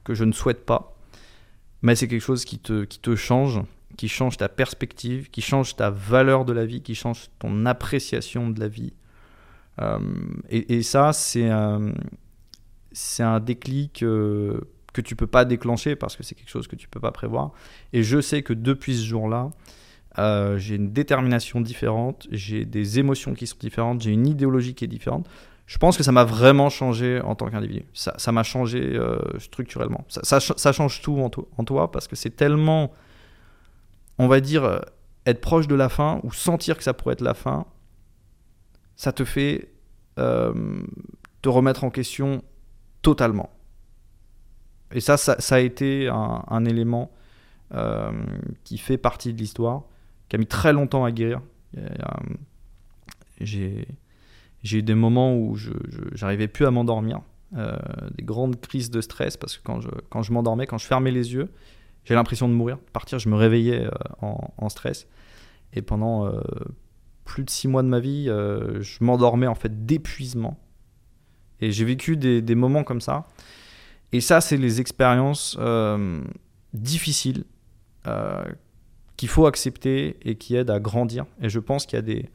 que je ne souhaite pas. Mais c'est quelque chose qui te, qui te change. Qui change ta perspective, qui change ta valeur de la vie, qui change ton appréciation de la vie. Euh, et, et ça, c'est un, c'est un déclic euh, que tu ne peux pas déclencher, parce que c'est quelque chose que tu ne peux pas prévoir. Et je sais que depuis ce jour-là, euh, j'ai une détermination différente, j'ai des émotions qui sont différentes, j'ai une idéologie qui est différente. Je pense que ça m'a vraiment changé en tant qu'individu. Ça, ça m'a changé euh, structurellement. Ça, ça, ça change tout en, to- en toi, parce que c'est tellement... on va dire, être proche de la fin ou sentir que ça pourrait être la fin, ça te fait euh, te remettre en question totalement. Et ça, ça, ça a été un, un élément euh, qui fait partie de l'histoire, qui a mis très longtemps à guérir. Et, euh, j'ai, j'ai eu des moments où je n'arrivais plus à m'endormir, euh, des grandes crises de stress, parce que quand je, quand je m'endormais, quand je fermais les yeux, j'ai l'impression de mourir, de partir, je me réveillais en, en stress. Et pendant euh, plus de six mois de ma vie, euh, je m'endormais en fait d'épuisement. Et j'ai vécu des, des moments comme ça. Et ça, c'est les expériences euh, difficiles euh, qu'il faut accepter et qui aident à grandir. Et je pense qu'il y a des,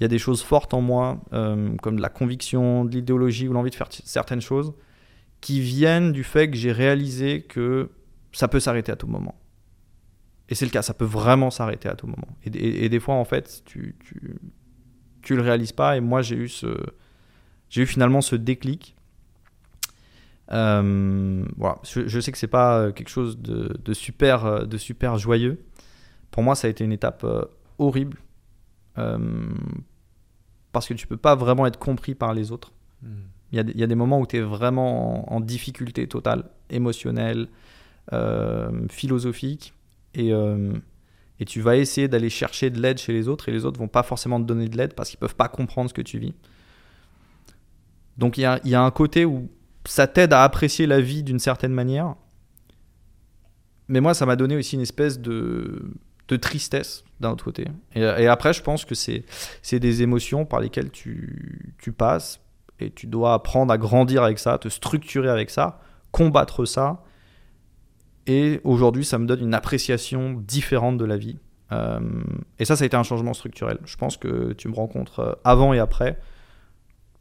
il y a des choses fortes en moi, euh, comme de la conviction, de l'idéologie ou l'envie de faire t- certaines choses, qui viennent du fait que j'ai réalisé que ça peut s'arrêter à tout moment. Et c'est le cas, ça peut vraiment s'arrêter à tout moment. Et, et, et des fois, en fait, tu, tu, tu le réalises pas. Et moi, j'ai eu, ce, j'ai eu finalement ce déclic. Euh, voilà. je, je sais que c'est pas quelque chose de, de, super, de super joyeux. Pour moi, ça a été une étape euh, horrible. Euh, parce que tu peux pas vraiment être compris par les autres. Mmh. Il y a des, il y a des moments où tu es vraiment en, en difficulté totale, émotionnelle, euh, philosophique, et, euh, et tu vas essayer d'aller chercher de l'aide chez les autres, et les autres vont pas forcément te donner de l'aide parce qu'ils peuvent pas comprendre ce que tu vis. Donc il y a, il y a un côté où ça t'aide à apprécier la vie d'une certaine manière, mais moi ça m'a donné aussi une espèce de, de tristesse d'un autre côté. Et, et après je pense que c'est, c'est des émotions par lesquelles tu, tu passes, et tu dois apprendre à grandir avec ça, te structurer avec ça, combattre ça. Et aujourd'hui, ça me donne une appréciation différente de la vie. Euh, et ça, ça a été un changement structurel. Je pense que tu me rencontres avant et après,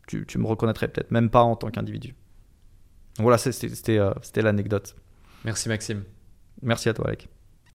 tu, tu me reconnaîtrais peut-être même pas en tant qu'individu. Donc voilà, c'était, c'était, euh, c'était l'anecdote. Merci Maxime. Merci à toi Alec.